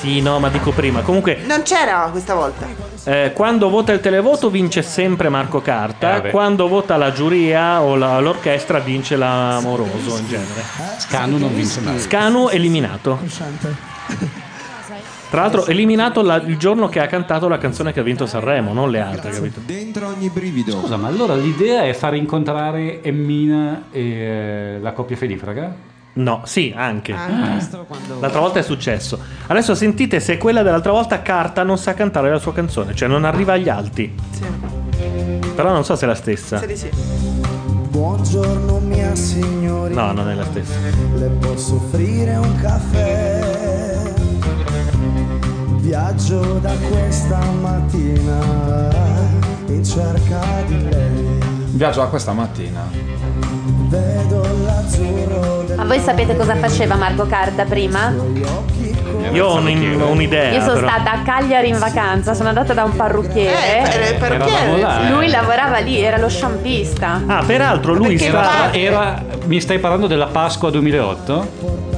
Sì, no, ma dico prima. Comunque non c'era questa volta. Eh, quando vota il televoto vince sempre Marco Carta. Eh, quando vota la giuria o la, l'orchestra vince l'amoroso in genere. Scanu non vince mai. Scanu eliminato. Tra l'altro eliminato la, il giorno che ha cantato la canzone che ha vinto Sanremo, non le altre, capito? Dentro ogni brivido. Scusa, ma allora l'idea è far incontrare Emmina e eh, la coppia Felifraga? No, sì, anche ah, l'altra volta è successo. Adesso sentite se quella dell'altra volta Carta non sa cantare la sua canzone. Cioè non arriva agli alti sì. Però non so se è la stessa sì, sì. Buongiorno mia signorina. No, non è la stessa. Le posso offrire un caffè? Viaggio da questa mattina in cerca di lei. Viaggio da questa mattina. Ma voi sapete cosa faceva Marco Carta prima? Io ho un, un'idea. Io sono però. stata a Cagliari in vacanza. Sono andata da un parrucchiere, eh, parrucchiere. Lui lavorava lì, era lo sciampista. Ah, peraltro lui stava, era, mi stai parlando della Pasqua duemilaotto?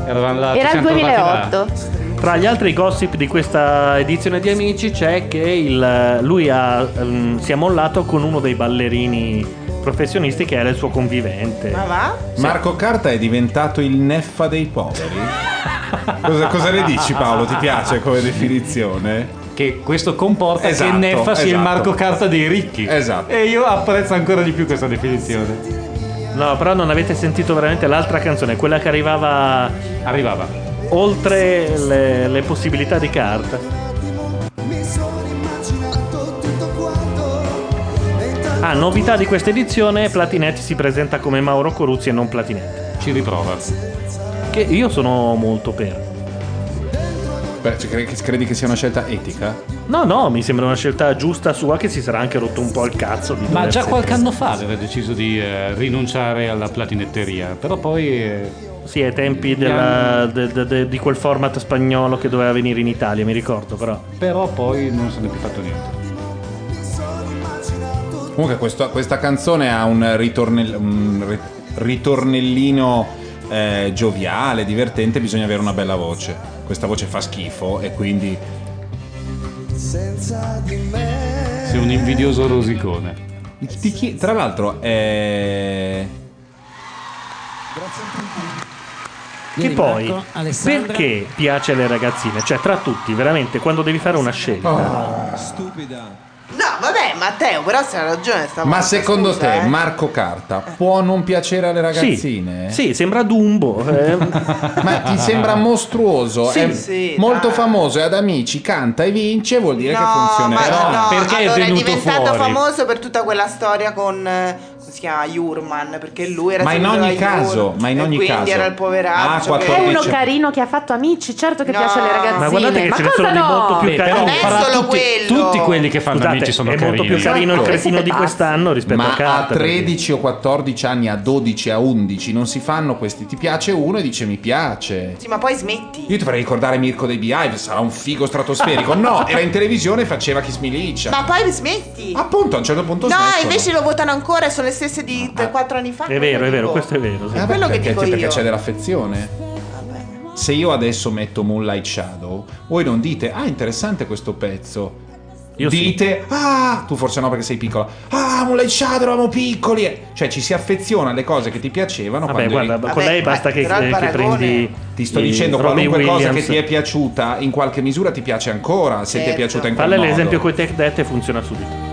Là, era il duemilaotto. Tra gli altri gossip di questa edizione di Amici c'è che il, lui ha, um, si è mollato con uno dei ballerini professionisti che era il suo convivente. Ma va? Marco Carta è diventato il neffa dei poveri. Cosa, cosa ne dici, Paolo? Ti piace come definizione? Che questo comporta esatto, che neffa sia esatto. il Marco Carta dei ricchi. Esatto. E io apprezzo ancora di più questa definizione. No, però non avete sentito veramente l'altra canzone, quella che arrivava arrivava oltre le, le possibilità di Carta. Ah, novità di questa edizione, Platinetti si presenta come Mauro Coruzzi e non Platinetti. Ci riprova. Che io sono molto per. Beh, credi che sia una scelta etica? No, no, mi sembra una scelta giusta sua che si sarà anche rotto un po' il cazzo. Di Ma già qualche anno fa aveva deciso di eh, rinunciare alla platinetteria, però poi... Eh... Sì, ai tempi della, de, de, de, di quel format spagnolo che doveva venire in Italia, mi ricordo però. Però poi non se ne è più fatto niente. Comunque questo, questa canzone ha un, ritornell- un ritornellino eh, gioviale, divertente, bisogna avere una bella voce. Questa voce fa schifo e quindi... Sei un invidioso rosicone. Chi... Tra l'altro è... Che poi, perché piace alle ragazzine? Cioè tra tutti, veramente, quando devi fare una scelta... Oh. Stupida. No, vabbè, Matteo, però c'ha ragione stavolta. Ma secondo scusa, te, eh? Marco Carta può non piacere alle ragazzine? Sì, sì sembra Dumbo. Eh. Ma ti sembra mostruoso? Sì, è sì, molto dai. famoso, è ad Amici, canta e vince, vuol dire no, che funzionerà. No, no, perché allora, è venuto è diventato fuori? Famoso per tutta quella storia con si chiama Jurman, perché lui era ma in ogni caso, Jur, ma in ogni caso era il poveraccio. Ah, che... È uno carino che ha fatto Amici, certo che no. piace alle ragazzine. Ma guardate che ma ce ne sono no? di molto più carini. Tutti, tutti quelli che fanno Amici. Ci sono è carini. Molto più carino il cretino di quest'anno rispetto ma a Carta. Ma a tredici perché... o quattordici anni, a dodici, a undici non si fanno questi. Ti piace uno e dice mi piace. Sì, ma poi smetti. Io ti farei ricordare Mirko dei Beehive, sarà un figo stratosferico. No, era in televisione e faceva Kiss Me Licia. Ma poi smetti. Appunto, a un certo punto no, smettono. Invece lo votano ancora e sono le stesse di tre quattro anni fa. È vero, è vero, dico. Questo è vero. Sì. Eh, quello perché, che dico perché io. C'è dell'affezione. Se io adesso metto Moonlight Shadow, voi non dite "Ah, interessante questo pezzo". Io dite sì. Ah, tu forse no perché sei piccola. Ah, Moonlight Shadow, eravamo piccoli. Cioè ci si affeziona alle cose che ti piacevano. Vabbè guarda eri... con lei vabbè, basta che, che, che prendi. Ti sto dicendo Robbie qualunque Williams. Cosa che ti è piaciuta in qualche misura ti piace ancora. Se certo. ti è piaciuta in quel Falle modo l'esempio con Tech Death e funziona subito.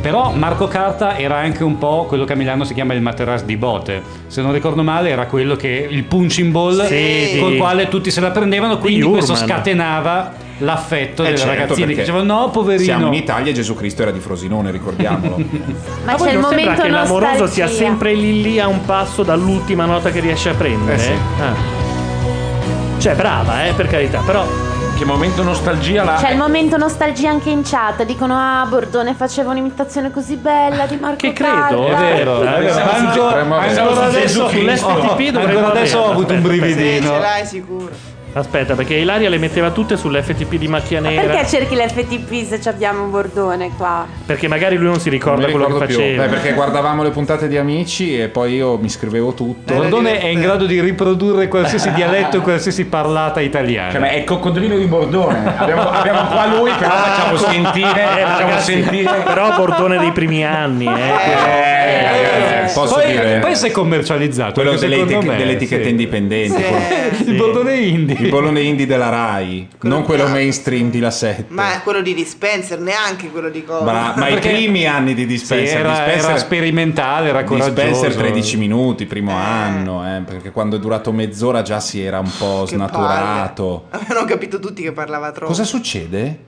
Però Marco Carta era anche un po' quello che a Milano si chiama il materass di bote. Se non ricordo male era quello che il punching ball sì, col sì. quale tutti se la prendevano. Quindi Urban. Questo scatenava l'affetto eh delle certo, ragazzine. Dicevano no poverino. Siamo in Italia e Gesù Cristo era di Frosinone, ricordiamolo. Ma, Ma c'è il momento nostalgia. Che l'amoroso sia sempre lì lì a un passo dall'ultima nota che riesce a prendere eh sì. ah. Cioè brava eh per carità però... C'è il momento nostalgia là. C'è il momento nostalgia anche in chat. Dicono: ah, Bordone faceva un'imitazione così bella di Marco Che credo Palla. È vero, è vero. Ancora, ancora adesso, adesso, oh, ancora adesso ho avuto un brividino. Ce l'hai sicuro. Aspetta, perché Ilaria le metteva tutte sull'F T P di Macchia Nera. Ma perché cerchi l'F T P se abbiamo un Bordone qua? Perché magari lui non si ricorda non quello che più. faceva. Beh, perché guardavamo le puntate di Amici e poi io mi scrivevo tutto. Bordone è in grado di riprodurre qualsiasi dialetto e qualsiasi parlata italiana. Cioè, ma è il coccodrillo di Bordone. Abbiamo, abbiamo qua lui, però facciamo sentire, eh, facciamo sentire. Però Bordone dei primi anni, eh. eh, eh, eh posso poi, dire. Poi si è commercializzato. Quello delle, tec- me, delle etichette sì. indipendenti. Sì. Sì. Il Bordone indie. Il bollone indie della Rai, quello non quello mainstream di La sette. Ma quello di Dispenser, neanche quello di Cola. Ma, ma i primi anni di Dispenser, sì, era, Dispenser era sperimentale, era coraggioso. Dispenser tredici minuti, primo eh. anno, eh, perché quando è durato mezz'ora già si era un po' che snaturato. Avevano capito tutti che parlava troppo. Cosa succede?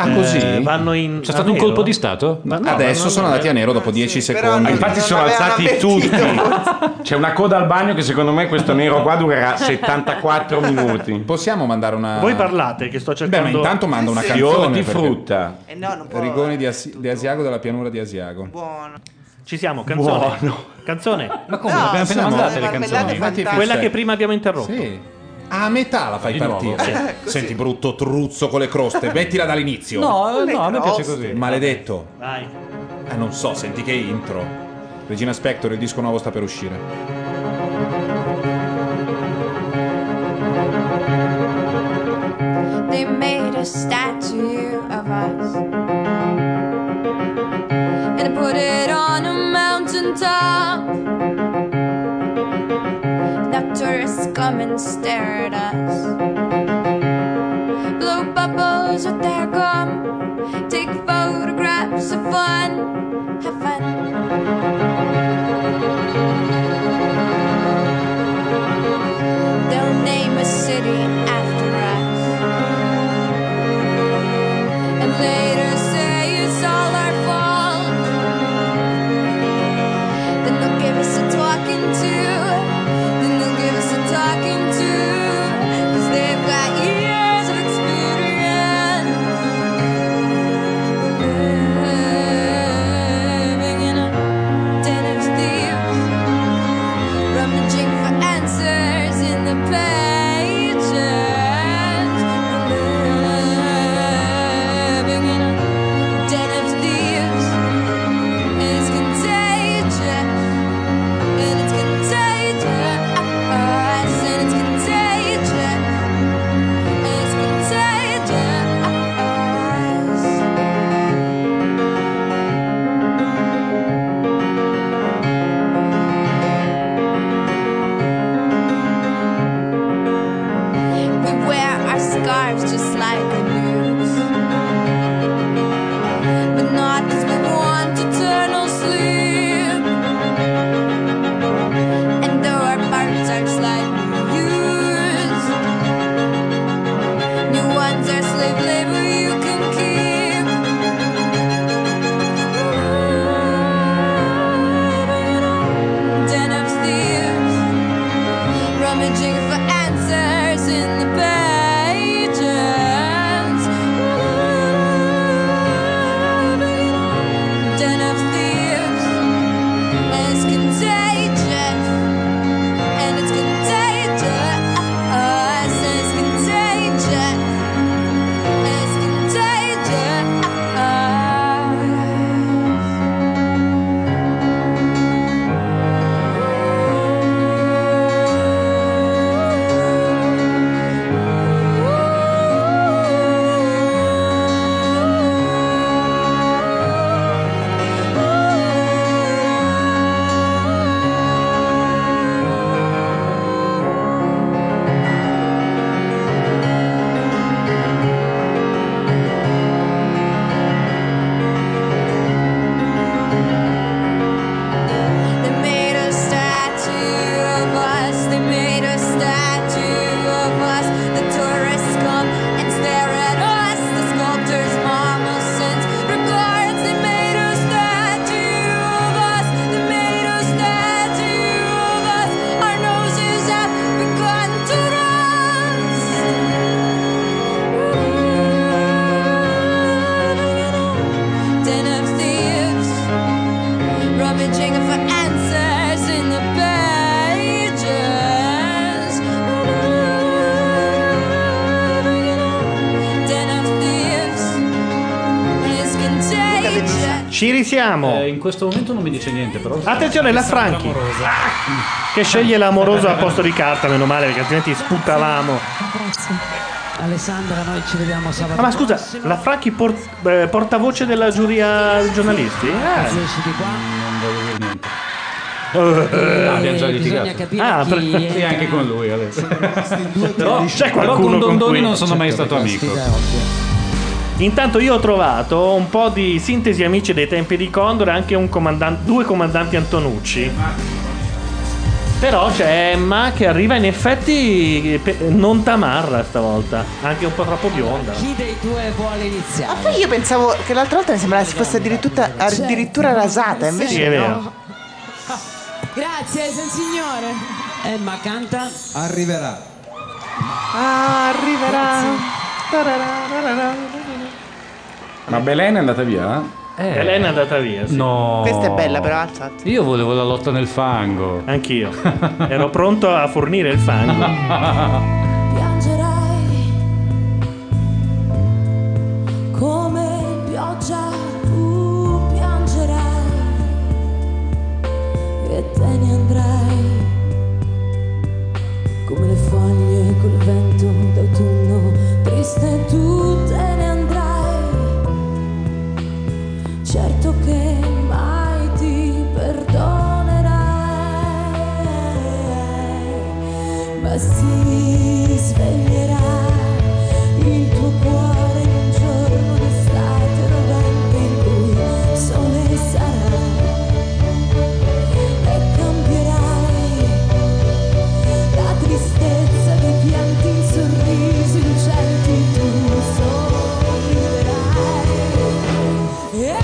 Ah, così? Eh, vanno in... C'è stato un colpo di stato? No, adesso sono andati a nero dopo dieci secondi. Però, infatti sono alzati tutti. C'è una coda al bagno che secondo me questo nero qua durerà settantaquattro minuti. Possiamo mandare una... Voi parlate che sto cercando... Beh, ma intanto mando una canzone di frutta. Eh no, non può... Rigoni di, Asi... di Asiago, dalla pianura di Asiago. Buono. Ci siamo, canzone. Buono. Canzone. Ma come? No, abbiamo appena mandato le canzoni. Quella che prima abbiamo interrotto. Sì. A metà la fai di partire nuovo, sì. Senti, brutto truzzo con le croste, mettila dall'inizio. No, no, a me piace così. Maledetto. Vai. Eh, non so, senti che intro. Regina Spector, il disco nuovo sta per uscire. They made a statue of us and put it on a mountain top. Tourists come and stare at us. Blow bubbles with their gum. Take photographs of fun. Have fun. They'll name a city after us and later say it's all our fault. Then they'll give us a talking to. Talking to, 'cause they've got years of experience. Living se c'è. Ci risiamo. Eh, in questo momento non mi dice niente, però. Attenzione, la Franchi. Ah, che sceglie l'amorosa a posto di carta, meno male, perché altrimenti sputavamo. Grazie. Alessandra, noi ci vediamo sabato. Ah, ma scusa, la Franchi port- eh, portavoce della giuria dei giornalisti? Eh. Non voglio dire niente. Uh, abbiamo già litigato. Ah, per... è... sì, anche con lui adesso. Però c'è qualcuno con cui non sono mai stato amico. Intanto io ho trovato un po' di sintesi amici dei tempi di Condor e anche un comandante, due comandanti Antonucci. Però c'è Emma che arriva in effetti non tamarra stavolta, anche un po' troppo bionda. Chi dei due vuole iniziare? Ma poi io pensavo che l'altra volta mi sembrava si fosse addirittura, addirittura rasata, invece sì, è vero. No. Grazie, San Signore. Emma canta. Arriverà. Ah, arriverà. Ma Belen è andata via? Eh. Elena è andata via, sì. No. Questa è bella però, alzati. Io volevo la lotta nel fango. Anch'io. Ero pronto a fornire il fango. Piangerai come pioggia, tu piangerai e te ne andrai come le foglie col vento d'autunno triste, tu te ne andrai. Certo che mai ti perdonerai, ma si sveglierà il tuo cuore in un giorno d'estate rovente in cui il sole sarà e cambierai la tristezza dei pianti in sorrisi lucenti, tu sorriderai. Yeah.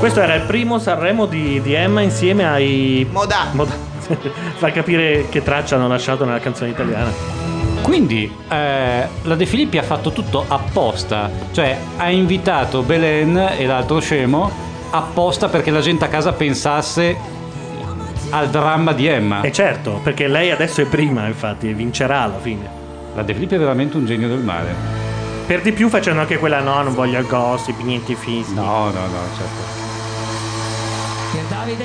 Questo era il primo Sanremo di, di Emma insieme ai... Moda! Moda. Fa capire che traccia hanno lasciato nella canzone italiana. Quindi eh, la De Filippi ha fatto tutto apposta. Cioè ha invitato Belen e l'altro scemo apposta perché la gente a casa pensasse al dramma di Emma. E certo, perché lei adesso è prima, infatti, e vincerà alla fine. La De Filippi è veramente un genio del male. Per di più facendo anche quella no, non voglio gossip, niente fischi. No, no, no, certo. Davide.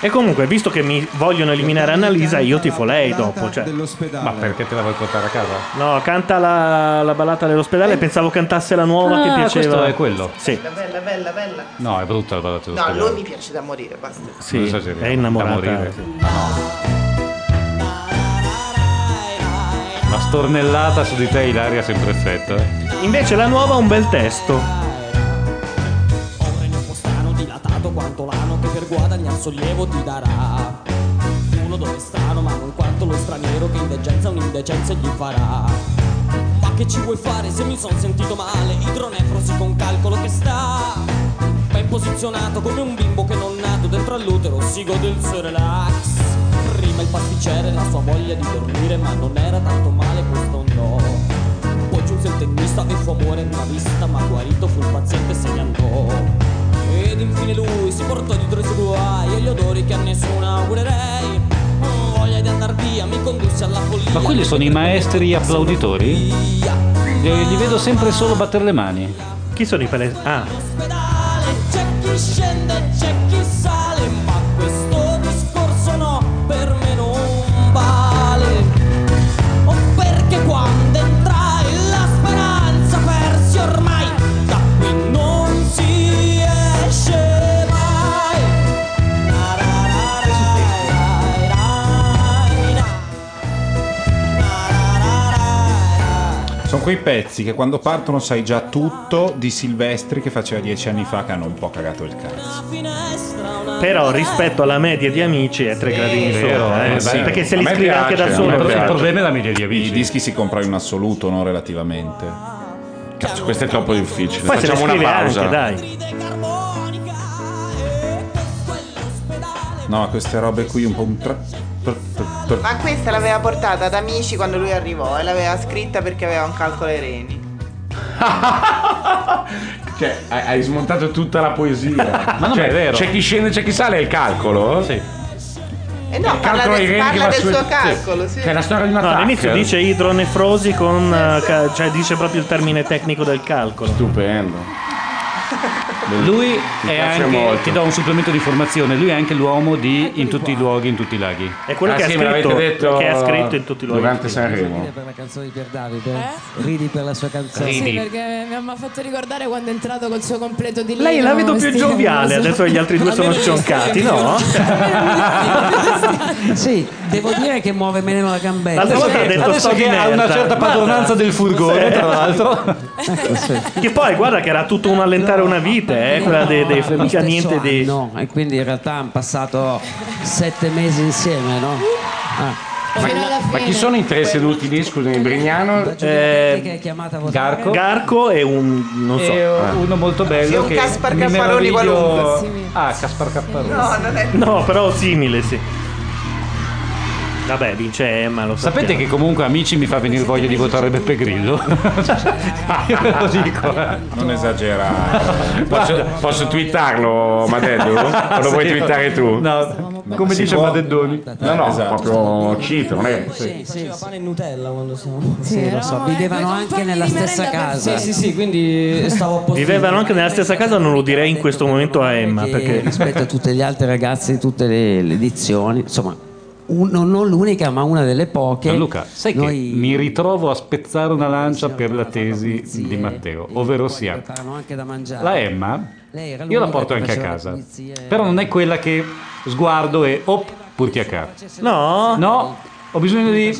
E comunque, visto che mi vogliono eliminare Annalisa, io tifo lei dopo, cioè. Ma perché te la vuoi portare a casa? No, canta la, la ballata dell'ospedale, eh. Pensavo cantasse la nuova ah, che piaceva. Questo è quello. Sì. Bella, bella, bella, bella. No, è brutta la ballata dell'ospedale. No, lui mi piace da morire, basta. Sì, so è innamorata. Da morire. Sì. No. La stornellata su di te, Ilaria, sempre effetto. Invece la nuova ha un bel testo. Quanto l'ano che per guadagnar sollievo ti darà uno dove è strano, ma non quanto lo straniero che indecenza un'indecenza gli farà. Ma che ci vuoi fare se mi son sentito male, idronefrosi con calcolo che sta ben posizionato come un bimbo che non nato, dentro all'utero si gode il suo relax. Prima il pasticcere la sua voglia di dormire, ma non era tanto male questo no. Poi giunse il tennista e fu amore in una vista, ma guarito fu il paziente e se ne andò. Ed infine lui si portò dietro i suoi guai e gli odori che a nessuno augurerei. Non voglia di andar via, mi condusse alla follia. Ma quelli sono i maestri applauditori? Li, li vedo sempre solo battere le mani. Chi sono i palestri? Ah. C'è chi scende, c'è chi sale, ma questo discorso no, per me non vale. O perché quando entrai la speranza persi ormai, da qui non si Sono quei pezzi che quando partono sai già tutto di Silvestri che faceva dieci anni fa, che hanno un po' cagato il cazzo. Però rispetto alla media di Amici è tre gradini solo, eh, sì. Perché se li scrivi piace, anche da solo. Il problema è la media di Amici. I dischi si comprano in assoluto, non relativamente. Cazzo, questo è troppo difficile. Poi facciamo una pausa anche, dai. No, queste robe qui un po' un tra... Tra... Tra... Tra... Ma questa l'aveva portata ad Amici quando lui arrivò e l'aveva scritta perché aveva un calcolo ai reni. Cioè, hai smontato tutta la poesia. Ma non cioè, è vero. C'è chi scende, c'è chi sale, è il calcolo? Sì. E no, il parla, del, parla del suo calcolo, sì. Sì. Cioè, la storia di una no, all'inizio dice idronefrosi con... Eh, ca- cioè, dice proprio il termine tecnico del calcolo. Stupendo. Lui è anche, ti do un supplemento di formazione, lui è anche l'uomo di In tutti i luoghi, in tutti i laghi. È quello ah, che, sì, ha scritto, detto che ha scritto In tutti i luoghi durante Sanremo. Per la canzone di Pier Davide, eh? Ridi per la sua canzone. Ridi. Sì, perché mi ha fatto ricordare quando è entrato col suo completo di lino. Lei la vedo più gioviale, adesso gli altri due sono scioncati, no? Sì, devo dire che muove meno la gambetta. L'altra volta ha detto sto di merda. Ha una certa padronanza del furgone, tra l'altro. Che poi guarda che era tutto un allentare una vita. Eh, quella no, dei, dei non mica niente di no, e quindi in realtà hanno passato sette mesi insieme, no? Ah. Ma, ma chi sono i tre seduti lì, scusami, Brignano, eh, Garco, Garco e un non so, e uno molto bello, sì, che Caspar Capparoni qualunque. Ah, Caspar Capparoni. No, non è... no, però simile, sì. Vabbè, vince Emma, lo sapete sappiamo. Che comunque Amici mi fa venire voglia di votare Beppe Grillo. Io ve lo dico. Non esagerare. Posso, posso twittarlo, Madeddu? O lo vuoi twittare tu? No, no, come dice Madeddoni. No, no, esatto. Proprio cito, non è? Sì, sì, sì. Pane e Nutella quando siamo. Sì, sì, lo so. Vivevano anche nella stessa casa. Sì, sì, sì, quindi stavo a Vivevano anche nella stessa casa, non lo direi in questo momento a Emma, perché rispetto a tutte le altre ragazze di tutte le, le edizioni, insomma. Uno, non l'unica, ma una delle poche. Luca, sai noi... che mi ritrovo a spezzare una lancia per la tesi di Matteo, ovvero sia la Emma, io la porto anche a casa, però non è quella che sguardo e op, purtiacà. No, no, ho bisogno di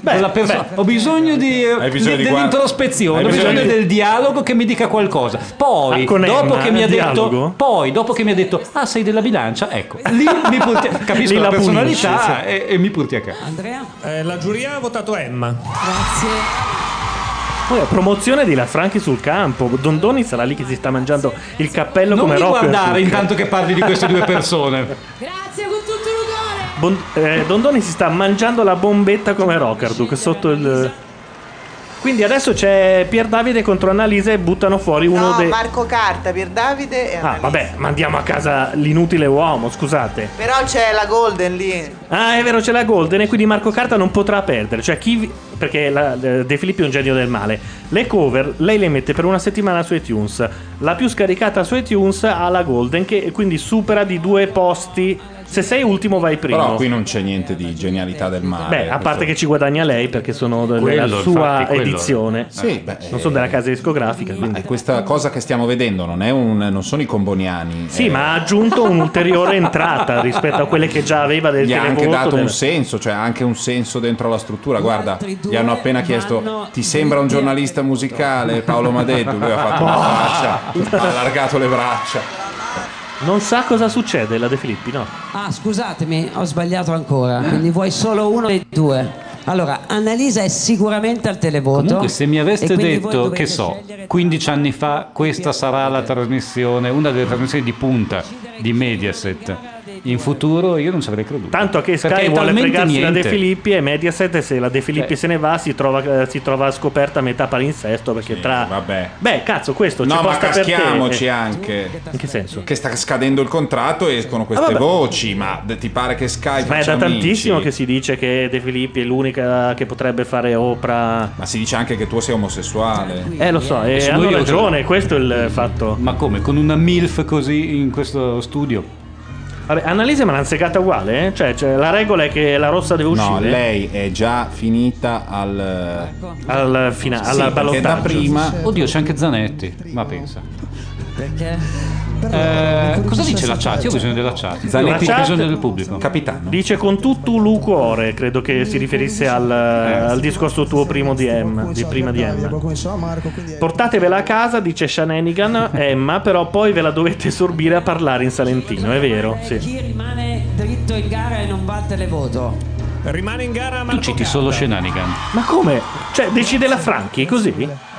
della persona, ho bisogno di, di dell'introspezione, ho bisogno di... del dialogo che mi dica qualcosa. Poi, ah, dopo Emma, che mi ha dialogo? detto, poi dopo che mi ha detto, ah, sei della bilancia, ecco, lì mi porti a... capisco lì la, la personalità punisce, sì. e, e mi porti a casa. Andrea, eh, la giuria ha votato Emma. Grazie. Poi la promozione di La Franchi sul campo. Dondoni sarà lì che si sta mangiando il cappello non come rock. Non mi guardare intanto che parli di queste due persone. Grazie con tutto il Bon, eh, Dondoni si sta mangiando la bombetta come Rockarduk sotto il... Quindi adesso c'è Pier Davide contro Annalisa e buttano fuori uno no, dei... Marco Carta, Pier Davide e Annalisa. Ah vabbè, mandiamo a casa l'inutile uomo, scusate. Però c'è la Golden lì. Ah è vero, c'è la Golden e quindi Marco Carta non potrà perdere. Cioè chi... perché la, De Filippi è un genio del male. Le cover, lei le mette per una settimana su iTunes. La più scaricata su iTunes ha la Golden, che quindi supera di due posti. Se sei ultimo vai primo. Però qui non c'è niente di genialità del male. Beh, a parte questo... che ci guadagna lei perché sono quello, della sua infatti, edizione. Sì, beh, non sono della casa discografica. Quindi. Questa cosa che stiamo vedendo non è un, non sono i comboniani. Sì, è... ma ha aggiunto un'ulteriore entrata rispetto a quelle che già aveva del televoto. Gli ha anche dato del... un senso, cioè anche un senso dentro la struttura. Guarda, gli hanno appena chiesto: ti sembra un giornalista musicale, Paolo Madeddu? Lui ha fatto una faccia, ha allargato le braccia. Non sa cosa succede la De Filippi, no? Ah, scusatemi, ho sbagliato ancora. Quindi vuoi solo uno dei due. Allora, Annalisa è sicuramente al televoto. Comunque, se mi aveste detto, che so, quindici anni fa, questa sarà la trasmissione, una delle trasmissioni di punta di Mediaset in futuro, io non ci avrei creduto. Tanto che Sky vuole fregarsi niente. la De Filippi e Mediaset, se la De Filippi eh. se ne va, si trova, si trova scoperta a metà palinsesto. Perché sì, tra. Vabbè. Beh, cazzo, questo no, ci posta per te. No, ma caschiamoci anche. In che senso? Che sta scadendo il contratto e escono queste ah, voci. Ma ti pare che Sky faccia? Ma è da tantissimo amici. Che si dice che De Filippi è l'unica che potrebbe fare Oprah. Ma si dice anche che tu sei omosessuale. Eh, lo so, e eh, hanno ragione, io... questo è il fatto. Ma come? Con una MILF così in questo studio? Vabbè, Annalisa me l'hanno segata uguale, eh? Cioè, cioè la regola è che la rossa deve uscire. No, lei è già finita al al finale, sì, al ballottaggio. Perché da prima. Oddio, c'è anche Zanetti, ma pensa. Perché? Eh, cosa dice la chat? Io ho bisogno della chat. Zanetti ha bisogno del pubblico. Capitano dice con tutto lu cuore, credo che si riferisse al, eh. al discorso tuo primo di Emma, di prima di Emma. Portatevela a casa, dice Shanenigan Emma, però poi ve la dovete sorbire a parlare in salentino, è vero? Sì. Chi rimane dritto in gara e non batte le voto? Rimane in gara Marco. Tu citi solo Shanenigan. Ma come? Cioè decide la Franchi così?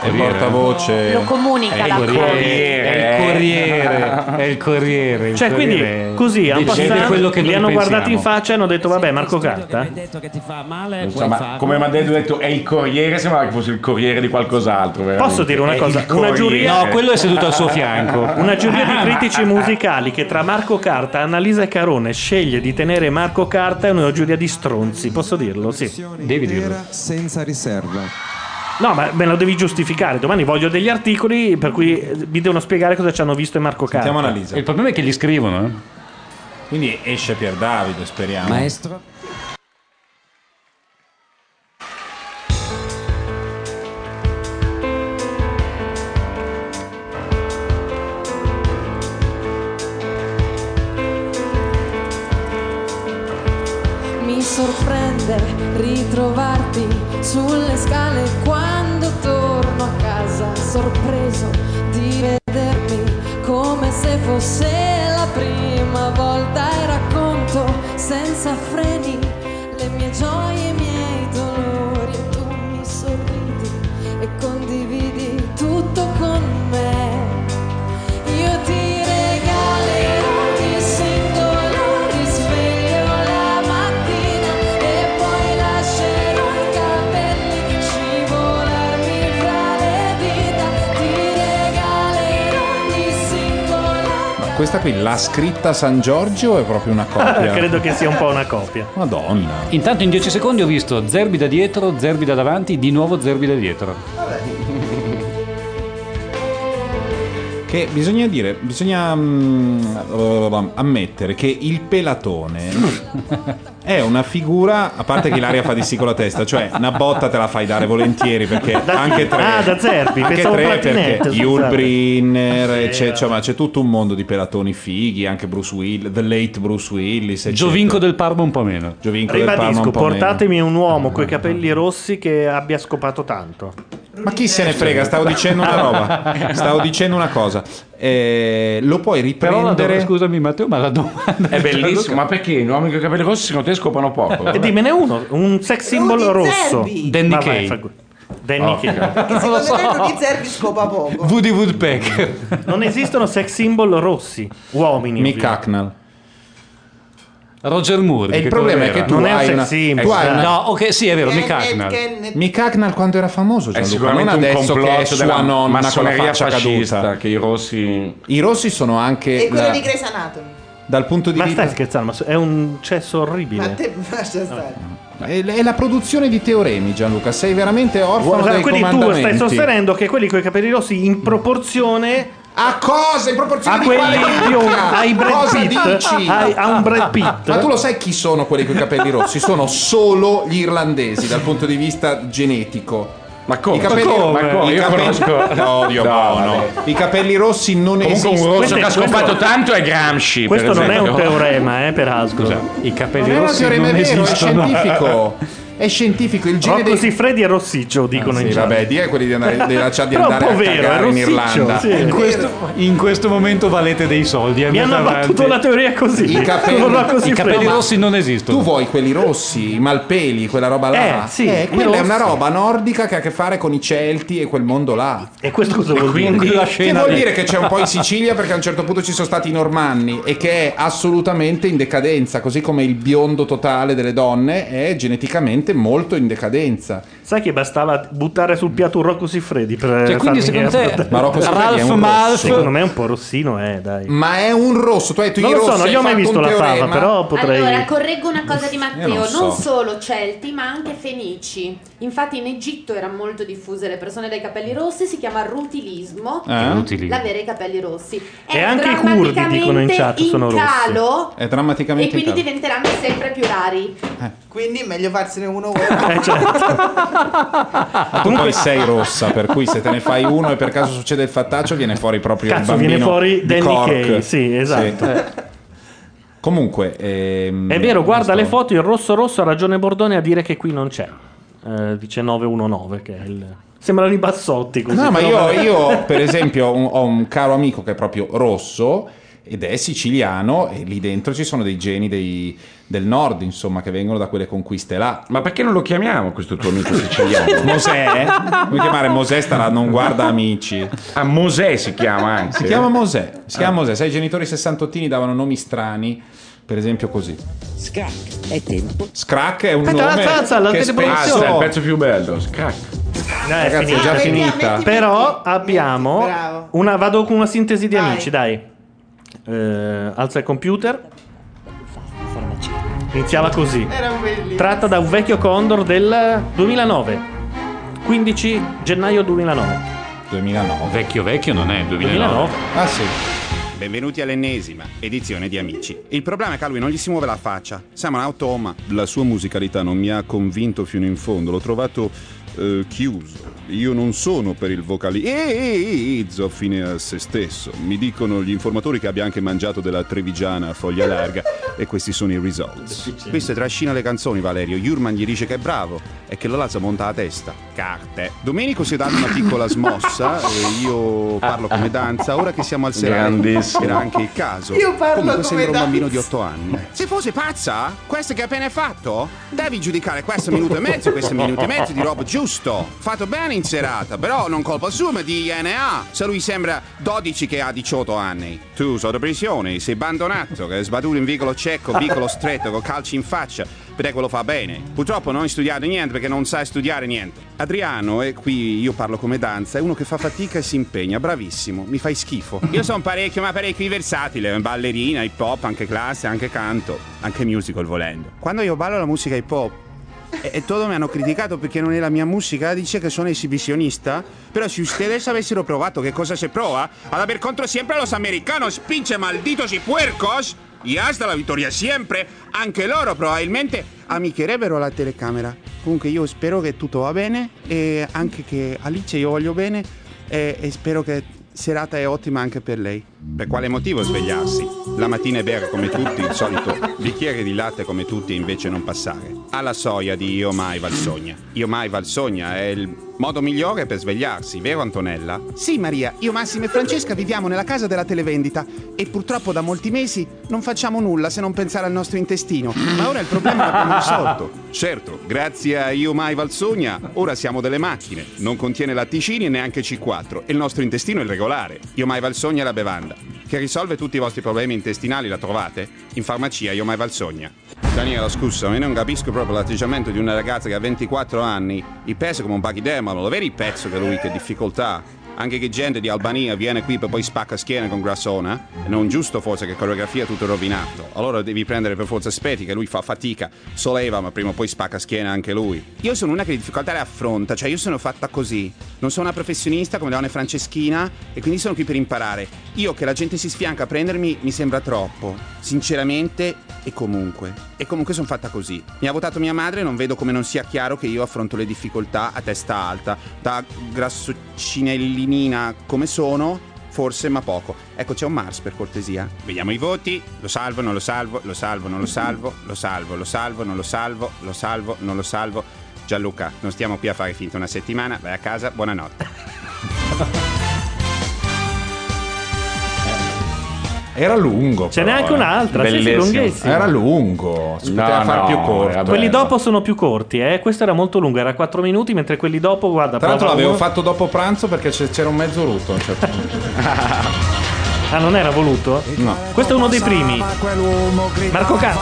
È il portavoce, lo comunica, è la corriere, è il corriere, è il corriere. Il cioè, corriere. Quindi così hanno passato, che li hanno guardati in faccia e hanno detto vabbè, Marco Carta. Come mi ha detto, è il corriere, sembrava che fosse il corriere di qualcos'altro. Veramente. Posso dire una cosa? Una giuria, no, quello è seduto al suo fianco. Una giuria di critici musicali che tra Marco Carta, Annalisa e Carone sceglie di tenere Marco Carta è una giuria di stronzi. Posso dirlo? Sì, devi dirlo. Senza riserva. No, ma me lo devi giustificare. Domani voglio degli articoli per cui vi devono spiegare cosa ci hanno visto e Marco Carta. Sentiamo Annalisa. Il problema è che li scrivono, eh? Quindi esce Pier Davide, speriamo. Maestro. Mi sorprende ritrovarti sulle scale quando torno a casa, sorpreso di vedermi come se fosse la prima volta, e racconto senza freni le mie gioie e i miei dolori, e tu mi sorridi e condividi tutto con me. Io ti regalerò ogni singolo risveglio la mattina e poi lascerò i capelli scivolarmi fra le dita. Ti regalerò ogni singola. Ma questa qui l'ha scritta San Giorgio, è proprio una copia? Credo che sia un po' una copia. Madonna. Intanto in dieci secondi ho visto Zerbi da dietro, Zerbi da davanti, di nuovo Zerbi da dietro. Che bisogna dire, bisogna um, ammettere che il pelatone è una figura, a parte che Ilaria fa di sì con la testa, cioè una botta te la fai dare volentieri, perché da anche tre, ah, da Zerbi, anche tre, perché Yul Brynner, c'è, cioè, ma c'è tutto un mondo di pelatoni fighi, anche Bruce Will, the late Bruce Willis, eccetera. Giovinco del Parma un po' meno. Giovinco Ribadisco, del Parma un po' portatemi meno. Un uomo coi capelli rossi che abbia scopato tanto. Ma chi se ne frega, stavo dicendo una roba. Stavo dicendo una cosa. Eh, lo puoi riprendere. Però dom- scusami Matteo, ma la domanda è bellissima. Ma perché gli uomini con i capelli rossi secondo te scopano poco? E dimmene uno, un sex symbol Rudy rosso. Zerbi. Danny Kaye. Fa... Danny oh, Kaye. Perché secondo so. te Rudy Zerbi scopa poco. Woody Woodpecker. Non esistono sex symbol rossi, uomini. Mick Hacknell. Roger Moore. E il problema è che tu non hai un sex una... No, ok, sì, è vero, Mick Hacknell. Mick Hacknell quando era famoso, Gianluca, è sicuramente non adesso un complotto che è sua nonna con la faccia caduta, che i rossi I rossi sono anche e quello la... di Grey's Anatomy. Dal punto di ma vita... stai scherzando, ma è un cesso orribile. Ma te lascia stare. No. È la produzione di teoremi, Gianluca, sei veramente orfano dei comandamenti. Quindi tu stai sostenendo che quelli con i capelli rossi in proporzione a cosa? In proporzione a di quelli più ai Brad Pitt, ai, a un Brad Pitt. Ma tu lo sai chi sono quelli con i capelli rossi? Sono solo gli irlandesi dal punto di vista genetico. Ma come? I capelli, ma come? Ma come? I capelli... Io conosco. No, Dio no, no. I capelli rossi non comunque esistono. Un rosso che ha scopato tanto è Gramsci. Questo non è un teorema, eh, per Asco. I capelli non rossi non esistono. Non è un teorema, esistono. È vero, è scientifico. È scientifico il genere. Rocco Siffredi è rossiccio, dicono ah, sì, in giro. Vabbè, di è quelli di andare, di andare però a povero, cagare in Irlanda. Sì. In, questo, in questo momento valete dei soldi. Mi hanno davanti. Battuto la teoria così. I capelli, così i capelli rossi non esistono. Tu vuoi quelli rossi, i malpeli, quella roba là? Eh, sì, eh, quella è una roba nordica che ha a che fare con i Celti e quel mondo là. E questo cosa vuol dire? Quella scena che vuol dire che c'è un po' in Sicilia perché a un certo punto ci sono stati i normanni e che è assolutamente in decadenza, così come il biondo totale delle donne è geneticamente molto in decadenza. Sai che bastava buttare sul piatto un Rocco Siffredi per cioè, quindi secondo te ma Rocco Siffredi è un rosso. Secondo me è un po' rossino, eh, dai. Ma è un rosso, tu hai detto non i rossi. Non lo so, non gli ho mai visto la fava, però potrei. Allora, correggo una cosa di Matteo, non, so. non solo Celti, ma anche Fenici. Infatti in Egitto erano molto diffuse le persone dai capelli rossi, si chiama rutilismo, eh? L'avere i capelli rossi. È e anche i curdi dicono in chat sono in calo, rossi. È drammaticamente e quindi diventeranno sempre più rari. Eh. Quindi meglio farsene un uno eh, certo. Comunque sei rossa, per cui se te ne fai uno e per caso succede il fattaccio viene fuori proprio Cazzo, un bambino viene fuori Danny Cork. Sì, esatto, sì. Eh. Comunque ehm, è vero, guarda le foto, il rosso rosso ha ragione Bordone a dire che qui non c'è, eh, dice nove uno nove che è il... sembrano i Bassotti così. No, ma io, io per esempio un, ho un caro amico che è proprio rosso ed è siciliano e lì dentro ci sono dei geni dei, del nord, insomma, che vengono da quelle conquiste là. Ma perché non lo chiamiamo questo tuo amico siciliano? Mosè? Vuoi chiamare Mosè? Starà, non guarda Amici. Ah, Mosè si chiama anche. Si chiama Mosè, si chiama ah. Mosè. Sai, i genitori sessantottini davano nomi strani. Per esempio così. Scrack è tempo. Scrack è un Aspetta, nome la tazza, la che spesso... ah, è il pezzo più bello. Scrack. No, è ragazzi, finita. È già finita. Metti, metti, Però metti, abbiamo bravo. una vado con una sintesi di Amici, dai. Eh, alza il computer. Iniziava così. Tratta da un vecchio Condor del duemilanove. quindici gennaio duemilanove. duemilanove. Vecchio vecchio non è duemilanove. duemilanove. Ah sì. Benvenuti all'ennesima edizione di Amici. Il problema è che a lui non gli si muove la faccia. Sembra un automa. La sua musicalità non mi ha convinto fino in fondo. L'ho trovato eh, chiuso. Io non sono per il vocalista. Eeeeeezzo fine a se stesso. Mi dicono gli informatori che abbia anche mangiato della trevigiana a foglia larga. E questi sono i results. Questo trascina le canzoni, Valerio. Jurman gli dice che è bravo e che la Lazza monta la testa. Carte. Domenico si è dato una piccola smossa. E io parlo come danza. Ora che siamo al serale. Era anche il caso. Io parlo Comunque come sembra danza. Un bambino di otto anni. Se fosse pazza, questo che appena hai fatto, devi giudicare questo minuto e mezzo, questo minuto e mezzo di roba giusto. Fatto bene in serata, però non colpa sua ma di D N A. Se lui sembra dodici che ha diciotto anni. Tu sotto pressione, sei abbandonato, che è sbattuto in vicolo cieco, vicolo stretto, con calci in faccia. Perché quello fa bene. Purtroppo non hai studiato niente perché non sai studiare niente. Adriano, e qui io parlo come danza, è uno che fa fatica e si impegna, bravissimo, mi fai schifo. Io sono parecchio, ma parecchio versatile, ballerina, hip hop, anche classe, anche canto, anche musical volendo. Quando io ballo la musica hip hop e, e tutto mi hanno criticato perché non è la mia musica, dice che sono esibizionista, però se ustedes avessero provato che cosa si prova, ad aver contro sempre los americanos, pinche malditos y puercos, e hasta la vittoria sempre, anche loro probabilmente amicherebbero la telecamera. Comunque io spero che tutto va bene e anche che Alice io voglio bene e, e spero che serata è ottima anche per lei. Per quale motivo svegliarsi? La mattina è vera come tutti, il solito bicchiere di latte come tutti, invece non passare. Alla soia di Io mai Valsogna. Io mai Valsogna è il modo migliore per svegliarsi, vero Antonella? Sì Maria, io Massimo e Francesca viviamo nella casa della televendita e purtroppo da molti mesi non facciamo nulla se non pensare al nostro intestino, ma ora il problema l'abbiamo risolto. Certo, grazie a Io mai Valsogna ora siamo delle macchine, non contiene latticini e neanche C quattro e il nostro intestino è regolare. Io mai Valsogna è la bevanda che risolve tutti i vostri problemi intestinali, la trovate in farmacia Io mai Valsogna. Daniela, scusa, io non capisco proprio l'atteggiamento di una ragazza che ha ventiquattro anni, il peso come un pachydermalo, lo vedi il pezzo che lui, che difficoltà. Anche che gente di Albania viene qui per poi spacca schiena con grassona. Non giusto forse che coreografia tutto rovinato. Allora devi prendere per forza Speti, che lui fa fatica, solleva ma prima o poi spacca schiena anche lui. Io sono una che le difficoltà le affronta, cioè io sono fatta così. Non sono una professionista come Donna Franceschina e quindi sono qui per imparare. Io che la gente si sfianca a prendermi mi sembra troppo, sinceramente e comunque. E comunque sono fatta così. Mi ha votato mia madre e non vedo come non sia chiaro che io affronto le difficoltà a testa alta, da grassocinellina come sono, forse ma poco. Ecco, c'è un Mars per cortesia. Vediamo i voti. Lo salvo, non lo salvo, lo salvo, non lo salvo, lo salvo, lo salvo, non lo salvo, lo salvo, non lo salvo. Gianluca, non stiamo qui a fare finta una settimana, vai a casa, buonanotte. Era lungo. Ce n'è anche un'altra, sì, sì, lunghissimo. Era lungo, si poteva no, fare no, più corto. Quelli dopo sono più corti, eh. Questo era molto lungo, era quattro minuti, mentre quelli dopo, guarda. Tra l'altro l'avevo uno. fatto dopo pranzo perché c'era un mezzo rutto a un certo punto. Ah, non era voluto? No. Questo è uno dei primi. Marco Cazzo.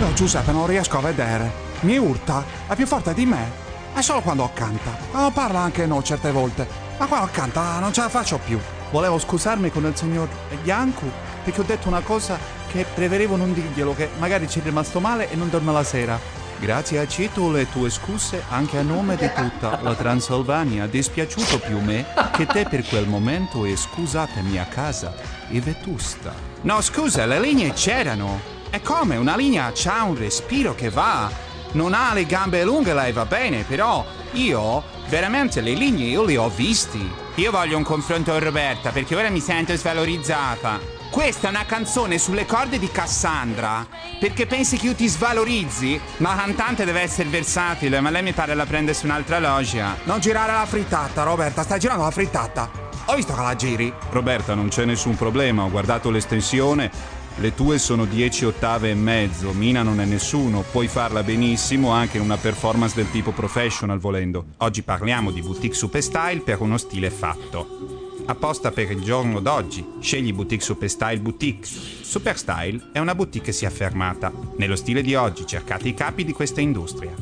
No, Giuseppe, non riesco a vedere. Mi urta, è più forte di me. È solo quando canta. Quando parla anche no certe volte. Ma quando canta non ce la faccio più. Volevo scusarmi con il signor Iancu perché ho detto una cosa che preferivo non dirglielo, che magari ci è rimasto male e non torna la sera. Grazie, accetto le tue scuse anche a nome di tutta la Transilvania. Dispiaciuto più me che te per quel momento e scusatemi a casa, e Vetusta. No, scusa, le linee c'erano. È come una linea, c'ha un respiro che va. Non ha le gambe lunghe, lei va bene, però io veramente le linee io le ho visti. Io voglio un confronto con Roberta perché ora mi sento svalorizzata. Questa è una canzone sulle corde di Cassandra. Perché pensi che io ti svalorizzi? Ma la cantante deve essere versatile, ma lei mi pare la prende su un'altra loggia. Non girare la frittata, Roberta, stai girando la frittata. Ho visto che la giri. Roberta, non c'è nessun problema, ho guardato l'estensione. Le tue sono dieci ottave e mezzo. Mina non è nessuno, puoi farla benissimo anche in una performance del tipo professional volendo. Oggi parliamo di boutique superstyle per uno stile fatto. Apposta per il giorno d'oggi, scegli Boutique Superstyle Boutique. Superstyle è una boutique che si è affermata. Nello stile di oggi cercate i capi di questa industria.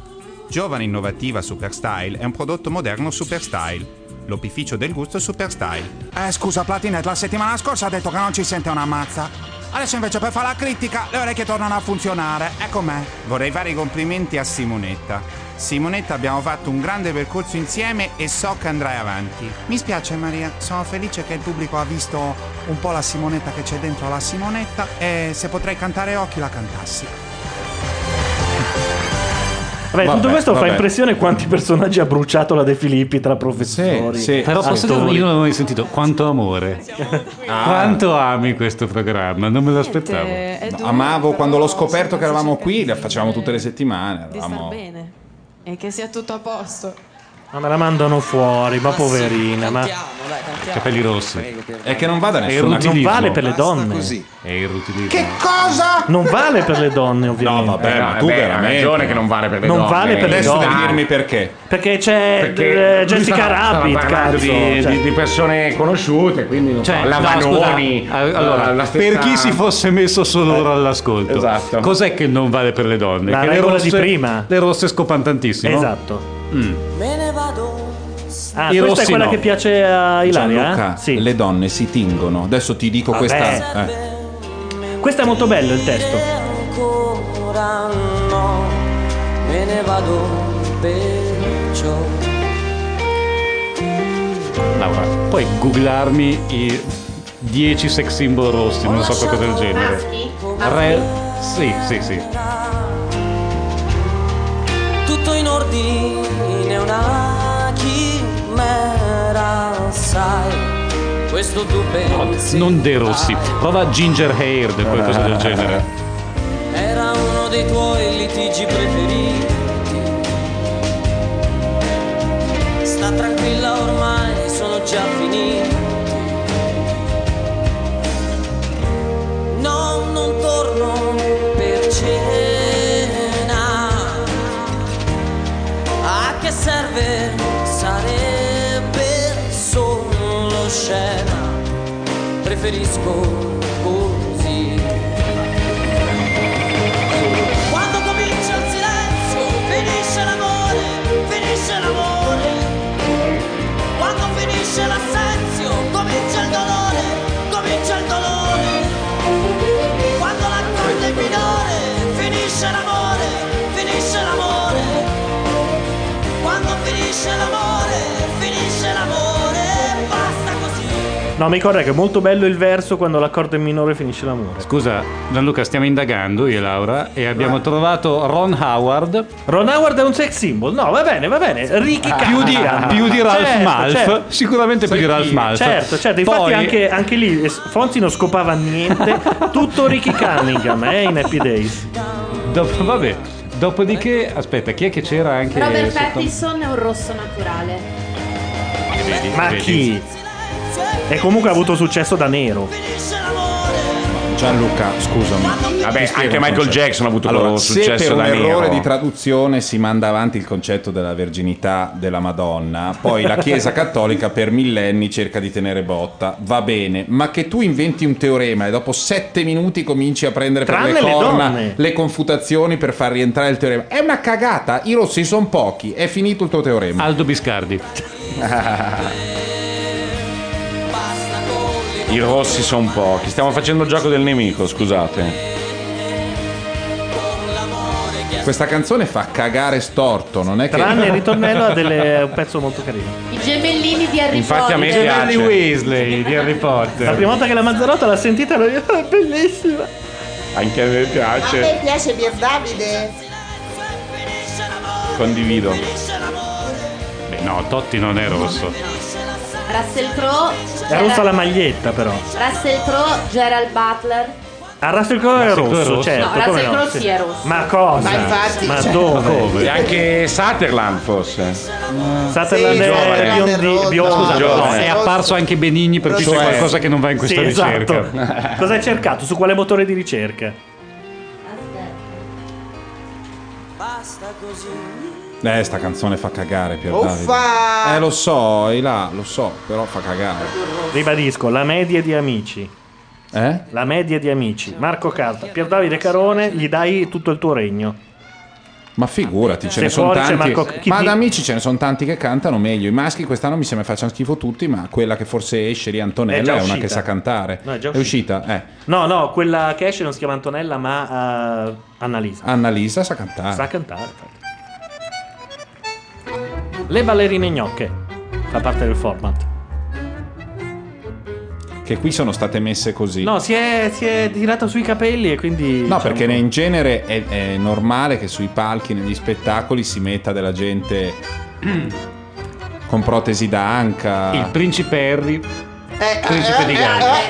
Giovane innovativa Superstyle è un prodotto moderno Superstyle. L'opificio del gusto Superstyle. Eh scusa Platinette, la settimana scorsa ha detto che non ci sente una mazza. Adesso invece per fare la critica le orecchie tornano a funzionare, ecco me. Vorrei fare i complimenti a Simonetta. Simonetta, abbiamo fatto un grande percorso insieme e so che andrai avanti. Mi spiace Maria, sono felice che il pubblico ha visto un po' la Simonetta che c'è dentro la Simonetta e se potrei cantare Occhi la cantassi. Vabbè, vabbè tutto questo vabbè. Fa impressione quanti personaggi ha bruciato la De Filippi tra professori. Sì, sì. Però posso dire, io non ho mai sentito quanto amore. Ah. Quanto ami questo programma, non me lo aspettavo. No, amavo quando l'ho scoperto che eravamo qui, la facevamo tutte le settimane. Eravamo... bene. E che sia tutto a posto. Ma me la mandano fuori, ma, ma poverina, sì, ma cantiamo, dai, cantiamo. Capelli rossi. Prego, è che non va da nessuna. Non vale per le donne. Così. È irrutilizzo. Che cosa? Non vale per le donne, ovviamente. No, vabbè, eh, ma tu hai ragione che non vale per le non donne. Non vale per le donne. Adesso devi dirmi perché. Perché c'è perché Jessica stava, Rabbit, stava cazzo, di, cioè. di persone conosciute, quindi non cioè, so, la Vanoni. No, allora, la stessa... per chi si fosse messo solo loro all'ascolto. Esatto. Cos'è che non vale per le donne? La che regola le rosse, di prima. Le rosse scopano tantissimo. Esatto. Mm. Me ne vado. Ah, e questa è quella no. che piace a Ilaria. Gianluca, eh? Sì. Le donne si tingono. Adesso ti dico. Vabbè. Questa. Eh. Questa è molto bello il testo. Ancora no, me ne vado perciò. Laura, puoi googlarmi i dieci sex symbol rossi, non so qualcosa del genere. Re... Sì, sì, sì. Tutto in ordine. Una chimera, sai, questo tu pensi. No, non De Rossi, prova Ginger Hair o qualcosa del genere. Era uno dei tuoi litigi preferiti. Sta tranquilla ormai, sono già finiti. No, non torno per cena. Che serve sarebbe solo scena, preferisco così. Quando comincia il silenzio finisce l'amore, finisce l'amore. Quando finisce l'assenzio comincia il dolore, comincia il dolore. Quando l'accordo è minore finisce l'amore, finisce l'amore. Quando finisce l'amore, finisce l'amore, basta così. No, mi correggo, è molto bello il verso quando l'accordo è minore finisce l'amore. Scusa, Gianluca, stiamo indagando io e Laura e abbiamo ah. trovato Ron Howard. Ron Howard è un sex symbol. No, va bene, va bene. Ricky ah. più, di, più di Ralph certo, Malf, certo. sicuramente sì, più di Ralph Malf. Certo, certo, infatti poi... anche, anche lì Fonzi non scopava niente, tutto Ricky Cunningham, eh, in Happy Days. Dopo, vabbè. Dopodiché, aspetta, chi è che c'era anche... Robert sotto... Pattinson è un rosso naturale. Vedi, ma vedi. Chi? E comunque ha avuto successo da nero. Gianluca, scusami. Vabbè, anche Michael Jackson ha avuto allora, successo se per da un nero. Errore di traduzione si manda avanti il concetto della verginità della Madonna. Poi la Chiesa Cattolica per millenni cerca di tenere botta. Va bene, ma che tu inventi un teorema e dopo sette minuti cominci a prendere Tranne per le corna le, le confutazioni per far rientrare il teorema. È una cagata, i rossi sono pochi, è finito il tuo teorema. Aldo Biscardi. I rossi sono pochi, stiamo facendo il gioco del nemico, scusate. Questa canzone fa cagare storto, non è che... Tranne il ritornello ha delle... un pezzo molto carino. I gemellini di Harry Infatti Potter. Infatti a me piace. I gemelli Weasley di Harry Potter. La prima volta che la Mazzarotta l'ha sentita l'ho detto, è bellissima. Anche a me piace. A me piace Pier Davide. Condivido. Beh no, Totti non è rosso. Russell Crowe. È Gerard... rossa la maglietta però. Russell Crowe, Gerald Butler. Ah, Russell Crowe è rosso, rosso, certo. No, Russell Crowe no? Sì, è rosso. Ma cosa? Ma infatti, ma cioè, dove? E anche Sutherland forse. Mm. Sutherland sì, è giovane. Biondi... No, scusa, giovane. No, è apparso anche Benigni, per cui c'è qualcosa che non va in questa sì, ricerca. Esatto. Cosa hai cercato? Su quale motore di ricerca? Aspetta. Basta così. Eh, sta canzone fa cagare Pier Davide. Eh, lo so, là, lo so, però fa cagare. Ribadisco, la media di Amici. Eh? La media di Amici. Marco Carta, Pier Davide Carone, gli dai tutto il tuo regno. Ma figurati, ce ne sono tanti. Marco... Ma ad Amici ce ne sono tanti che cantano meglio. I maschi quest'anno mi sembra facciano schifo tutti, ma quella che forse esce lì, Antonella, è, è una che sa cantare. No, è, già uscita. È uscita, eh. No, no, quella che esce non si chiama Antonella, ma uh, Annalisa. Annalisa sa cantare. Sa cantare. Le ballerine gnocche fa parte del format, che qui sono state messe così. No, si è, si è tirato sui capelli e quindi... No, diciamo... perché in genere è, è normale che sui palchi, negli spettacoli, si metta della gente con protesi da anca. Il principe Harry. Eh, principe eh, di Gallia. Eh,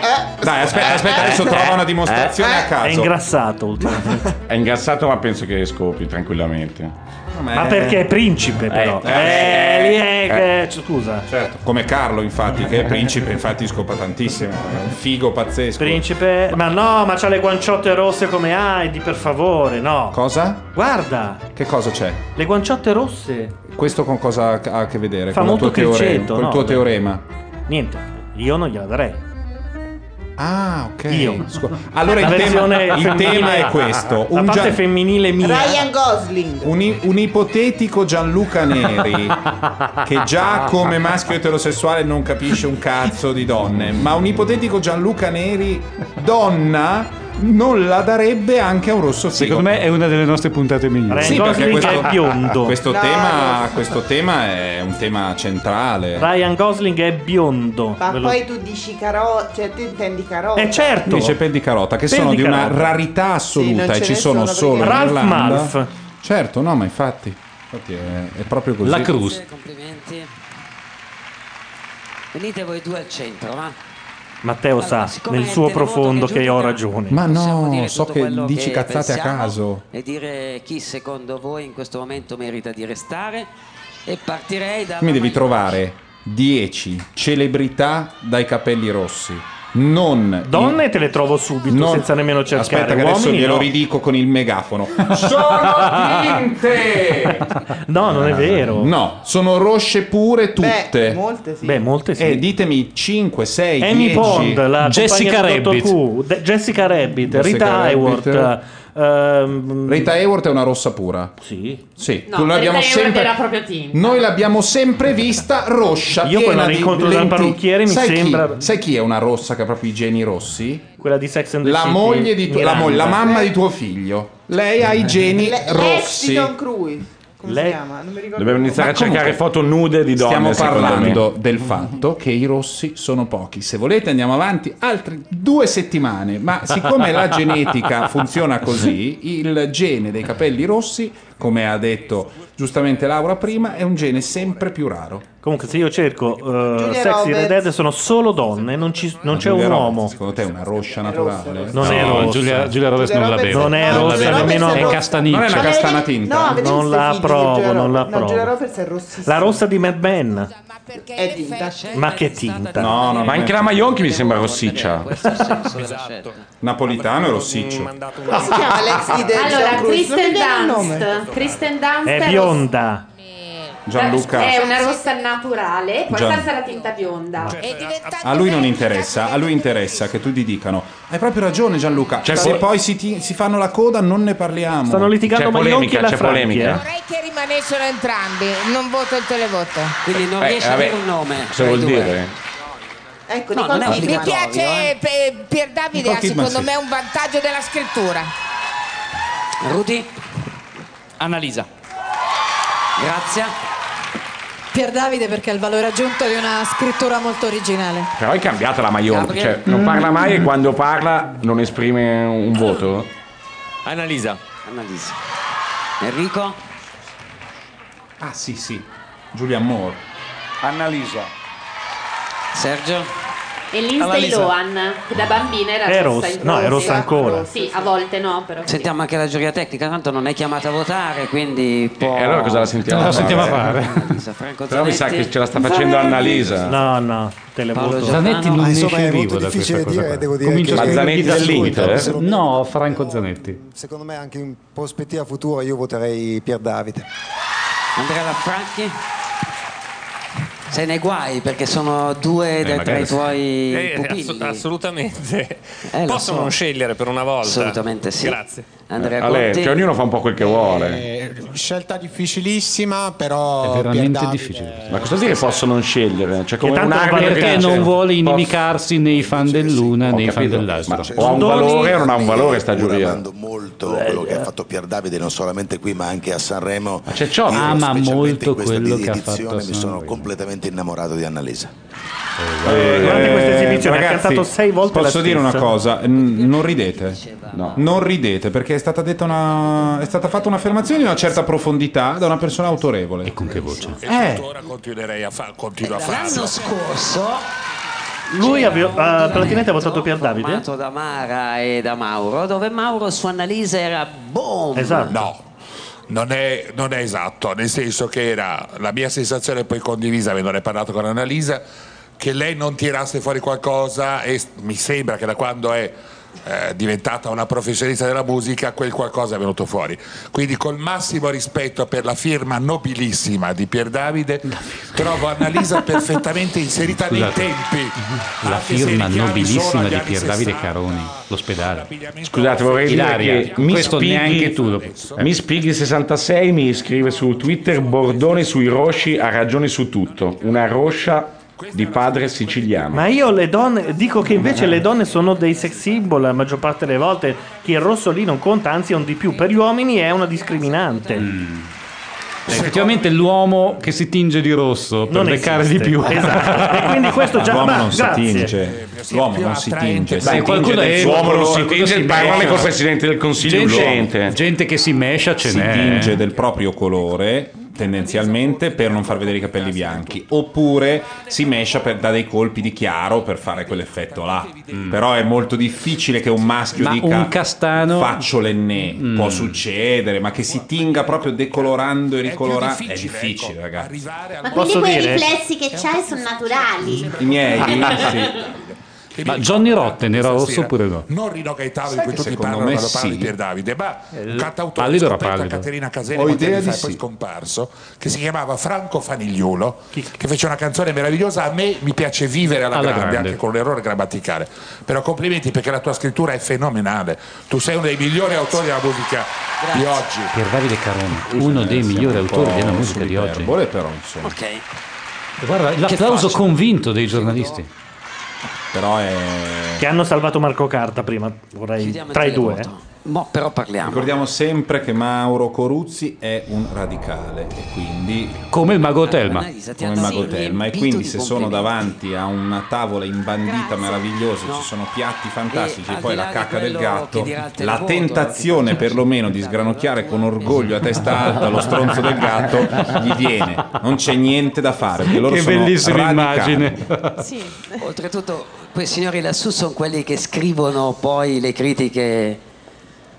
eh, Dai, aspetta, eh, aspetta adesso eh, trova una dimostrazione eh, a caso. È ingrassato ultimamente. È ingrassato, ma penso che scopi tranquillamente. Ma, ma è... perché è principe però. Eh, eh, eh, eh, eh, scusa. Certo, come Carlo, infatti, che è principe, infatti scopa tantissimo, è un figo pazzesco. Principe, ma no, ma c'ha le guanciotte rosse come Heidi, per favore, no. Cosa? Guarda. Che cosa c'è? Le guanciotte rosse. Questo con cosa ha a che vedere? Fa con molto il tuo criceto, teorema, no, col tuo beh. teorema. Niente. Io non gliela darei. Ah, ok. Io. Allora il tema, il tema è questo. La un parte gia... femminile mia. Ryan Gosling. Un, un ipotetico Gianluca Neri che già come maschio eterosessuale non capisce un cazzo di donne, ma un ipotetico Gianluca Neri donna non la darebbe anche a un rosso figo. Secondo me è una delle nostre puntate migliori. Sì, perché questo, è biondo. Questo, no, tema, no. questo tema è un tema centrale. Ryan Gosling è biondo. Ma Ve poi lo... tu dici carota, cioè tu intendi carota. Eh certo. Dice pelli carota, che Pelli sono di carota. Una rarità assoluta, sì, e ci sono solo in Ralph Malf. Certo, no, ma infatti, infatti è, è proprio così. La Cruz. Complimenti. Venite voi due al centro, va. Matteo allora, sa nel suo profondo che io ho ragione. Ma no, so che dici che cazzate a caso. E dire chi secondo voi in questo momento merita di restare. E partirei da... Mi devi trovare dieci celebrità dai capelli rossi. Non donne in... te le trovo subito, non... senza nemmeno cercare. Aspetta che uomini adesso glielo no. ridico con il megafono. Sono tinte. No, non è vero. No, sono rosse pure tutte. Beh, molte sì. Beh, molte sì. E ditemi cinque, sei, Amy dieci. Pond, la Jessica Rabbit. Jessica Rabbit, Jessica Rita Hayworth. Um... Rita Hayworth è una rossa pura. Sì, sì. No, noi l'abbiamo sempre... era proprio tinta. Noi l'abbiamo sempre vista rossa. Io quando la incontro dal parrucchiere mi sai sembra. Chi? Sai chi è una rossa che ha proprio i geni rossi? Quella di Sex and the la City. Moglie di tu... la, mo... la mamma di tuo figlio. Lei ha i geni Le... rossi. Don Cruz. Come Le... si chiama? Non mi ricordo. Dobbiamo iniziare Ma a comunque... cercare foto nude di donne. Stiamo parlando del fatto che i rossi sono pochi. Se volete andiamo avanti altre due settimane. Ma siccome la genetica funziona così, il gene dei capelli rossi, come ha detto giustamente Laura prima, è un gene sempre più raro. Comunque se io cerco uh, Sexy Red Dead sono solo donne. Non, ci, non c'è Giulia un Roberts, uomo. Secondo te è una roscia naturale? Non no, è rossa. Giulia, Giulia Roberts non la beve. Non è rossa, nemmeno è castaniccia. Non è una castana tinta. No, non la approvo, non la approvo. No, la rossa di Mad Men è tinta. Ma che tinta? No, no, ma anche la Maionchi mi sembra rossiccia. Esatto. Napolitano è rossiccio. Come si chiama l'ex di Dead? Allora, Kristen Dunst. Kristen Dunst è bionda. Gianluca è una rossa naturale, poi Gian... la tinta bionda. Cioè, a lui non interessa, a lui interessa che tu ti dicano hai proprio ragione Gianluca, cioè, se po- poi si, ti, si fanno la coda non ne parliamo. Stanno litigando, ma non c'è la polemica. Vorrei che rimanessero entrambi, non voto il televoto. Quindi non eh, riesce a dire un nome. Cosa vuol due. dire? Ecco, no, non mi, mi piace eh. Pier, Pier Davide ha secondo me un vantaggio della scrittura. Rudy, Annalisa. Grazie. Pier Davide perché è il valore aggiunto di una scrittura molto originale. Però è cambiata la Maion, cioè non parla mai e quando parla non esprime un voto. Annalisa. Annalisa. Enrico. Ah sì sì, Giulia Moore. Annalisa. Sergio. E Lindsay Lohan, che da bambina era è rossa, rossa no, è rossa ancora. Sì, a volte no, però. Sentiamo anche la giuria tecnica, tanto non è chiamata a votare, quindi può... E allora cosa la sentiamo? La sentiamo a fare. Annalisa, Franco Zanetti. Però mi sa che ce la sta facendo Annalisa. No, no, te le voto. Zanetti non esce vivo da questa cosa. Ma Zanetti dall'Inter? No, Franco Zanetti. Secondo me anche in prospettiva futura io voterei Pier Davide. Andrea Lanfranchi. Sei nei guai perché sono due eh, tra i tuoi eh, pupilli. Ass- assolutamente. Eh, Possono so. scegliere per una volta. Assolutamente sì. Grazie. Andrea Conti. Ale, che ognuno fa un po' quel che vuole. Eh, scelta difficilissima, però è veramente difficile. Ma cosa vuol dire possono non scegliere? Cioè, come un perché non vuole inimicarsi nei fan dell'una, nei fan dell'altra. O ha un valore o non ha un valore sta giuria. Sto amando molto quello che ha fatto Pier Davide non solamente qui, ma anche a Sanremo. C'è ciò ama molto quello che ha fatto. Mi sono completamente innamorato di Annalisa. Eh, durante questa esibizione ha cantato sei volte la stessa. Posso dire una cosa, N- non ridete, no. non ridete perché è stata detta una, è stata fatta un'affermazione di una certa profondità da una persona autorevole. E con che voce? E eh. tuttora continuerei a fa- continuo a farlo. L'anno scorso. Lui aveva, uh, praticamente ha votato Pier Davide. Formato da Mara e da Mauro, dove Mauro su Annalisa era boom. Esatto. No. Non è, non è esatto, nel senso che era la mia sensazione poi condivisa avendone parlato con Annalisa che lei non tirasse fuori qualcosa e mi sembra che da quando è eh, diventata una professionista della musica quel qualcosa è venuto fuori, quindi col massimo rispetto per la firma nobilissima di Pier Davide trovo Annalisa perfettamente inserita nei tempi. La firma nobilissima di Pier Davide Caroni, l'ospedale. Scusate, vorrei Ilaria, dire che mi spieghi, tu lo... mi spieghi sessantasei mi scrive su Twitter Bordone sui Rosci ha ragione su tutto, una roscia di padre siciliano. Ma io le donne dico che invece le donne sono dei sex symbol la maggior parte delle volte, che il rosso lì non conta, anzi è un di più. Per gli uomini è una discriminante. Mm. Effettivamente l'uomo che si tinge di rosso per beccare di più, esatto. E quindi questo già l'uomo ma, non grazie. si tinge l'uomo non si tinge se qualcuno è l'uomo non si tinge parole col presidente del consiglio, gente, gente che si mescia ce si n'è si tinge del proprio colore tendenzialmente per non far vedere i capelli bianchi oppure si mescia per dare dei colpi di chiaro per fare quell'effetto là. Mm. Però è molto difficile che un maschio ma dica un castano faccio l'enne. Mm. Può succedere, ma che si tinga proprio decolorando e ricolorando è difficile, ecco, ragazzi. Ma posso quindi quei riflessi che c'hai sono naturali i miei. Sì. Ma Johnny Rotten era rosso oppure no? Non Rino Gaetano di cui tutti parlano quando parli di Pier Davide, ma cantautore scoperto a Caterina Casella qualche anni fa e poi scomparso, che si chiamava Franco Fanigliulo, che fece una canzone meravigliosa. A me mi piace vivere alla grande, anche con l'errore grammaticale. Però complimenti perché la tua scrittura è fenomenale. Tu sei uno dei migliori autori della musica di oggi. Pier Davide Caroni, uno dei migliori autori della musica di oggi. Però insomma. Ok. Guarda, l'applauso convinto dei giornalisti. Però è... che hanno salvato Marco Carta prima, vorrei tra i due. Mo però parliamo. Ricordiamo sempre che Mauro Coruzzi è un radicale e quindi come il Mago Telma, come il Mago Telma e quindi se sono davanti a una tavola imbandita meravigliosa, ci sono piatti fantastici e poi la cacca del gatto, la tentazione perlomeno di sgranocchiare con orgoglio a testa alta lo stronzo del gatto gli viene, non c'è niente da fare, perché loro che sono bellissima radicali. Immagine. Sì. Oltretutto quei signori lassù sono quelli che scrivono poi le critiche.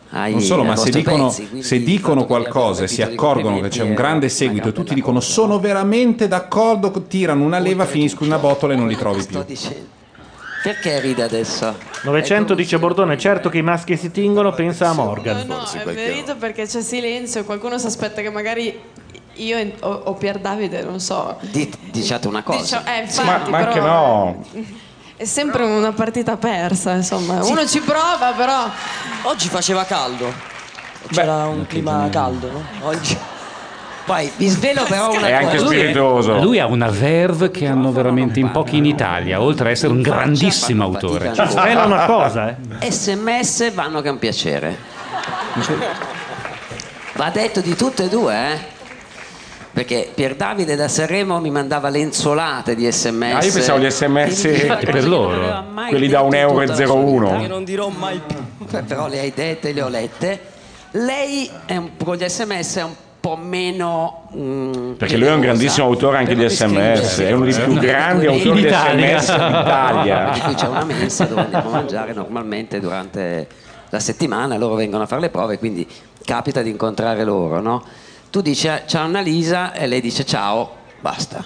Ai, non solo, ma se dicono, pensi, se dicono qualcosa e si accorgono che c'è un grande seguito e tutti dicono sono veramente d'accordo, tirano una leva, finiscono una botola e non li trovi più. Perché ride adesso? novecento dice Bordone, certo che i maschi si tingono, pensa a Morgan. No, no, rido perché c'è silenzio e qualcuno si aspetta che magari io o, o Pier Davide, non so. Dite, diciate una cosa. Dicio, eh, infatti, ma, ma anche no. È sempre una partita persa, insomma. Sì. Uno ci prova, però. Oggi faceva caldo. C'era Beh, un clima caldo, no? Oggi. Poi vi svelo però una cosa. È anche spiritoso. Lui, è... lui ha una verve che hanno veramente in pochi in Italia, oltre a essere un grandissimo autore. Ci svelo una cosa, eh. S M S vanno che un piacere. Va detto di tutte e due, eh. perché Pier Davide da Sanremo mi mandava le insolate di sms. Ah, io pensavo gli sms che per loro, quelli da un euro e zero uno, che non dirò mai più, però le hai dette, le ho lette. Lei è un, con gli sms è un po' meno mh, perché lui è un grandissimo autore anche di sms, è uno dei più grandi autori di sms d'Italia. Qui c'è una mensa dove andiamo a mangiare normalmente durante la settimana, loro vengono a fare le prove, quindi capita di incontrare loro, no? Tu dici ciao Annalisa e lei dice ciao, basta.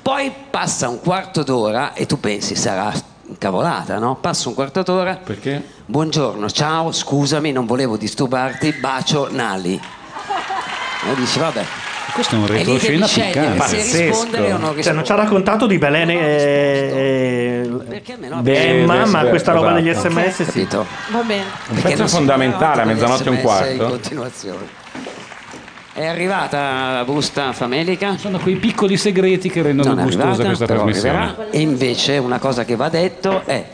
Poi passa un quarto d'ora e tu pensi sarà incavolata, no? Passa un quarto d'ora. Perché? Buongiorno, ciao, scusami, non volevo disturbarti, bacio Nali. E dici vabbè. Questo è un retroscena piccante, pazzesco. Cioè, non ci ha raccontato di Belen e Emma, ma questa roba degli sms, sì. Va bene. Questo è fondamentale, a mezzanotte e un quarto. In continuazione. È arrivata la busta famelica. Sono quei piccoli segreti che rendono gustosa questa trasmissione. Arriverà. E invece una cosa che va detto è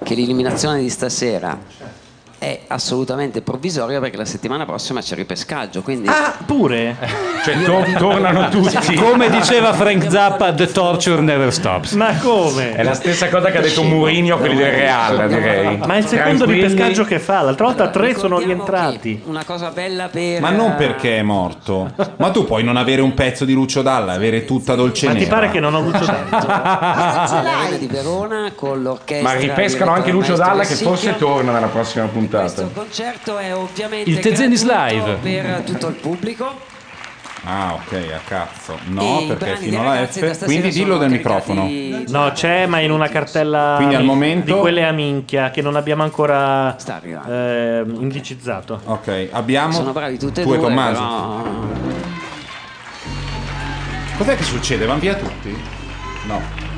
che l'eliminazione di stasera è assolutamente provvisoria, perché la settimana prossima c'è il ripescaggio, quindi... Ah, pure? Cioè to- tornano tutti. Come diceva Frank Zappa, the torture never stops. Ma come? È la stessa cosa che ha detto Mourinho, quelli del Real, direi. Ma il secondo Tranquilli... ripescaggio che fa? L'altra volta allora, tre sono rientrati. Una cosa bella per... Ma non perché è morto. Ma tu puoi non avere un pezzo di Lucio Dalla, avere tutta Dolce Nera. Ma ti pare che non ho Lucio Dalla? Ce di Verona con l'orchestra... Ma ripescano anche Lucio Dalla, che forse torna nella prossima puntata. Questo concerto è ovviamente il Tezenis Live per tutto il pubblico. Ah, ok, a cazzo. No, e perché fino alla F. Quindi dillo del microfono. No, c'è, ma in una cartella. Quindi al momento di quelle a minchia che non abbiamo ancora eh, indicizzato. Ok, abbiamo. Sono bravi tutte e due, Tommaso. Però... Cos'è che succede? Van via tutti? No.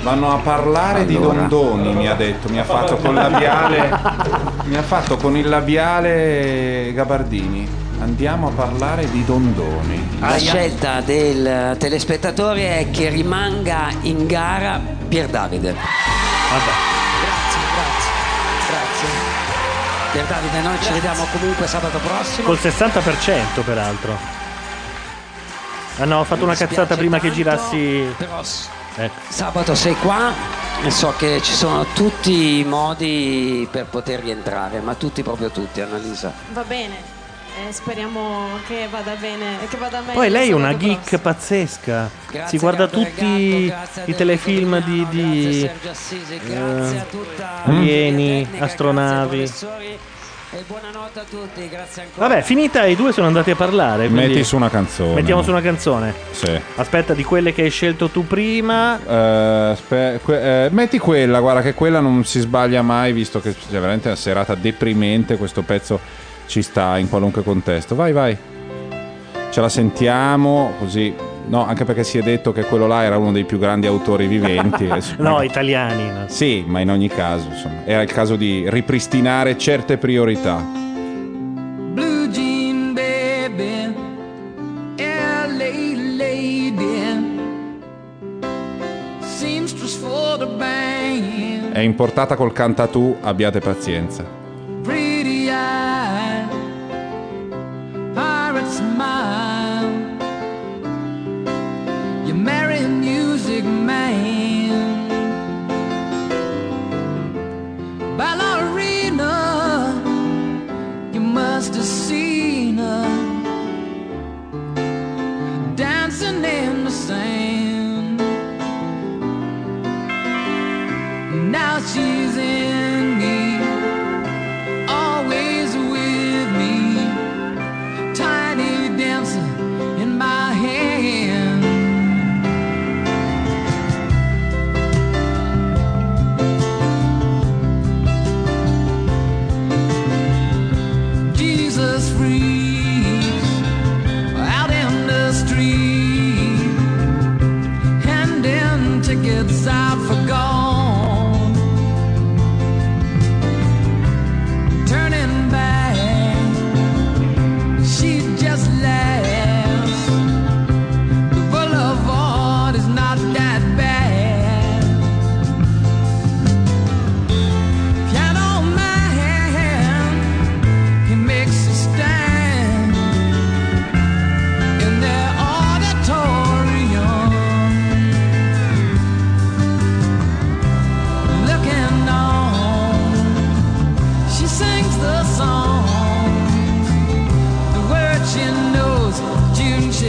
Vanno a parlare allora. Di Dondoni, mi ha detto, mi ha fatto con il labiale, mi ha fatto con il labiale Gabardini. Andiamo a parlare di Dondoni. La scelta del telespettatore è che rimanga in gara Pier Davide. Vabbè. Grazie, grazie, grazie. Pier Davide, noi ci vediamo comunque sabato prossimo. Col sessanta per cento peraltro. Ah no, ho fatto una cazzata prima tanto, che girassi. Però... Sabato sei qua e so che ci sono tutti i modi per poter rientrare, ma tutti, proprio tutti, Annalisa. Va bene, eh, speriamo che vada bene, che vada meglio. Poi lei è una geek prossimo. Pazzesca, grazie, si guarda Gato tutti Regatto, i telefilm di, di alieni, eh, astronavi. E buonanotte a tutti, grazie ancora. Vabbè, finita, i due sono andati a parlare. Metti su una canzone. Mettiamo su una canzone. Sì. Aspetta, di quelle che hai scelto tu prima. Uh, spe- que- uh, metti quella, guarda che quella non si sbaglia mai, visto che è veramente una serata deprimente. Questo pezzo ci sta in qualunque contesto. Vai, vai. Ce la sentiamo così. No, anche perché si è detto che quello là era uno dei più grandi autori viventi. No, italiani. No. Sì, ma in ogni caso, insomma, era il caso di ripristinare certe priorità. Blue jean baby, L A lady, seamstress for the band. È importata col Cantatù, abbiate pazienza. Pretty eye, pirate smile. You marry a music man, ballerina, you must have seen her dancing in the sand. Now she's in me,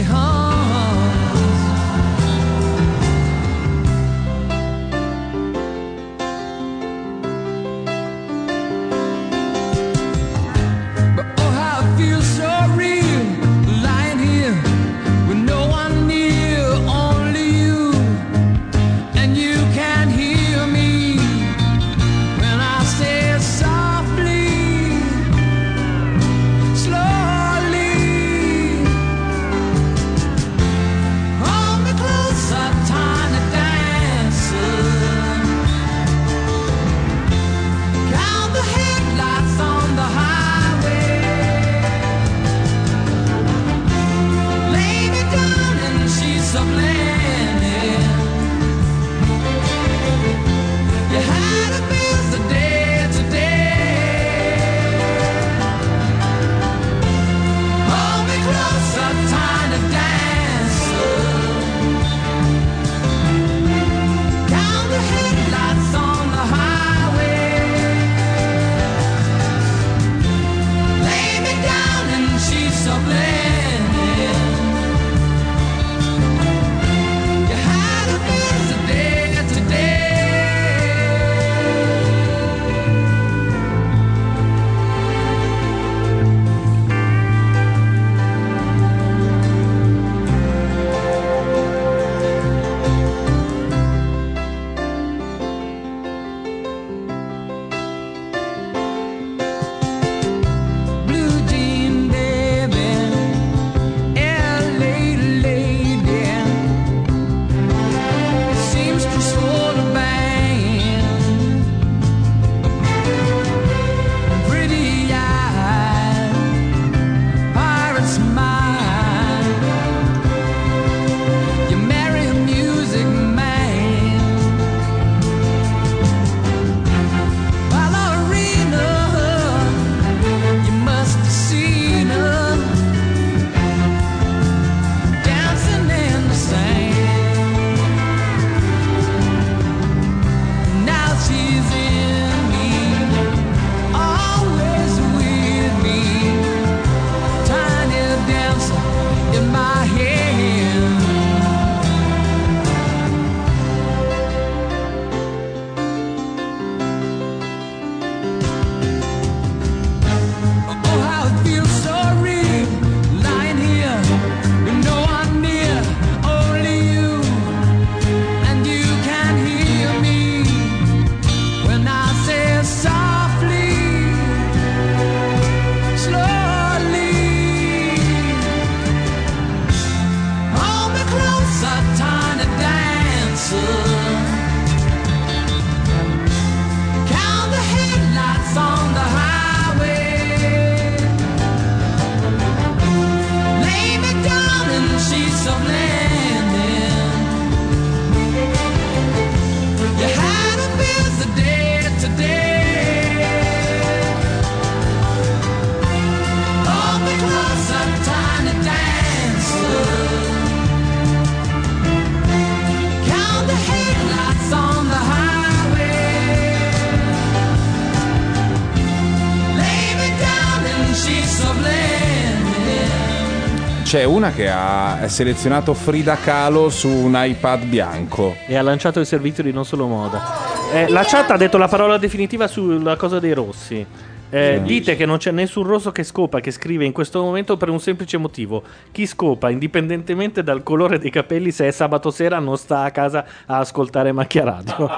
empty halls. But oh, how it feels so real, lying here with no one near, only you. And you can't hear me when I say it softly, slowly. Hold me closer, time to dance. Count the headlights on the highway. Lay me down in the sheets of linen. You had a busy day today. Hold me closer, time to dance. Down the headlights on the highway. Lay me down in sheets of linen. You had a busy day today. Blue jean baby, L A lady, seamstress for the band, pretty eyes, pirate smile. You marry a music man, ballerina. You must have seen her dancing in the sand. Now she's in me, always with me. Tiny dancer in my hand. Oh, how it feels so real, lying here with no one near, only you. And you can hear me when I say it softly, slowly. Hold me closer, tiny dancer. Count the headlights on the highway. Lay me down in the sheets of linen. You had a busy day today. Hold me closer, tiny dancer. Count the headlights on the highway. Lay me down in the sheets of linen. C'è una che ha selezionato Frida Kahlo su un iPad bianco. E ha lanciato il servizio di Non Solo Moda. Eh, la chat ha detto la parola definitiva sulla cosa dei rossi. Eh, Sì. Dite che non c'è nessun rosso che scopa, che scrive in questo momento per un semplice motivo. Chi scopa, indipendentemente dal colore dei capelli, se è sabato sera non sta a casa a ascoltare Macchia Radio.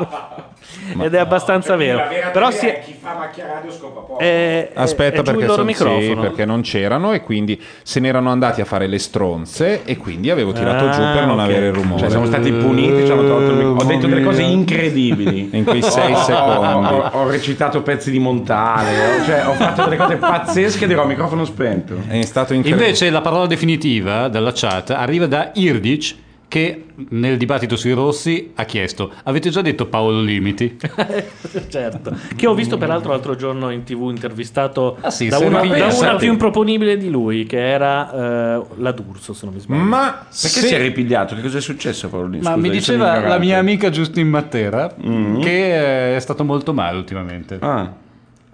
Ed è abbastanza vero. Però si è... chi fa Macchiaradio scopa poco. Eh, Aspetta, è giù perché, il loro son- sì, microfono. perché non c'erano e quindi se ne erano andati a fare le stronze e quindi avevo tirato giù per non avere rumore. Cioè, siamo stati puniti, ci hanno tolto il microfono. Ho detto delle cose incredibili in quei sei secondi. Ho, ho recitato pezzi di Montale, ho- cioè ho fatto delle cose pazzesche ed ero a microfono spento. È stato incredibile. Invece la parola definitiva dalla chat arriva da Irdic, che nel dibattito sui rossi ha chiesto: avete già detto Paolo Limiti? Certo. Che ho visto peraltro l'altro giorno in tv intervistato sì, da, se una, ne da pensa, una sì. più improponibile di lui, che era eh, la D'Urso, se non mi sbaglio. Ma Perché si è ripigliato? Che cosa è successo, Paolino? Ma mi diceva la mia amica Justin Matera che eh, è stato molto male ultimamente. Ah.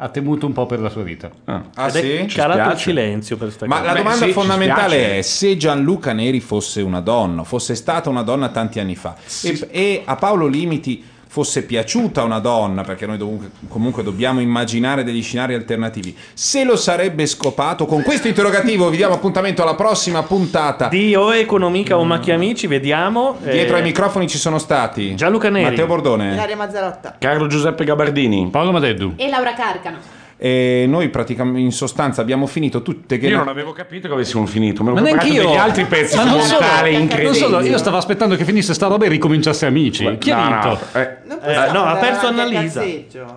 ha temuto un po' per la sua vita. Ah, ah sì? Calato il silenzio per sta Ma cosa. La domanda Beh, sì, fondamentale è: se Gianluca Neri fosse una donna, fosse stata una donna tanti anni fa, sì. e, e a Paolo Limiti fosse piaciuta una donna, perché noi dovunque, comunque dobbiamo immaginare degli scenari alternativi, se lo sarebbe scopato? Con questo interrogativo vi diamo appuntamento alla prossima puntata di O Economica mm. o Macchiamici. Vediamo dietro eh... ai microfoni ci sono stati Gianluca Neri, Matteo Bordone, Ilaria Mazzarotta, Carlo Giuseppe Gabardini, Paolo Madeddu e Laura Carcano. E noi praticamente in sostanza abbiamo finito tutte che io non avevo capito che avessimo finito, me lo ma io. Degli altri pezzi ma non solo, non solo, io stavo aspettando che finisse sta roba e ricominciasse Amici. Beh, chi no, ha vinto? No, eh, eh, no ha perso Annalisa.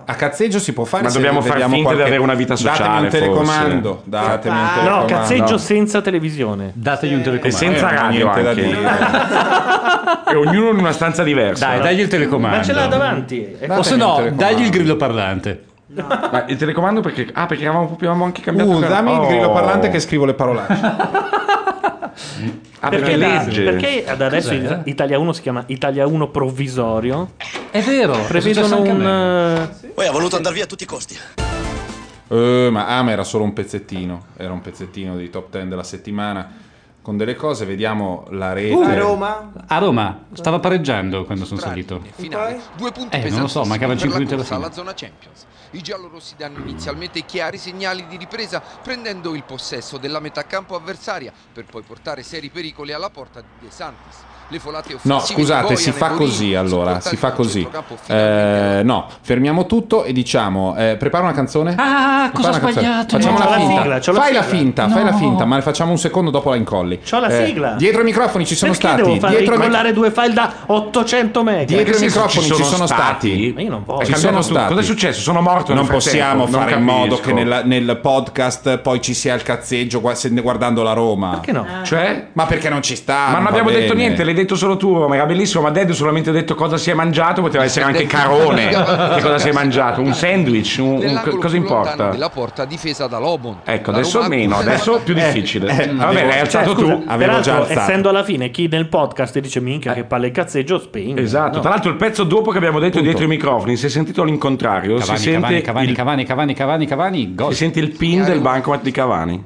A cazzeggio si può fare, ma dobbiamo far finta qualche... di avere una vita sociale. Datemi un telecomando, datemi un telecomando. No, cazzeggio senza televisione. Dategli un telecomando e senza radio anche. E ognuno in una stanza diversa. Dai, dagli il telecomando. Ma ce l'ha davanti. O se no, dagli il grillo parlante. No. Ma il telecomando perché ah perché avevamo proprio avevamo anche cambiato uh, dammi oh. il grillo parlante che scrivo le parolacce. ah, perché, perché legge perché ad adesso Cos'è? Italia uno si chiama Italia uno provvisorio, è vero, prevedono un sì. poi ha voluto andare via a tutti i costi. Uh, ma ah, ma era solo un pezzettino era un pezzettino di top dieci della settimana con delle cose. Vediamo la rete uh, a Roma a Roma stava pareggiando quando sono salito finale, due punti eh, non lo so, mancava cinque minuti alla fine. Alla zona Champions i giallorossi danno inizialmente chiari segnali di ripresa prendendo il possesso della metà campo avversaria per poi portare seri pericoli alla porta di De Santis. Le folate offensive no scusate si fa così allora si fa così eh, no fermiamo tutto e diciamo eh, prepara una canzone. Ah, cosa ho sbagliato, facciamo la finta, fai la finta fai la finta ma facciamo un secondo dopo la incolli. C'ho la sigla. Eh, dietro ai microfoni ci sono Perché stati. Devo far dietro incollare mic- due file da ottocento mega. Dietro ai microfoni ci sono, ci sono stati. stati. Ma io non voglio. Ci sono stati. Cosa è successo? Sono morto. Non possiamo tempo. fare non in modo che nel, nel podcast poi ci sia il cazzeggio guardando la Roma. Perché no? Ah. Cioè? Ma perché non ci sta? Ma non abbiamo bene. detto niente. L'hai detto solo tu. Ma era bellissimo. Ma Dedo solamente ha detto cosa si è mangiato. Poteva essere anche Carone. Che cosa si è mangiato? Un sandwich? Un, un, cosa importa? La porta difesa da Lobon. Ecco adesso meno. Adesso più difficile. Va bene. Hai alzato. Tu, peraltro, essendo alla fine chi nel podcast dice minchia eh. che palle cazzeggio spinge, esatto, no. Tra l'altro il pezzo dopo che abbiamo detto Punto. dietro i microfoni si è sentito all'incontrario. Cavani, si Cavani, sente Cavani, il... Cavani Cavani Cavani Cavani Cavani si sente il pin Cavani. del bancomat di Cavani.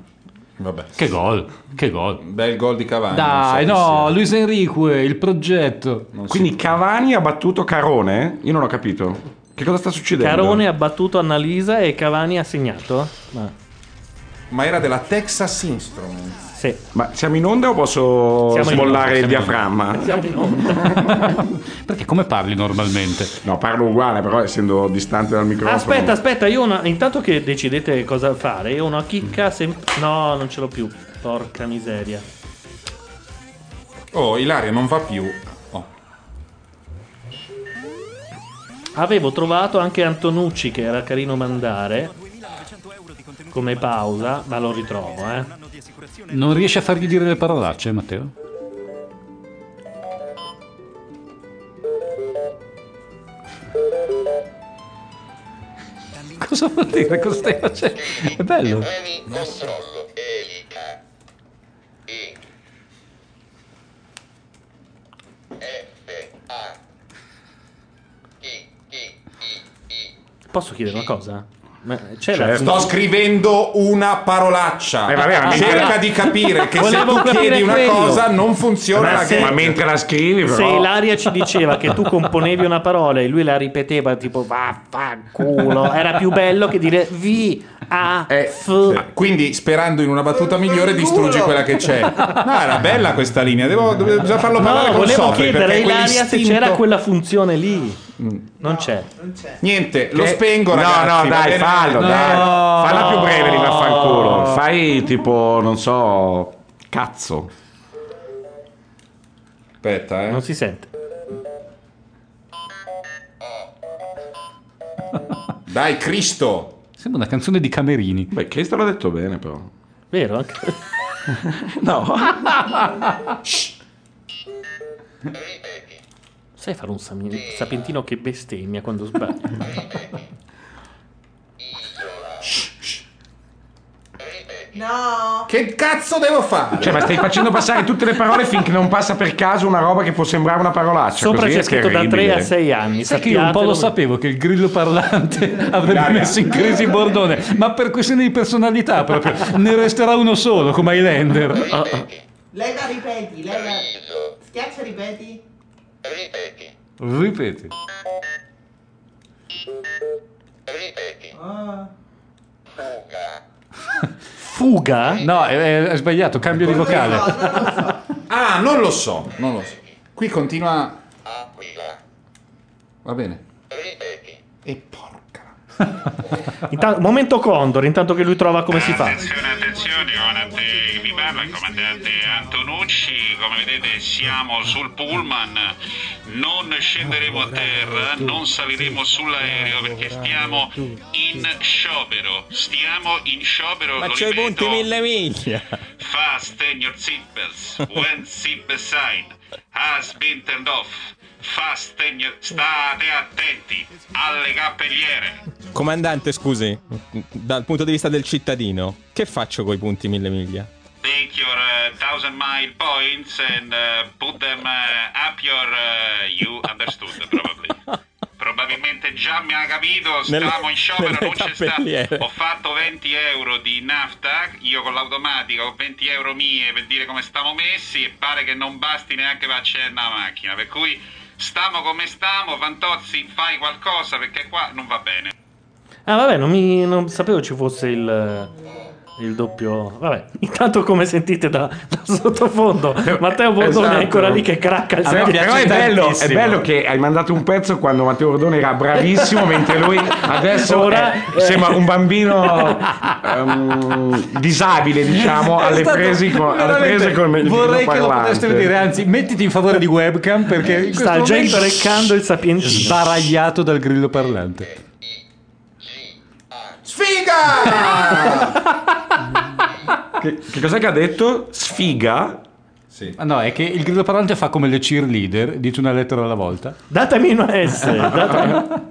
Vabbè. Che gol, che gol, bel gol di Cavani. Dai, so no, Luis Enrique, il progetto. Non Quindi si... Cavani ha battuto Carone? Io non ho capito che cosa sta succedendo. Carone ha battuto Annalisa e Cavani ha segnato? Ma, Ma era della Texas Instruments. Sì. Ma siamo in onda o posso siamo sbollare onda, il diaframma? Siamo in onda. Perché come parli normalmente? No, parlo uguale, però essendo distante dal microfono. Aspetta, aspetta, io una... intanto che decidete cosa fare, io una chicca sem... No, non ce l'ho più. Porca miseria. Oh, Ilaria non va più. Oh. Avevo trovato anche Antonucci che era carino mandare come pausa, ma lo ritrovo, eh. Non riesci a fargli dire le parolacce, Matteo? Cosa vuol dire? Cosa stai facendo? È bello. Posso chiedere una cosa? Ma c'è certo. la... Sto scrivendo una parolaccia. Eh, vabbè, cerca la... di capire che se tu chiedi una quello. cosa non funziona. Ma, se... ma mentre la scrivi, però... se Ilaria ci diceva che tu componevi una parola e lui la ripeteva tipo vaffanculo, era più bello che dire vi a f. Eh, quindi sperando in una battuta migliore distruggi quella che c'è. No, era bella questa linea. Devo bisogna farlo parlare. No, volevo chiedere a Ilaria se c'era quella funzione lì. Non, no, c'è. non c'è niente che... lo spengo ragazzi. no no dai fallo no. dai falla più breve di vaffanculo, fai tipo non so cazzo aspetta eh non si sente dai Cristo sembra una canzone di Camerini. Beh, Cristo l'ha detto bene però vero anche no Sai fare un sami- sapentino che bestemmia quando sbaglio? Ripeti. Isola. Ripeti. No. Che cazzo devo fare? Cioè, ma stai facendo passare tutte le parole finché non passa per caso una roba che può sembrare una parolaccia. Sopra così c'è scritto da tre a sei anni. Sai che io un po' lo sapevo che il grillo parlante avrebbe Daria. messo in crisi Bordone, ma per questione di personalità proprio. Ne resterà uno solo come Highlander. Oh, oh. Lei la ripeti, lei la... Schiaccia ripeti. Ripeti. Ripeti. Ripeti. Ah. Fuga. Fuga? No, è, è sbagliato, cambio di vocale. No, non lo so. Ah, non lo so, non lo so. Qui continua. Aquila. Va bene. Ripeti. E porca. Intanto, momento Condor, intanto che lui trova come si fa. Attenzione, attenzione, comandante, mi parla il comandante Antonucci, come vedete siamo sul pullman, non scenderemo a terra, non saliremo sull'aereo perché stiamo in sciopero, stiamo in sciopero. Ma c'hai punti mille miglia. Fasten your seatbelts, when seatbelt sign has been turned off. Fasten, state attenti alle cappelliere. Comandante, scusi, dal punto di vista del cittadino, che faccio coi punti mille miglia? Take your uh, thousand mile points and uh, put them uh, up your... Uh, you understood, probably. Probabilmente già mi ha capito, stiamo in sciopero, non c'è stato. Ho fatto venti euro di nafta, io con l'automatica ho venti euro mie per dire come stiamo messi e pare che non basti neanche per accendere la macchina, per cui... Stiamo come stiamo, Fantozzi, fai qualcosa perché qua non va bene. Ah vabbè, non, mi, non sapevo ci fosse il, il doppio. Vabbè, intanto come sentite da, da sottofondo Matteo Bordone esatto. è ancora lì che cracca il sedile. Però è bello, è bello che hai mandato un pezzo quando Matteo Bordone era bravissimo, mentre lui adesso Ora, è, eh. sembra un bambino um, disabile, diciamo, alle, presi con, alle prese con il vorrei che lo poteste vedere, anzi mettiti in favore di webcam perché in sta già imprecando il sapientino sbaragliato dal grillo parlante. Sfiga! che, che cos'è che ha detto? Sfiga? Sì. Ah, no, è che il grillo parlante fa come le cheerleader, dice una lettera alla volta. Datemi una S. datami...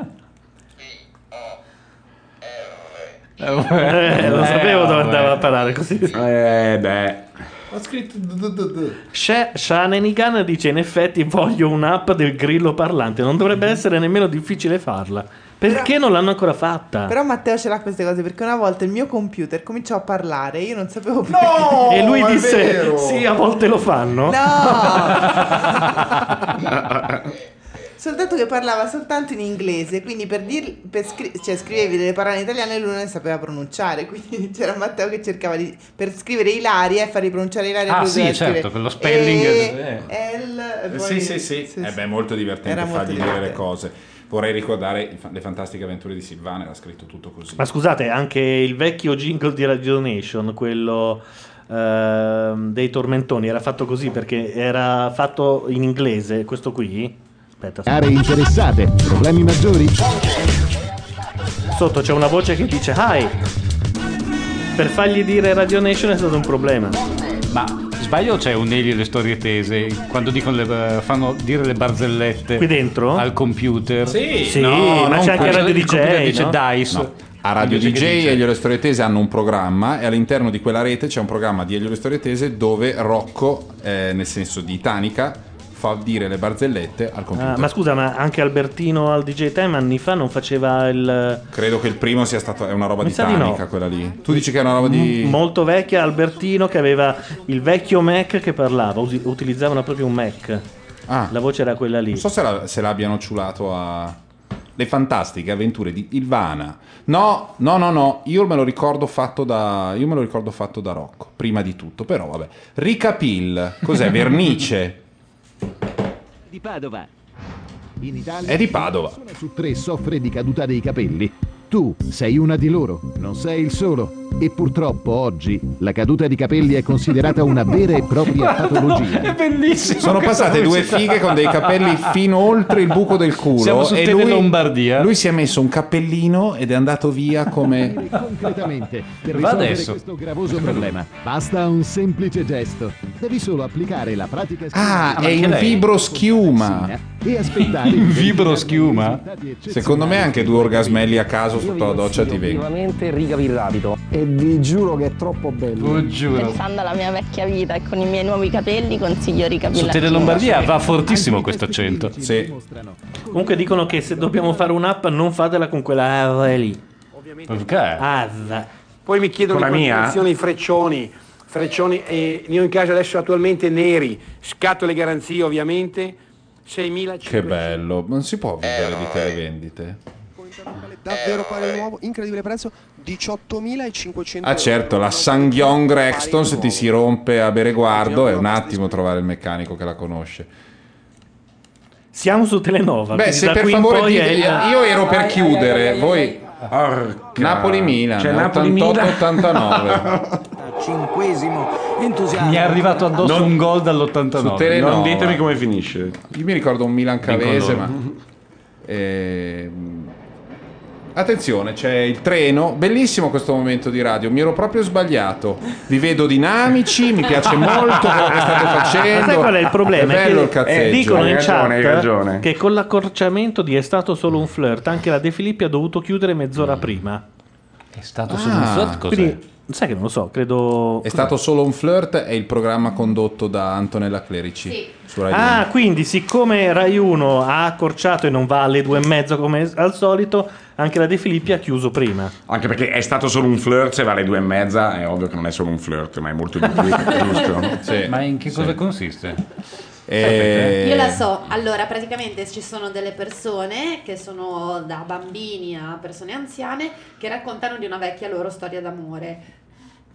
eh, lo sapevo eh, dove andava a parare così. Eh beh. Ho scritto Shanenigan dice in effetti voglio un'app del grillo parlante, non dovrebbe essere nemmeno difficile farla. Perché però, non l'hanno ancora fatta? Però Matteo ce l'ha queste cose, perché una volta il mio computer cominciò a parlare, io non sapevo più. No, e lui disse vero. Sì, a volte lo fanno. No. Soltanto che parlava soltanto in inglese, quindi per dir, per scri- cioè scrivevi delle parole in italiano e lui non le sapeva pronunciare, quindi c'era Matteo che cercava di per scrivere Ilaria e fargli pronunciare Ilaria. Ah sì, certo, scrivere. Quello spelling e- eh. L- sì, sì, sì, sì, eh beh, molto divertente fargli divertente. Dire le cose. Vorrei ricordare le fantastiche avventure di Silvana, era scritto tutto così. Ma scusate, anche il vecchio jingle di Radio Nation, quello eh, dei tormentoni, era fatto così perché era fatto in inglese, questo qui. Aspetta, aree interessate, problemi maggiori. Sotto c'è una voce che dice hi. Per fargli dire Radio Nation è stato un problema. Ma sbaglio c'è un Elio e le storie tese quando dicono le, fanno dire le barzellette qui dentro al computer sì, sì no, ma c'è anche Radio D J dice no? Dice no. A Radio D J e Elio e le storie tese hanno un programma e all'interno di quella rete c'è un programma di Elio e le storie tese dove Rocco eh, nel senso di Itanica fa dire le barzellette al computer. Ah, ma scusa, ma anche Albertino al D J Time anni fa non faceva il... Credo che il primo sia stato è una roba di Tanica, no. Quella lì. Tu dici che è una roba di... M- molto vecchia, Albertino che aveva il vecchio Mac che parlava, us- utilizzavano proprio un Mac. Ah. La voce era quella lì. Non so se, la, se l'abbiano ciulato a... Le fantastiche avventure di Ilvana. No, no, no, no, io me lo ricordo fatto da io me lo ricordo fatto da Rocco, prima di tutto, però vabbè. Ricapil, cos'è? Vernice. Di Padova. In Italia è di Padova. Una persona su tre soffre di caduta dei capelli. Tu sei una di loro, non sei il solo. E purtroppo oggi la caduta di capelli è considerata una vera e propria patologia. È bellissimo. Sono passate due fighe con dei capelli fino oltre il buco del culo. Siamo su e lui, Lombardia. Lui si è messo un cappellino ed è andato via come concretamente per Va risolvere adesso. Questo gravoso problema. Basta un semplice gesto. Devi solo applicare la pratica. Ah, è in vibroschiuma. E aspettare in vibroschiuma. Secondo me anche due orgasmelli a caso sotto la doccia ti vengono. Sicuramente riga il rapido. E e vi giuro che è troppo bello. Lo giuro. Pensando alla mia vecchia vita e con i miei nuovi capelli, consiglio ricapellare. Su Tele Lombardia va fortissimo questo accento. Sì. Comunque dicono che se dobbiamo fare un'app non fatela con quella R lì. Perché? Azza. Poi mi chiedono la condizione i freccioni. Freccioni e eh, io in casa adesso attualmente neri, scatole garanzie ovviamente. seimila Che bello, non si può vedere eh, di televendite. Davvero pari nuovo, incredibile prezzo, diciottomilacinquecento. Ah certo, la Sangyong Rexton se ti si rompe a Bereguardo è un attimo trovare il meccanico che la conosce. Siamo su Telenova. Beh, se per favore dite, è... io ero per chiudere, voi Napoli-Milan, cioè ottantotto ottantanove. Cinquesimo entusiasmo. Mi è arrivato addosso non, un gol dall'ottantanove. Non ditemi come finisce. Io mi ricordo un Milan Cavese, ma eh, attenzione, c'è il treno. Bellissimo questo momento di radio. Mi ero proprio sbagliato. Vi vedo dinamici, mi piace molto quello che state facendo. Ma sai qual è il problema? È bello il cazzeggio. Eh, dicono in chat che con l'accorciamento di È stato solo un flirt anche la De Filippi ha dovuto chiudere mezz'ora mm. prima. È stato ah, solo un flirt? Cos'è? Quindi, sai che non lo so, credo... È stato solo un flirt, è il programma condotto da Antonella Clerici. Sì. Su Rai ah, uno. Quindi siccome Rai uno ha accorciato e non va alle due e mezzo come al solito, anche la De Filippi ha chiuso prima. Anche perché è stato solo un flirt, se va alle due e mezza è ovvio che non è solo un flirt, ma è molto di più, giusto? Sì. Ma in che cosa sì. consiste? E... Io la so, allora praticamente ci sono delle persone che sono da bambini a persone anziane che raccontano di una vecchia loro storia d'amore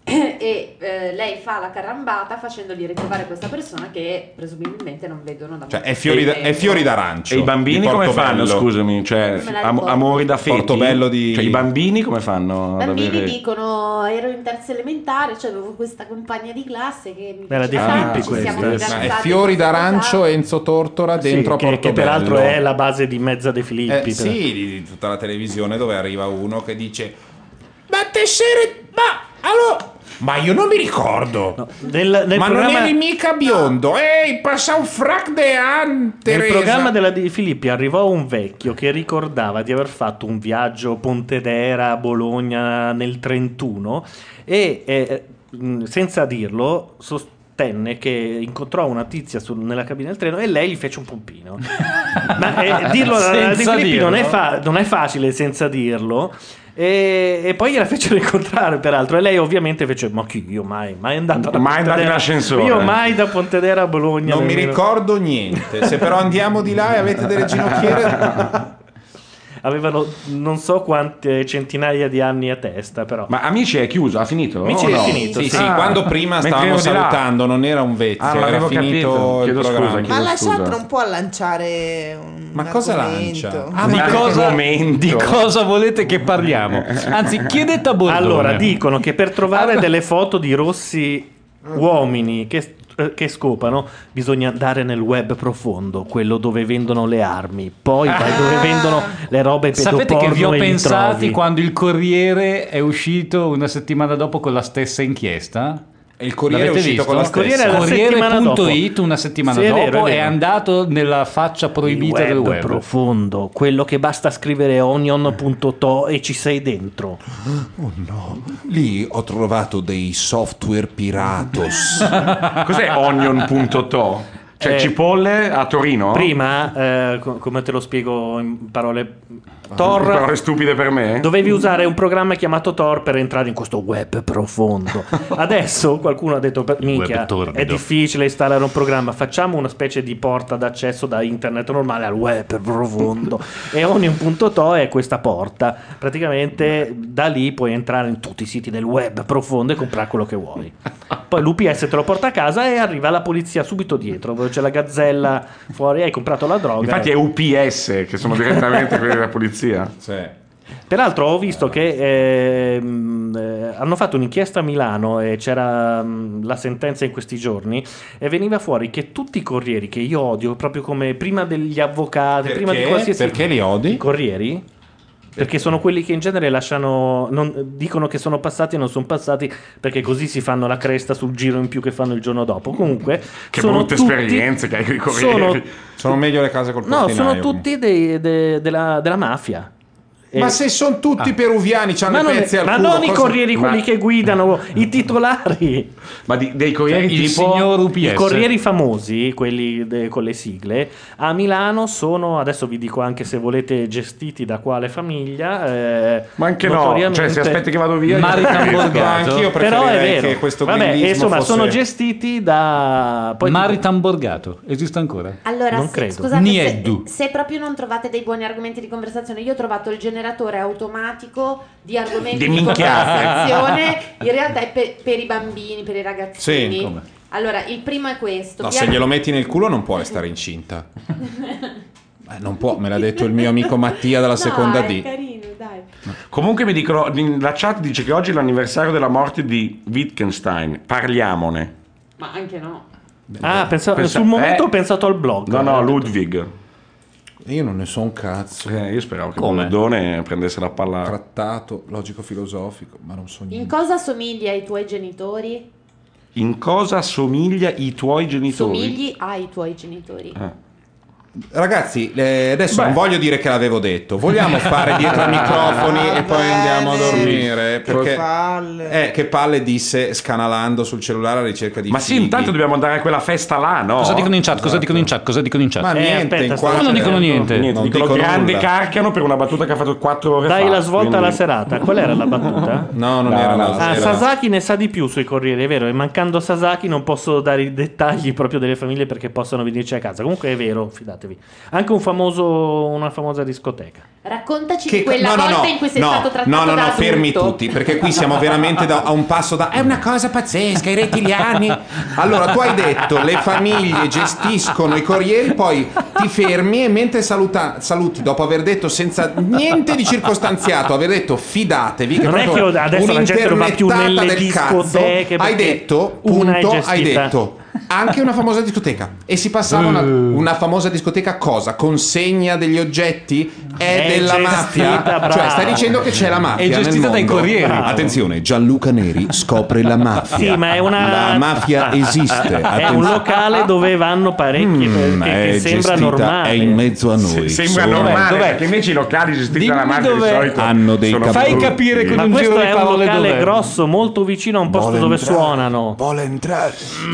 e eh, lei fa la carambata facendogli ritrovare questa persona che presumibilmente non vedono da cioè è fiori, da, è fiori d'arancio. E i bambini come fanno? Scusami, cioè am- amori da feti. Portobello di... Cioè, i bambini come fanno? I bambini avere... dicono ero in terza elementare, cioè avevo questa compagna di classe che mi era ah, ci siamo è fiori d'arancio e Enzo Tortora dentro sì, a Portobello. Che, che peraltro è la base di mezza De Filippi. Eh, sì, di tutta la televisione dove arriva uno che dice ma te sei... ma allora ma io non mi ricordo no, nel, nel ma programma... non eri mica biondo no. Ehi, passa un frac de an, Teresa. Nel programma della De Filippi arrivò un vecchio che ricordava di aver fatto un viaggio Pontedera a Bologna nel trentuno e eh, senza dirlo sostenne che incontrò una tizia su, nella cabina del treno e lei gli fece un pompino ma eh, dirlo alla De Filippi non è, fa- non è facile senza dirlo. E, e poi gliela fecero incontrare peraltro e lei ovviamente fece ma chi io mai mai andato da mai andato in ascensore io mai da Pontedera a Bologna non mi mio... ricordo niente se però andiamo di là e avete delle ginocchiere avevano non so quante centinaia di anni a testa però ma Amici è chiuso ha finito Amici no? è finito sì, sì. sì. Ah, quando prima stavamo salutando là. Non era un vezzo ah, era finito il programma ma la chat non può lanciare un ma cosa lancia ah, di, cosa, di cosa volete che parliamo anzi chiedete a Bordone allora dicono che per trovare delle foto di rossi uomini che che scopano bisogna andare nel web profondo quello dove vendono le armi poi ah! vai dove vendono le robe pedoporno sapete che vi ho pensati trovi. Quando il Corriere è uscito una settimana dopo con la stessa inchiesta il Corriere l'avete è uscito visto? Con la stessa il Corriere.it una settimana sì, dopo è, vero, è, è andato nella faccia proibita web del web profondo quello che basta scrivere onion punto to e ci sei dentro oh no lì ho trovato dei software piratos cos'è onion punto to? Cioè eh, cipolle a Torino? Prima, eh, come te lo spiego in parole Tor, parole stupide per me? Dovevi usare un programma chiamato Tor per entrare in questo web profondo. Adesso qualcuno ha detto minchia, è difficile installare un programma, facciamo una specie di porta d'accesso da internet normale al web profondo. E onion punto to è questa porta. Praticamente da lì puoi entrare in tutti i siti del web profondo e comprare quello che vuoi. Poi l'U P S te lo porta a casa e arriva la polizia subito dietro. C'è la gazzella fuori, hai comprato la droga. Infatti è U P S che sono direttamente quelli della polizia. Sì. Peraltro ho visto che eh, hanno fatto un'inchiesta a Milano e c'era mh, la sentenza in questi giorni e veniva fuori che tutti i corrieri che io odio proprio come prima degli avvocati, perché? Prima di qualsiasi perché li odi? I corrieri? Perché sono quelli che in genere lasciano non, dicono che sono passati e non sono passati perché così si fanno la cresta sul giro in più che fanno il giorno dopo comunque che sono brutte tutti, esperienze che hai con i corrieri sono, sono meglio le case col portinaio no sono tutti dei, de, della, della mafia Ma eh, se sono tutti ah. peruviani, c'hanno i pezzi al culo. Ma non cosa... i corrieri, quelli ma... che guidano, i titolari. Ma di, dei corrieri, cioè, il tipo... signor U P S. I corrieri famosi, quelli de, con le sigle, a Milano sono, adesso vi dico anche se volete, gestiti da quale famiglia. Eh, ma anche no, cioè se aspetti che vado via. Ma anch'io preferirei che questo Vabbè, insomma, fosse... sono gestiti da... Poi Mari ti... Tamborgato, esiste ancora? Allora, non se, credo. Scusate, se, se proprio non trovate dei buoni argomenti di conversazione, io ho trovato il generatore automatico di argomenti di, di conversazione, in realtà è per, per i bambini, per i ragazzini. Sì, come? Allora, il primo è questo. No, piano... se glielo metti nel culo non può restare incinta. Eh, non può, me l'ha detto il mio amico Mattia dalla no, seconda D. Carino, dai. Comunque mi dicono, la chat dice che oggi è l'anniversario della morte di Wittgenstein, parliamone. Ma anche no. Ah, pensa... Pensa... sul momento eh... ho pensato al blog. No, no, Ludwig. Io non ne so un cazzo. Eh, io speravo che Bondone prendesse la palla. Trattato logico-filosofico, ma non so niente. In cosa somiglia ai tuoi genitori? In cosa somiglia i tuoi genitori? Somigli ai tuoi genitori. Ah. Ragazzi, eh, adesso Beh. non voglio dire che l'avevo detto. Vogliamo fare dietro ai microfoni ah, e poi bene. andiamo a dormire. Sì. Perché che palle. Eh, che palle disse scanalando sul cellulare alla ricerca di. Ma figli. Sì, intanto dobbiamo andare a quella festa là, no? Cosa dicono in chat? Esatto. Cosa dicono in chat? Cosa dicono in chat? Ma eh, niente, aspetta, in quale... non dicono niente. niente. Non dicono, dicono grande carcano per una battuta che ha fatto quattro ore. Dai fa, la svolta quindi... alla serata. Qual era la battuta? no, non no, era la ah, Sasaki ne sa di più sui corrieri, è vero? E mancando Sasaki non posso dare i dettagli proprio delle famiglie perché possono venirci a casa. Comunque è vero, fidatevi. Anche un famoso, una famosa discoteca. Raccontaci che, di quella no, volta no, in cui sei no, stato trattato no, no, da no, adulto. Fermi tutti, perché qui siamo veramente da, a un passo da... È una cosa pazzesca, i rettiliani. Allora, tu hai detto, le famiglie gestiscono i corrieri, poi ti fermi e mentre saluta, saluti, dopo aver detto senza niente di circostanziato, aver detto fidatevi, che non è che adesso la gente non va più nelle del discoteche. Cazzo, hai detto, punto, hai detto... Anche una famosa discoteca. E si passava una, una famosa discoteca cosa? Consegna degli oggetti? È, è della mafia? Bravo. Cioè stai dicendo che c'è la mafia. È gestita dai corrieri. Bravo. Attenzione, Gianluca Neri scopre la mafia. Sì, ma è una... La mafia esiste. Attenzione. È un locale dove vanno parecchi mm, che sembra normale. È in mezzo a noi. Se, sembra sono... normale. Dov'è? Perché invece i locali gestiti dalla mafia di solito hanno dei sono... Fai capire con ma un giro di parole. Ma questo è un locale dov'è? grosso, molto vicino a un posto Vuole dove entrare. suonano. Vuole entrare.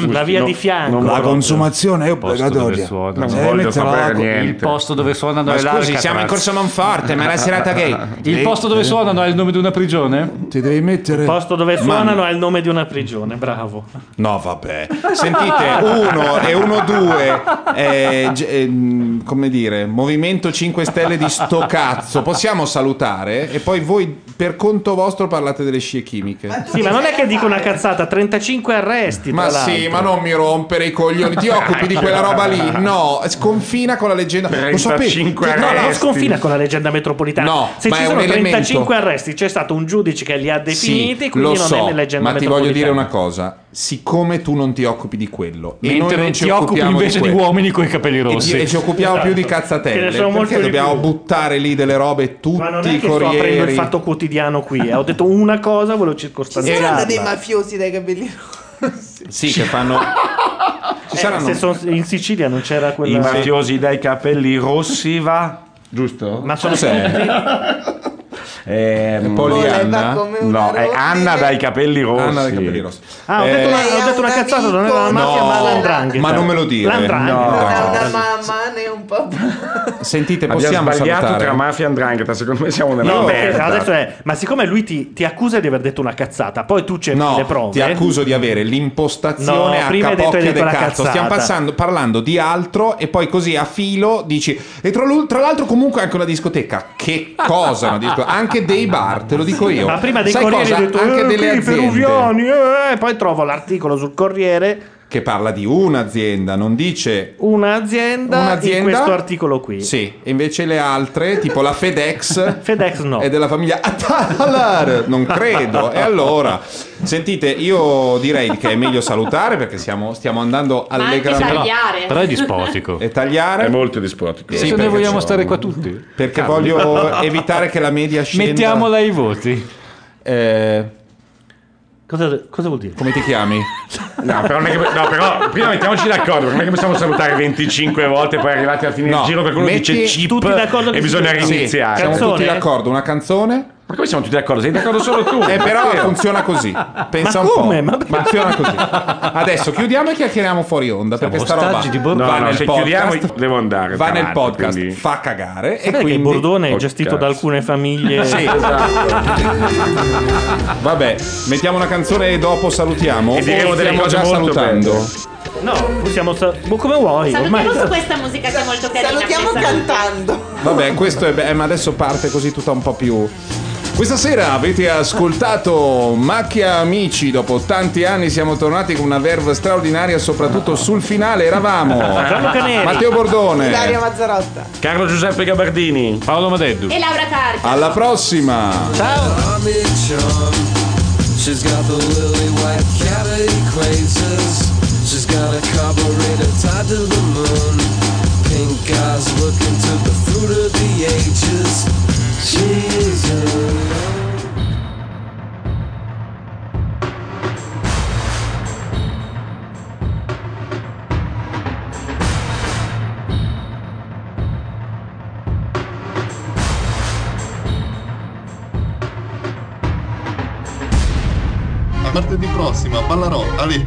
La via di fianco. La consumazione è obbligatoria. Non voglio sapere niente. Il posto dove suonano è l'Alcatraz. Scusi, siamo in Corso Manforte, ma è la serata gay. Il posto dove suonano è il nome di una prigione? Ti devi mettere. Il posto dove suonano è il nome di una prigione, bravo. No, vabbè. Sentite, uno e uno due, eh, eh, come dire, Movimento cinque Stelle di sto cazzo. Possiamo salutare e poi voi per conto vostro parlate delle scie chimiche. Sì, ma non è che dico una cazzata, trentacinque arresti tra l'altro. Ma sì, ma non mi rompere i coglioni, ti occupi di quella roba lì. No, sconfina con la leggenda. Lo sapete? No, non sconfina con la leggenda metropolitana. No, se ci sono trentacinque arresti, c'è stato un giudice che li ha definiti, sì, quindi non so, è nella leggenda metropolitana. Ma ti voglio dire una cosa. Siccome tu non ti occupi di quello, mentre e noi non ci occupi invece di, di uomini coi capelli rossi, e, e ci occupiamo esatto. più di cazzatelle, perché dobbiamo più. buttare lì delle robe tutti i corrieri. Ma non è che corrieri. sto aprendo il Fatto Quotidiano qui, eh. Ho detto una cosa, ve lo circostanziare. Ci saranno dei mafiosi dai capelli rossi. Sì, che fanno... Ci eh, saranno... se sono in Sicilia non c'era quella... I mafiosi dai capelli rossi va... Giusto? Ma sono sempre... Eh, Polianna no, è Anna dai capelli rossi. Anna dai capelli rossi. Ah, ho, eh, detto, una, ho detto una cazzata, non era la mafia, no, ma l'andrangheta. Ma non me lo dire. L'andrangheta. No, non è una mamma né un papà. Sentite, possiamo sbagliato tra mafia e andrangheta, secondo me siamo nella no, merda. Adesso è, ma siccome lui ti, ti accusa di aver detto una cazzata, poi tu cerchi no, le prove. Ti accuso di avere l'impostazione no, a capocchia del cazzo. Stiamo passando, parlando di altro e poi così a filo dici e tra l'altro comunque anche una discoteca. Che cosa una discoteca? Anche dei bar, te lo dico io. Ma prima dei Sai corrieri ho detto, anche eh, delle aziende peruviani, eh. Poi trovo l'articolo sul Corriere che parla di un'azienda, non dice un'azienda, un'azienda in questo articolo qui. Sì, invece le altre, tipo la FedEx FedEx no. È della famiglia Atalar, non credo. E allora, sentite, io direi che è meglio salutare perché siamo, stiamo andando allegramente. Però, però è dispotico. E tagliare? È molto dispotico. Sì, se noi vogliamo sono... stare qua tutti. Perché Calma. voglio evitare che la media scenda. Mettiamola ai voti. Eh... Cosa, cosa vuol dire? Come ti chiami? No, però, non è che, no, però prima mettiamoci d'accordo. Non è che possiamo salutare venticinque volte, poi arrivati alla fine no, del giro qualcuno dice chip e bisogna riniziare. Sì, siamo tutti d'accordo, una canzone. Ma come siamo tutti d'accordo? Sei d'accordo solo tu. Eh, però funziona così. Pensa ma un come? po'. Ma funziona così. Adesso chiudiamo e chiacchieriamo fuori onda. Siamo perché sta roba bo- no, va no, nel se podcast. Chiudiamo, devo andare. Va nel podcast, quindi. Fa cagare. Sapete e quindi. Il Bordone è oh, gestito cazzo. da alcune famiglie. Sì, esatto. Vabbè, mettiamo una canzone e dopo salutiamo. E diremo delle cose già salutando. Bene. No, possiamo sal- come vuoi. Salutiamo ormai. Su questa musica che è molto carina. Salutiamo cantando. Vabbè, questo è be- ma adesso parte così tutta un po' più. Questa sera avete ascoltato Macchia Amici, dopo tanti anni siamo tornati con una verve straordinaria, soprattutto sul finale. Eravamo Matteo Bordone, Dario Mazzarotta, Carlo Giuseppe Gabardini, Paolo Madeddu e Laura Carta. Alla prossima. Ciao. Jesus. A martedì prossimo, Ballarò, Ali.